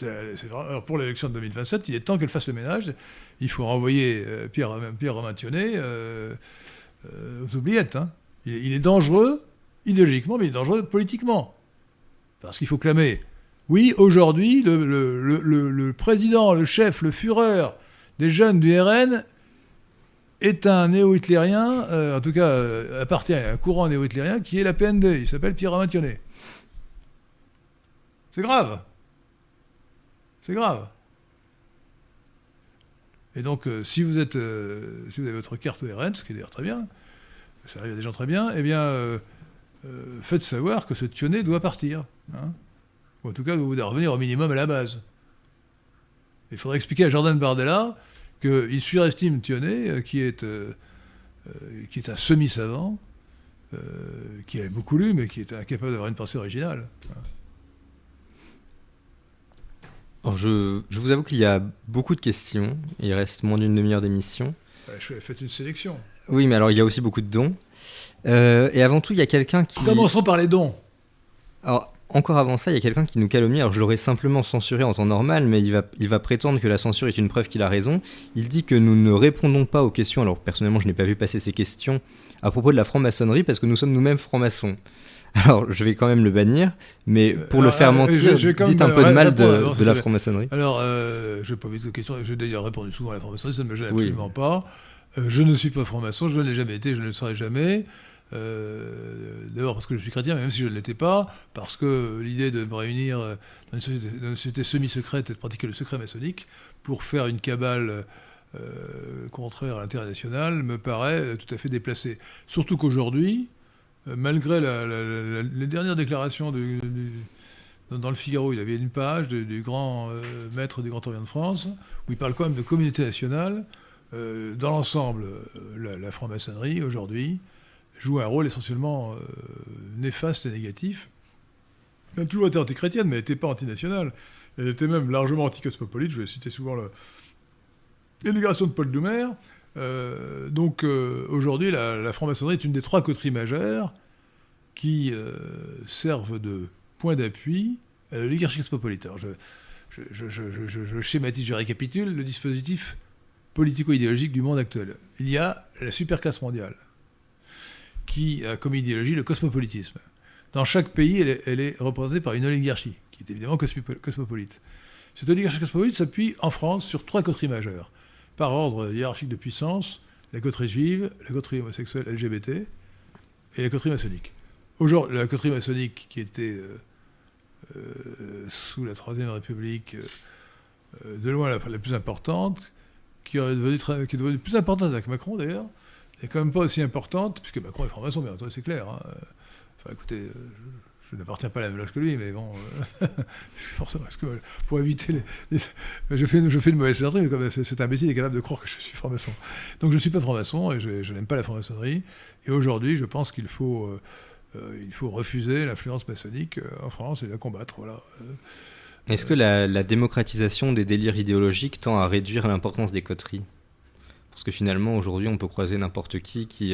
Alors pour l'élection de 2027, il est temps qu'elle fasse le ménage. Il faut renvoyer Pierre Romationnet aux oubliettes. Hein. Il est dangereux idéologiquement, mais il est dangereux politiquement. Parce qu'il faut clamer. Oui, aujourd'hui, le président, le chef, le Führer des jeunes du RN est un néo-hitlérien, en tout cas appartient à un courant néo-hitlérien qui est la PND. Il s'appelle Pierre Romationnet. C'est grave. C'est grave. Et donc, si vous avez votre carte ORN, ce qui est d'ailleurs très bien, ça arrive à des gens très bien, eh bien, faites savoir que ce Tionnet doit partir. Hein. Ou en tout cas, vous devez revenir au minimum à la base. Il faudrait expliquer à Jordan Bardella qu'il surestime Tionnet, qui est un semi-savant, qui a beaucoup lu, mais qui est incapable d'avoir une pensée originale. Hein. Alors je vous avoue qu'il y a beaucoup de questions. Il reste moins d'une demi-heure d'émission. Faites une sélection. Oui, mais alors il y a aussi beaucoup de dons. Et avant tout, il y a quelqu'un qui... Commençons par les dons. Alors, encore avant ça, il y a quelqu'un qui nous calomnie. Alors, je l'aurais simplement censuré en temps normal, mais il va prétendre que la censure est une preuve qu'il a raison. Il dit que nous ne répondons pas aux questions. Alors, personnellement, je n'ai pas vu passer ces questions à propos de la franc-maçonnerie, parce que nous sommes nous-mêmes francs-maçons. Alors, je vais quand même le bannir, mais pour le faire mentir, dites un peu de mal de la franc-maçonnerie. Alors, je n'ai pas vu de questions. J'ai d'ailleurs répondu souvent à la franc-maçonnerie, ça ne me gêne absolument pas. Je ne suis pas franc-maçon, je ne l'ai jamais été, je ne le serai jamais. D'abord parce que je suis chrétien, mais même si je ne l'étais pas, parce que l'idée de me réunir dans une société semi-secrète et de pratiquer le secret maçonnique pour faire une cabale contraire à l'intérêt national me paraît tout à fait déplacée. Surtout qu'aujourd'hui, malgré les dernières déclarations dans le Figaro, il y avait une page du grand maître du Grand Orient de France où il parle quand même de communauté nationale. Dans l'ensemble, la franc-maçonnerie, aujourd'hui, joue un rôle essentiellement néfaste et négatif. Elle a toujours été antichrétienne, mais elle n'était pas antinationale. Elle était même largement anticosmopolite. Je vais citer souvent l'émigration de Paul Doumer. Donc, aujourd'hui, la franc-maçonnerie est une des trois coteries majeures qui servent de point d'appui à l'oligarchie cosmopolite. Alors, je schématise, je récapitule le dispositif politico-idéologique du monde actuel. Il y a la superclasse mondiale, qui a comme idéologie le cosmopolitisme. Dans chaque pays, elle est représentée par une oligarchie, qui est évidemment cosmopolite. Cette oligarchie cosmopolite s'appuie en France sur trois coteries majeures, par ordre hiérarchique de puissance, la coterie juive, la coterie homosexuelle LGBT et la coterie maçonnique. Aujourd'hui, la coterie maçonnique, qui était sous la Troisième République de loin la plus importante, qui est devenue plus importante avec Macron, d'ailleurs, n'est quand même pas aussi importante, puisque Macron est franc-maçon, bien entendu, c'est clair. Hein. Enfin, écoutez, je n'appartiens pas à la même loge que lui, mais bon... forcément, parce que pour éviter je fais une mauvaise plaisanterie, mais comme cet imbécile est capable de croire que je suis franc-maçon. Donc je ne suis pas franc-maçon, et je n'aime pas la franc-maçonnerie. Et aujourd'hui, je pense qu'il faut, refuser l'influence maçonnique en France et la combattre, voilà. Est-ce que la démocratisation des délires idéologiques tend à réduire l'importance des coteries ? Parce que finalement, aujourd'hui, on peut croiser n'importe qui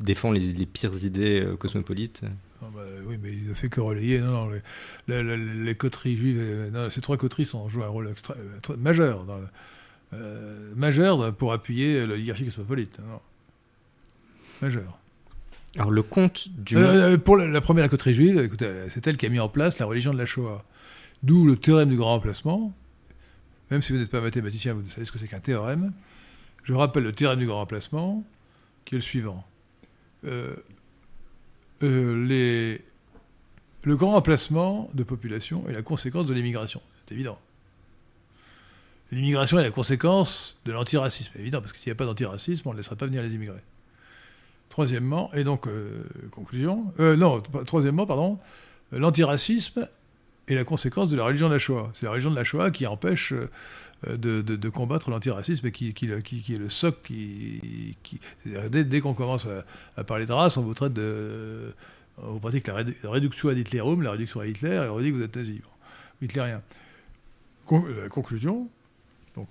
défend les pires idées cosmopolites. Ah bah, oui, mais il ne fait que relayer. Non, les coteries juives, ces trois coteries jouent un rôle majeur, majeur pour appuyer l'oligarchie cosmopolite. Non. Majeur. Alors le compte du... pour la première, la coterie juive, écoutez, c'est elle qui a mis en place la religion de la Shoah. D'où le théorème du grand remplacement. Même si vous n'êtes pas mathématicien, vous savez ce que c'est qu'un théorème. Je rappelle le théorème du grand remplacement, qui est le suivant. Le grand remplacement de population est la conséquence de l'immigration, c'est évident. L'immigration est la conséquence de l'antiracisme, c'est évident, parce que s'il n'y a pas d'antiracisme, on ne laisserait pas venir les immigrés. Troisièmement, et donc, conclusion... troisièmement, l'antiracisme... et la conséquence de la religion de la Shoah. C'est la religion de la Shoah qui empêche de combattre l'antiracisme et qui est le socle qui dès qu'on commence à parler de race, on vous traite de... On vous pratique la réduction ad Hitlerum, la réduction à Hitler, et on vous dit que vous êtes nazi. Bon. Hitlérien. Conclusion. Donc,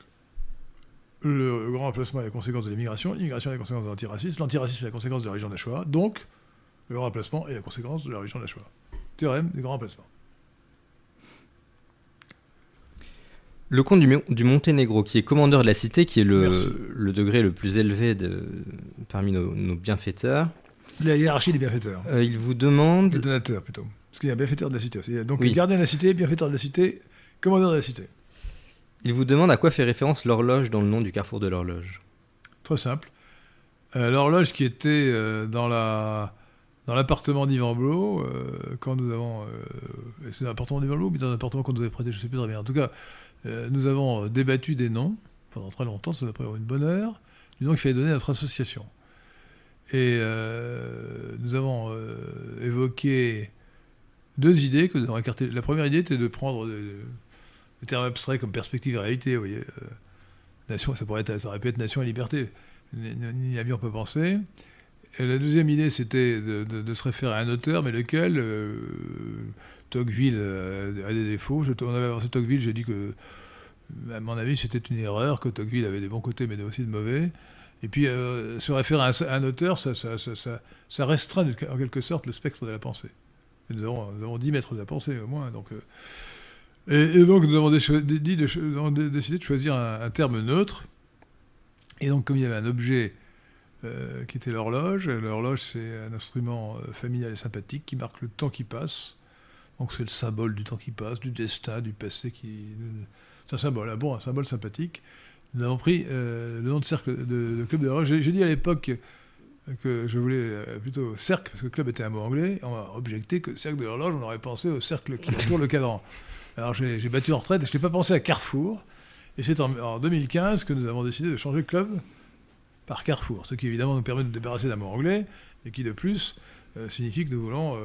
le grand remplacement est la conséquence de l'immigration, l'immigration est la conséquence de l'antiracisme, l'antiracisme est la conséquence de la religion de la Shoah, donc le grand remplacement est la conséquence de la religion de la Shoah. Théorème du grand remplacement. Le comte du Monténégro, qui est commandeur de la cité, qui est le degré le plus élevé parmi nos bienfaiteurs. La hiérarchie des bienfaiteurs. Il vous demande... Les donateurs, plutôt. Parce qu'il y a un bienfaiteur de la cité aussi. Donc, gardien de la cité, bienfaiteur de la cité, commandeur de la cité. Il vous demande à quoi fait référence l'horloge dans le nom du carrefour de l'horloge. Très simple. L'horloge qui était dans l'appartement d'Yvan Blot, quand nous avons... c'est dans l'appartement d'Yvan Blot, mais dans l'appartement qu'on nous avait prêté, je ne sais plus très bien. En tout cas... nous avons débattu des noms pendant très longtemps, ça nous a pris une bonne heure, du nom qu'il fallait donner à notre association. Et nous avons évoqué deux idées que nous avons écartées. La première idée était de prendre des termes abstraits comme perspective et réalité. Vous voyez, nation, ça aurait pu être nation et liberté. N'y avions pas pensé. Et la deuxième idée, c'était de se référer à un auteur, mais lequel Tocqueville a des défauts. On avait avancé Tocqueville, j'ai dit que, à mon avis, c'était une erreur, que Tocqueville avait des bons côtés, mais aussi de mauvais. Et puis, se référer à un auteur, ça restreint en quelque sorte le spectre de la pensée. Et nous avons 10 mètres de la pensée, au moins. Donc, donc, nous avons décidé de choisir un terme neutre. Et donc, comme il y avait un objet qui était l'horloge, c'est un instrument familial et sympathique qui marque le temps qui passe. Donc, c'est le symbole du temps qui passe, du destin, du passé. C'est un symbole, un symbole sympathique. Nous avons pris le nom de cercle de club de l'horloge. J'ai dit à l'époque que je voulais plutôt cercle, parce que club était un mot anglais. On m'a objecté que cercle de l'horloge, on aurait pensé au cercle qui entoure le cadran. Alors j'ai battu en retraite et je n'ai pas pensé à Carrefour. Et c'est en 2015 que nous avons décidé de changer club par Carrefour, ce qui évidemment nous permet de nous débarrasser d'un mot anglais et qui de plus signifie que nous voulons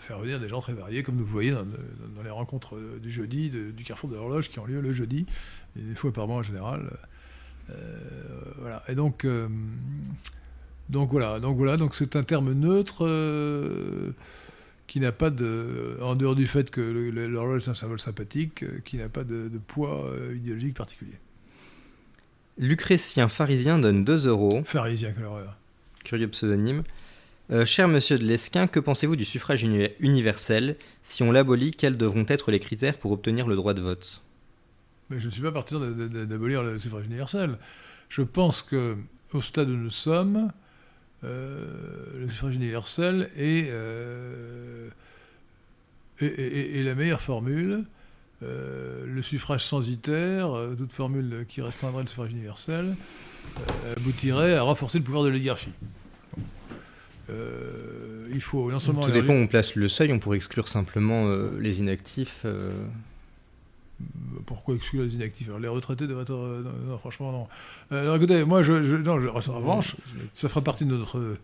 faire venir des gens très variés, comme nous voyez dans les rencontres du jeudi, du Carrefour de l'horloge qui ont lieu le jeudi, et des fois par mois en général. Voilà. Et donc c'est un terme neutre qui n'a pas de, en dehors du fait que l'horloge est un symbole sympathique, qui n'a pas de poids idéologique particulier. Lucrétien pharisien donne 2 €. Pharisien, quelle horreur. Curieux pseudonyme. Cher monsieur de Lesquin, que pensez-vous du suffrage universel? Si on l'abolit, quels devront être les critères pour obtenir le droit de vote? Mais je ne suis pas partisan d'abolir le suffrage universel. Je pense qu'au stade où nous sommes, le suffrage universel est la meilleure formule. Le suffrage censitaire, toute formule qui restreindrait le suffrage universel, aboutirait à renforcer le pouvoir de l'oligarchie. Il faut non seulement... Tout dépend où on place le seuil, on pourrait exclure simplement les inactifs. Pourquoi exclure les inactifs? Alors, les retraités devraient être... non, franchement, non. Alors écoutez, moi, en revanche, ça fera partie de notre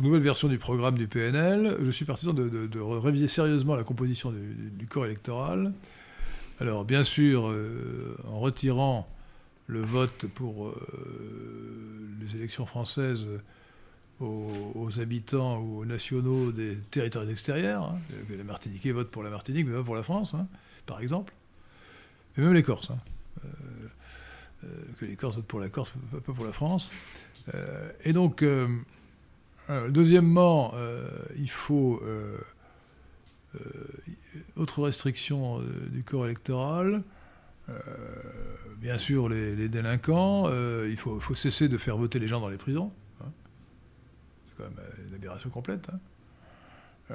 nouvelle version du programme du PNL. Je suis partisan de réviser sérieusement la composition du corps électoral. Alors bien sûr, en retirant le vote pour les élections françaises aux habitants ou aux nationaux des territoires extérieurs. Hein. Les Martiniquais votent pour la Martinique, mais pas pour la France, hein, par exemple. Et même les Corses. Hein. Que les Corses votent pour la Corse, pas pour la France. Et donc, deuxièmement, il faut... autre restriction du corps électoral... bien sûr, les délinquants. Il faut cesser de faire voter les gens dans les prisons. Une aberration complète. Hein.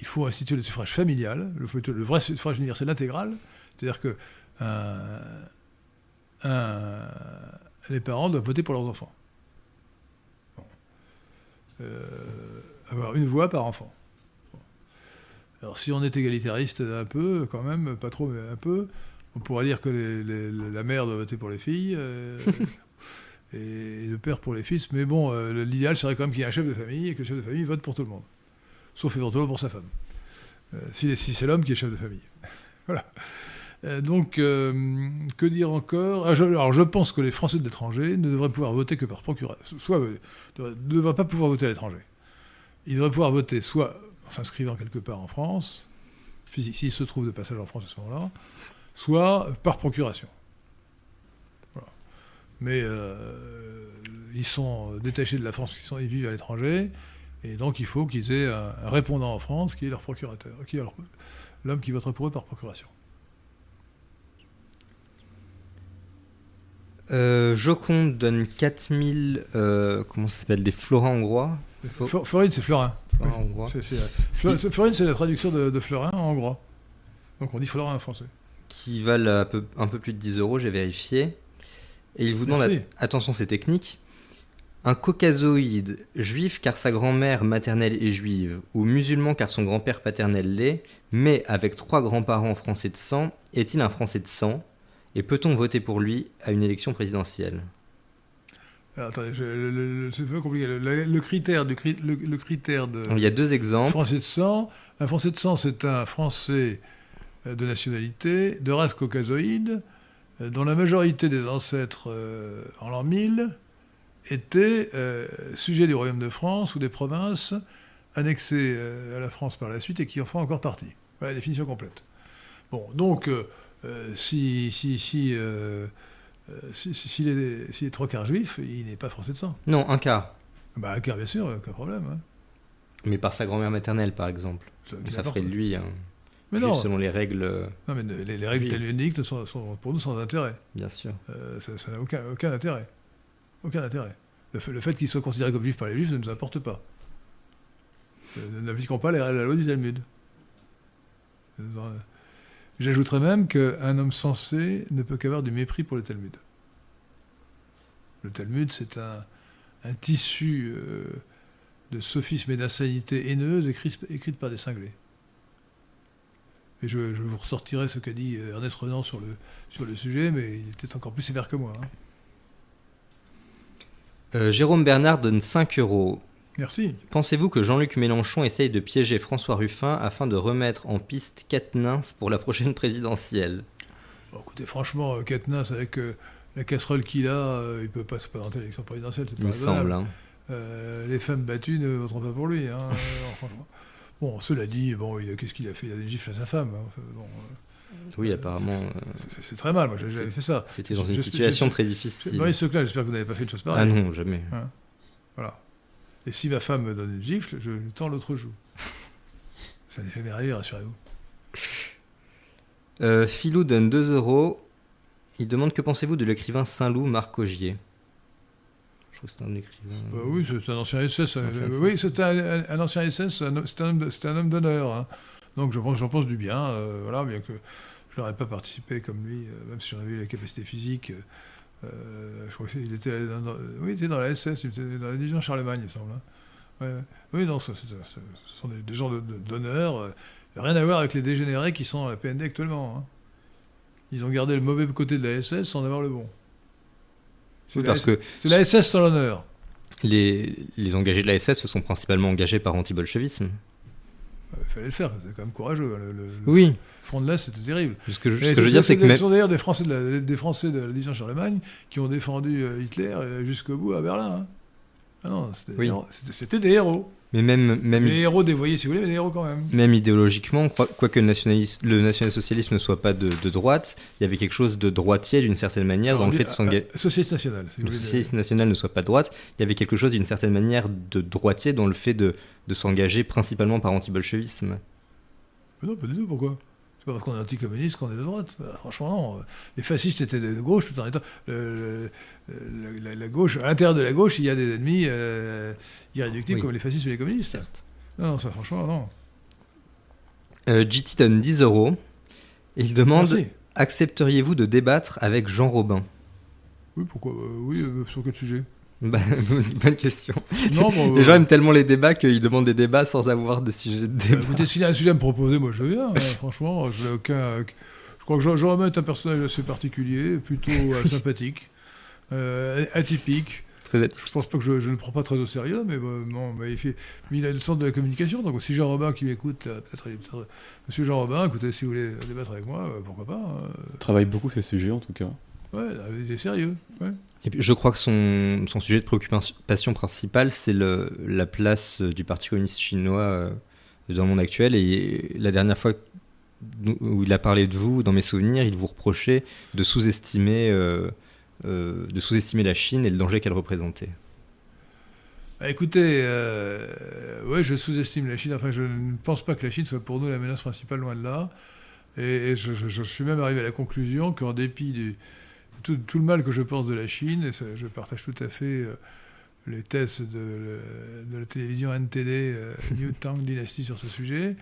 Il faut instituer le suffrage familial, le vrai suffrage universel intégral, c'est-à-dire que les parents doivent voter pour leurs enfants. Bon. Avoir une voix par enfant. Bon. Alors si on est égalitariste un peu, quand même, pas trop, mais un peu, on pourrait dire que la mère doit voter pour les filles... et de père pour les fils, mais bon, l'idéal serait quand même qu'il y ait un chef de famille et que le chef de famille vote pour tout le monde, sauf éventuellement pour sa femme, si c'est l'homme qui est chef de famille. Voilà. Donc, que dire encore? Alors, je pense que les Français de l'étranger ne devraient pouvoir voter que par procuration, soit ne devraient pas pouvoir voter à l'étranger. Ils devraient pouvoir voter soit en s'inscrivant quelque part en France, s'ils se trouvent de passage en France à ce moment-là, soit par procuration. Mais ils sont détachés de la France, ils vivent à l'étranger, et donc il faut qu'ils aient un répondant en France qui est leur procurateur, l'homme qui votera pour eux par procuration. Joconde donne 4000, comment ça s'appelle, des florins hongrois. Florine, c'est florin. Florin hongrois. Florine, c'est la traduction de florin en hongrois. Donc on dit florin en français. Qui valent un peu plus de 10 €, j'ai vérifié. Et il vous demande, attention c'est technique, un caucasoïde juif car sa grand-mère maternelle est juive, ou musulman car son grand-père paternel l'est, mais avec 3 grands-parents français de sang, est-il un français de sang? Et peut-on voter pour lui à une élection présidentielle? Alors, attendez, c'est un peu compliqué. Le critère de... Donc, il y a 2 exemples. Français de sang. Un français de sang, c'est un français de nationalité, de race caucasoïde, dont la majorité des ancêtres en l'an 1000 étaient sujets du royaume de France ou des provinces annexé à la France par la suite et qui en fera encore partie. Voilà la définition complète. Bon, donc, si les trois quarts juifs, il n'est pas français de sang. Non, un quart. Bah, un quart, bien sûr, aucun problème. Hein. Mais par sa grand-mère maternelle, par exemple. Ça ferait de lui... Mais non. Selon les règles... Non, mais les règles talmudiques sont pour nous sans intérêt. Bien sûr. Ça n'a aucun intérêt. Aucun intérêt. Le fait qu'il soit considéré comme juif par les juifs ne nous importe pas. Nous n'appliquons pas la loi du Talmud. J'ajouterais même qu'un homme sensé ne peut qu'avoir du mépris pour le Talmud. Le Talmud, c'est un tissu de sophismes et d'insanité haineuses écrites par des cinglés. Et je vous ressortirai ce qu'a dit Ernest Renan sur le sujet, mais il était encore plus sévère que moi. Hein. Jérôme Bernard donne 5 euros. Merci. Pensez-vous que Jean-Luc Mélenchon essaye de piéger François Ruffin afin de remettre en piste Quatennens pour la prochaine présidentielle ? Bon, écoutez, franchement, Quatennens, avec la casserole qu'il a, il ne peut pas se présenter à l'élection présidentielle. C'est pas il semble. Hein. Les femmes battues ne voteront pas pour lui, hein, non, franchement. Bon, cela dit, bon, qu'est-ce qu'il a fait ? Il a des gifles à sa femme. Hein. Bon, oui, apparemment. C'est très mal, moi j'avais fait ça. C'était dans une situation très difficile. Maurice Seclin, j'espère que vous n'avez pas fait de choses pareilles. Ah non, jamais. Hein, voilà. Et si ma femme me donne une gifle, je lui tends l'autre joue. Ça n'est jamais arrivé, rassurez-vous. Philou donne 2 euros. Il demande que pensez-vous de l'écrivain Saint-Loup Marc Augier ? Je trouve que c'est un écrivain... Bah oui, c'est un ancien SS. Oui, c'est un ancien SS, c'est un homme d'honneur. Hein. Donc j'en pense du bien, voilà, bien que je n'aurais pas participé comme lui, même si j'en avais eu la capacité physique. Je crois qu'il était dans la SS, il était dans la division Charlemagne, il me semble. Hein. Ouais. Oui, non, ce sont des gens d'honneur. Rien à voir avec les dégénérés qui sont à la PND actuellement. Hein. Ils ont gardé le mauvais côté de la SS sans avoir le bon. C'est la SS sans l'honneur. Les engagés de la SS se sont principalement engagés par anti-bolchevisme. Il fallait le faire, c'était quand même courageux. Oui. Le front de l'Est, c'était terrible. Ce que je veux dire, c'est que... Ce sont d'ailleurs des Français de la division Charlemagne qui ont défendu Hitler jusqu'au bout à Berlin. Hein. Ah non, c'était des héros. Mais même des héros dévoyés, si vous voulez, mais des héros quand même. Même idéologiquement, quoique le national-socialisme ne soit pas de droite, il y avait quelque chose de droitier d'une certaine manière. Alors, dans le fait de s'engager. Socialiste national. Si le socialiste national ne soit pas de droite, il y avait quelque chose d'une certaine manière de droitier dans le fait de s'engager principalement par anti-bolchevisme. Mais non, pas du tout, pourquoi ? C'est pas parce qu'on est anti-communiste qu'on est de droite. Bah, franchement, non. Les fascistes étaient de gauche tout en étant. La gauche, à l'intérieur de la gauche, il y a des ennemis irréductibles comme les fascistes ou les communistes. Certes. Non, ça, franchement, non. JT donne 10 euros. Il demande accepteriez-vous de débattre avec Jean Robin ? Oui, pourquoi ? Oui, sur quel sujet ? Bah, bonne question. Non, bon, les gens aiment tellement les débats qu'ils demandent des débats sans avoir de sujet de débat. Écoutez, s'il y a un sujet à me proposer, moi je viens. Hein, franchement, je n'ai aucun. Je crois que Jean Robin est un personnage assez particulier, plutôt sympathique, atypique. Très atypique. Je pense pas que je ne prends pas très au sérieux, mais bon, il a le sens de la communication. Donc, si Jean Robin qui m'écoute, là, peut-être Monsieur Jean Robin, écoutez, si vous voulez débattre avec moi, pourquoi pas. Travaille beaucoup ces sujets en tout cas. Ouais, il est sérieux. Ouais. Et puis, je crois que son sujet de préoccupation principale, c'est la place du Parti communiste chinois dans le monde actuel. Et la dernière fois où il a parlé de vous, dans mes souvenirs, il vous reprochait de sous-estimer la Chine et le danger qu'elle représentait. Bah, écoutez, ouais, je sous-estime la Chine. Enfin, je ne pense pas que la Chine soit pour nous la menace principale, loin de là. Et je suis même arrivé à la conclusion qu'en dépit du... Tout le mal que je pense de la Chine, et ça, je partage tout à fait les thèses de la télévision NTD, New Tang Dynasty sur ce sujet.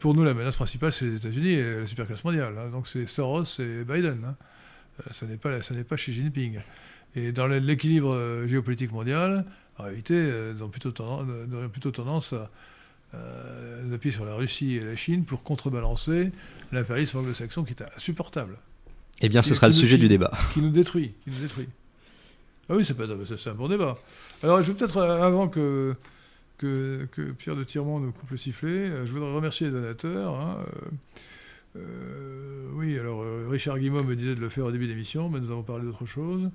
Pour nous, la menace principale, c'est les États-Unis et la superclasse mondiale. Hein, donc c'est Soros et Biden. Hein, ça n'est pas Xi Jinping. Et dans l'équilibre géopolitique mondial, en réalité, ils ont plutôt tendance à appuyer sur la Russie et la Chine pour contrebalancer l'impérialisme anglo-saxon qui est insupportable. Eh bien, ce sera le sujet du débat. Qui nous détruit. Ah oui, c'est un bon débat. Alors, je vais peut-être, avant que Pierre de Tyremont nous coupe le sifflet, je voudrais remercier les donateurs. Hein. Oui, alors, Richard Guimau me disait de le faire au début de l'émission, mais nous avons parlé d'autre chose. Nous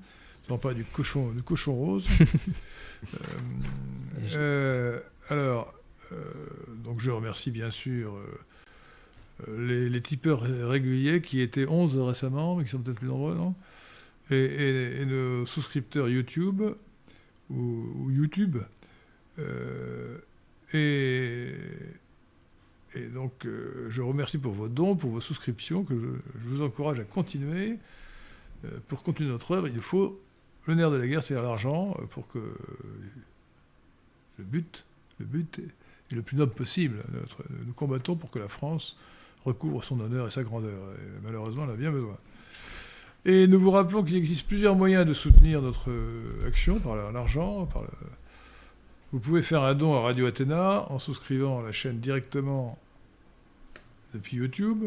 avons parlé du cochon rose. Alors, Donc je remercie bien sûr les tipeurs réguliers qui étaient 11 récemment, mais qui sont peut-être plus nombreux, non, et nos souscripteurs YouTube ou YouTube. Et donc je remercie pour vos dons, pour vos souscriptions, que je vous encourage à continuer. Pour continuer notre œuvre, il faut le nerf de la guerre, c'est-à-dire l'argent, pour que le but est le plus noble possible. Nous combattons pour que la France recouvre son honneur et sa grandeur. Et malheureusement, elle a bien besoin. Et nous vous rappelons qu'il existe plusieurs moyens de soutenir notre action, par l'argent, Vous pouvez faire un don à Radio Athéna en souscrivant à la chaîne directement depuis YouTube.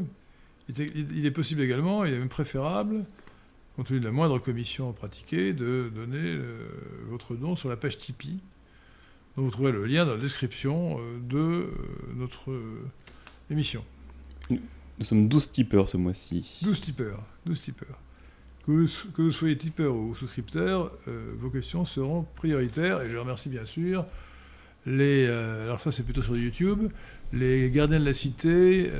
Il est possible également, il est même préférable, compte tenu de la moindre commission pratiquée, de donner votre don sur la page Tipeee, dont vous trouverez le lien dans la description de notre émission. Nous sommes 12 tipeurs ce mois-ci. 12 tipeurs. Que vous soyez tipeur ou souscripteur, vos questions seront prioritaires. Et je remercie bien sûr alors ça c'est plutôt sur YouTube, les gardiens de la cité,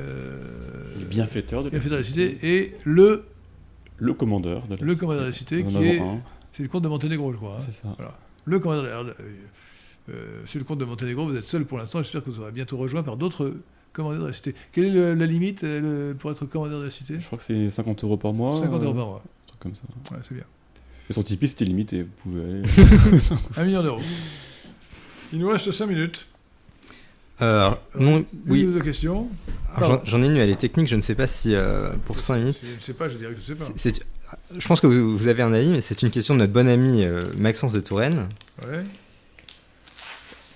les bienfaiteurs de la cité et le commandeur de la cité. Le commandeur de la cité c'est le comte de Monténégro, je crois. Hein. C'est ça. Voilà. Le commandeur c'est le comte de Monténégro. Vous êtes seul pour l'instant. J'espère que vous serez bientôt rejoint par d'autres. Commandeur de la cité. Quelle est la limite pour être commandeur de la cité ? Je crois que c'est 50 € par mois. 50 € par mois. Un truc comme ça. Ouais, c'est bien. Et son Tipeee, c'était limité. Vous pouvez aller. 1 million d'euros. Il nous reste 5 minutes. Une ou deux questions. J'en ai une, elle est technique. Je ne sais pas si pour 5 minutes. Je ne sais pas, je dirais que je ne sais pas. Je pense que vous avez un avis, mais c'est une question de notre bon ami Maxence de Touraine. Ouais.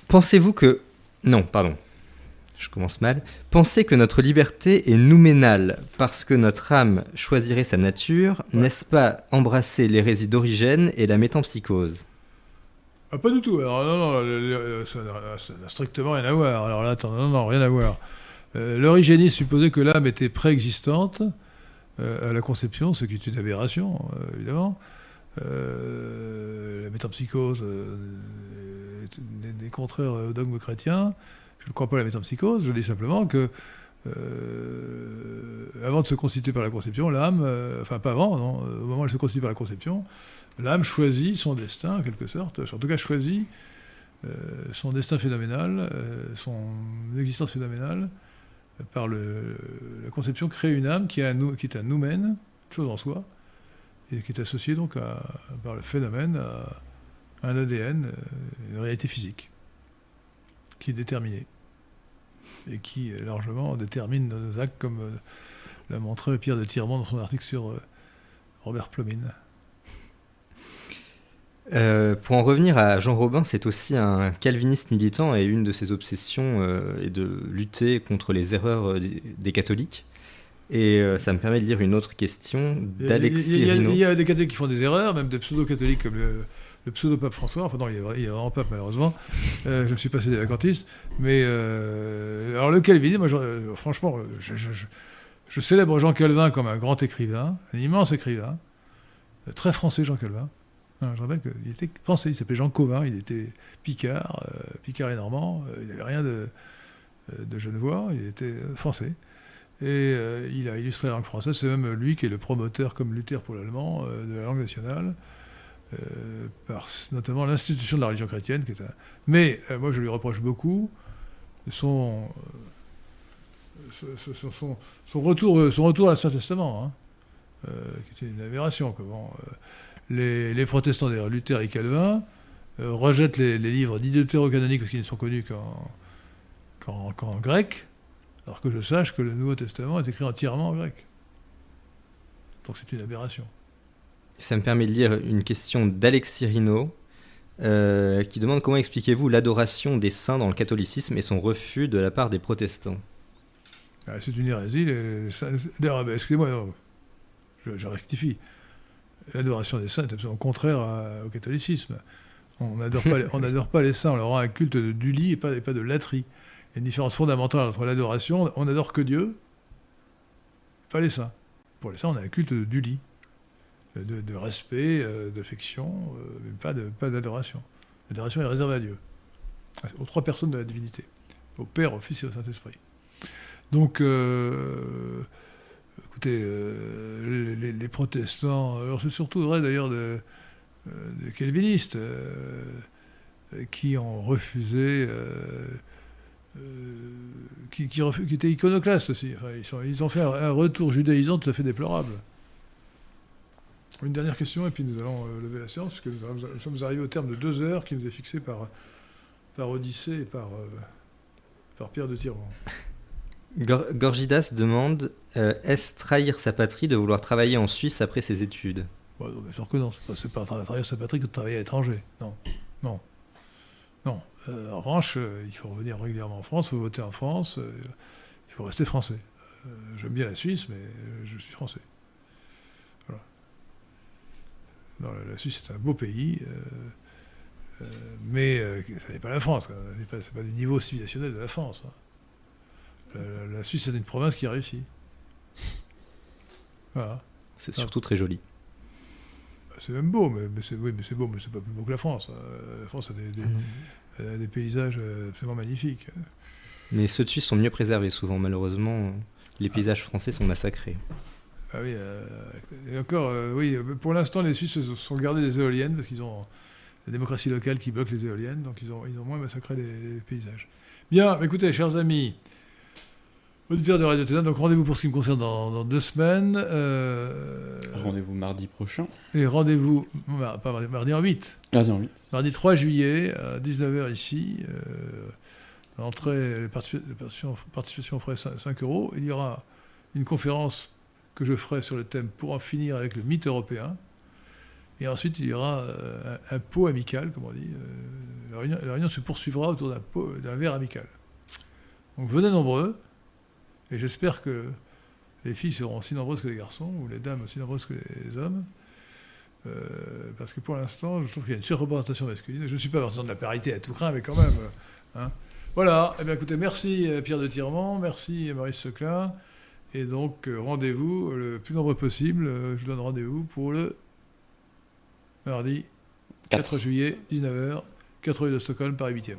Pensez-vous que. Non, pardon. Je commence mal. Penser que notre liberté est nouménale parce que notre âme choisirait sa nature, n'est-ce pas embrasser l'hérésie d'Origène et la métempsychose ? Ah, pas du tout. Alors, non, ça n'a strictement rien à voir. Alors là, rien à voir. L'origénisme supposait que l'âme était préexistante à la conception, ce qui est une aberration, évidemment. La métempsychose est des contraires au dogme chrétien. Je ne crois pas à la métempsychose, je dis simplement que avant de se constituer par la conception, l'âme, enfin pas avant, non, au moment où elle se constitue par la conception, l'âme choisit son destin, en quelque sorte, en tout cas choisit son destin phénoménal, son existence phénoménale, par la conception crée une âme qui est un noumen, une chose en soi, et qui est associée donc par le phénomène à un ADN, une réalité physique, qui est déterminée. Et qui largement détermine nos actes, comme l'a montré Pierre de Tyremont dans son article sur Robert Plomine. Pour en revenir à Jean Robin, c'est aussi un calviniste militant, et une de ses obsessions est de lutter contre les erreurs des catholiques. Et ça me permet de lire une autre question d'Alexis Rino. Il y a des catholiques qui font des erreurs, même des pseudo-catholiques comme le pseudo-pape François, enfin non, il est vraiment pape malheureusement, je me suis passé des vacantiste, mais alors le calvinisme, moi franchement, je célèbre Jean Calvin comme un grand écrivain, un immense écrivain, très français Jean Calvin, je rappelle qu'il était français, il s'appelait Jean Cauvin, il était picard, picard et normand, il n'avait rien de genevois, il était français, et il a illustré la langue française, c'est même lui qui est le promoteur, comme Luther pour l'allemand, de la langue nationale, par notamment l'institution de la religion chrétienne. Mais moi, je lui reproche beaucoup son retour à l'Ancien Testament, hein, qui était une aberration. Comment les protestants, d'ailleurs, Luther et Calvin, rejettent les livres dits deutérocanoniques parce qu'ils ne sont connus qu'en grec, alors que je sache que le Nouveau Testament est écrit entièrement en grec. Donc c'est une aberration. Ça me permet de lire une question d'Alexis Rino, qui demande comment expliquez-vous l'adoration des saints dans le catholicisme et son refus de la part des protestants. Ah, c'est une hérésie. D'ailleurs, excusez-moi, je rectifie. L'adoration des saints est absolument contraire au catholicisme. On n'adore pas les saints, on leur rend un culte du lit et pas de l'âtrie. Il y a une différence fondamentale entre l'adoration, on n'adore que Dieu, pas les saints. Pour les saints, on a un culte du lit. De respect, d'affection, mais pas d'adoration. L'adoration est réservée à Dieu, aux trois personnes de la divinité. au Père, au Fils et au Saint-Esprit. Donc, écoutez, les protestants, alors c'est surtout vrai d'ailleurs de calvinistes, qui ont refusé, qui étaient iconoclastes aussi. Enfin, ils ont fait un retour judaïsant tout à fait déplorable. Une dernière question, et puis nous allons lever la séance, puisque nous sommes arrivés au terme de 2 heures qui nous est fixée par Odyssée et par Pierre de Tyremont. Gorgidas demande est-ce trahir sa patrie de vouloir travailler en Suisse après ses études? Bon, bien sûr que non, c'est pas trahir sa patrie que de travailler à l'étranger. Non. En revanche, il faut revenir régulièrement en France, il faut voter en France, il faut rester français. J'aime bien la Suisse, mais je suis français. Voilà. Non, la Suisse est un beau pays, mais ça n'est pas la France. C'est pas du niveau civilisationnel de la France. Hein. La Suisse est une province qui réussit. Voilà. C'est surtout très joli. C'est même beau, mais c'est pas plus beau que la France. La France a des paysages absolument magnifiques. Mais ceux de Suisse sont mieux préservés souvent, malheureusement. Les paysages français sont massacrés. Ah oui, et encore, oui, pour l'instant, les Suisses sont gardés des éoliennes, parce qu'ils ont la démocratie locale qui bloque les éoliennes, donc ils ont moins massacré les paysages. Bien, écoutez, chers amis, auditeurs de Radio-Ténin, donc rendez-vous pour ce qui me concerne dans 2 semaines. Rendez-vous mardi prochain. Et rendez-vous, pas mardi, mardi en 8. Mardi 3 juillet, à 19h ici. L'entrée, les participations frais 5 €. Il y aura une conférence que je ferai sur le thème « Pour en finir avec le mythe européen ». Et ensuite, il y aura un pot amical, comme on dit. La réunion se poursuivra autour d'un verre amical. Donc venez nombreux. Et j'espère que les filles seront aussi nombreuses que les garçons, ou les dames aussi nombreuses que les hommes, parce que pour l'instant, je trouve qu'il y a une surreprésentation masculine. Je ne suis pas partisan de la parité à tout craint, mais quand même. Hein. Voilà. Eh bien, écoutez, merci Pierre de Tyremont, merci Maurice Seclin, et donc rendez-vous le plus nombreux possible. Je vous donne rendez-vous pour le mardi 4 juillet, 19h, 4 rue de Stockholm, Paris 8e.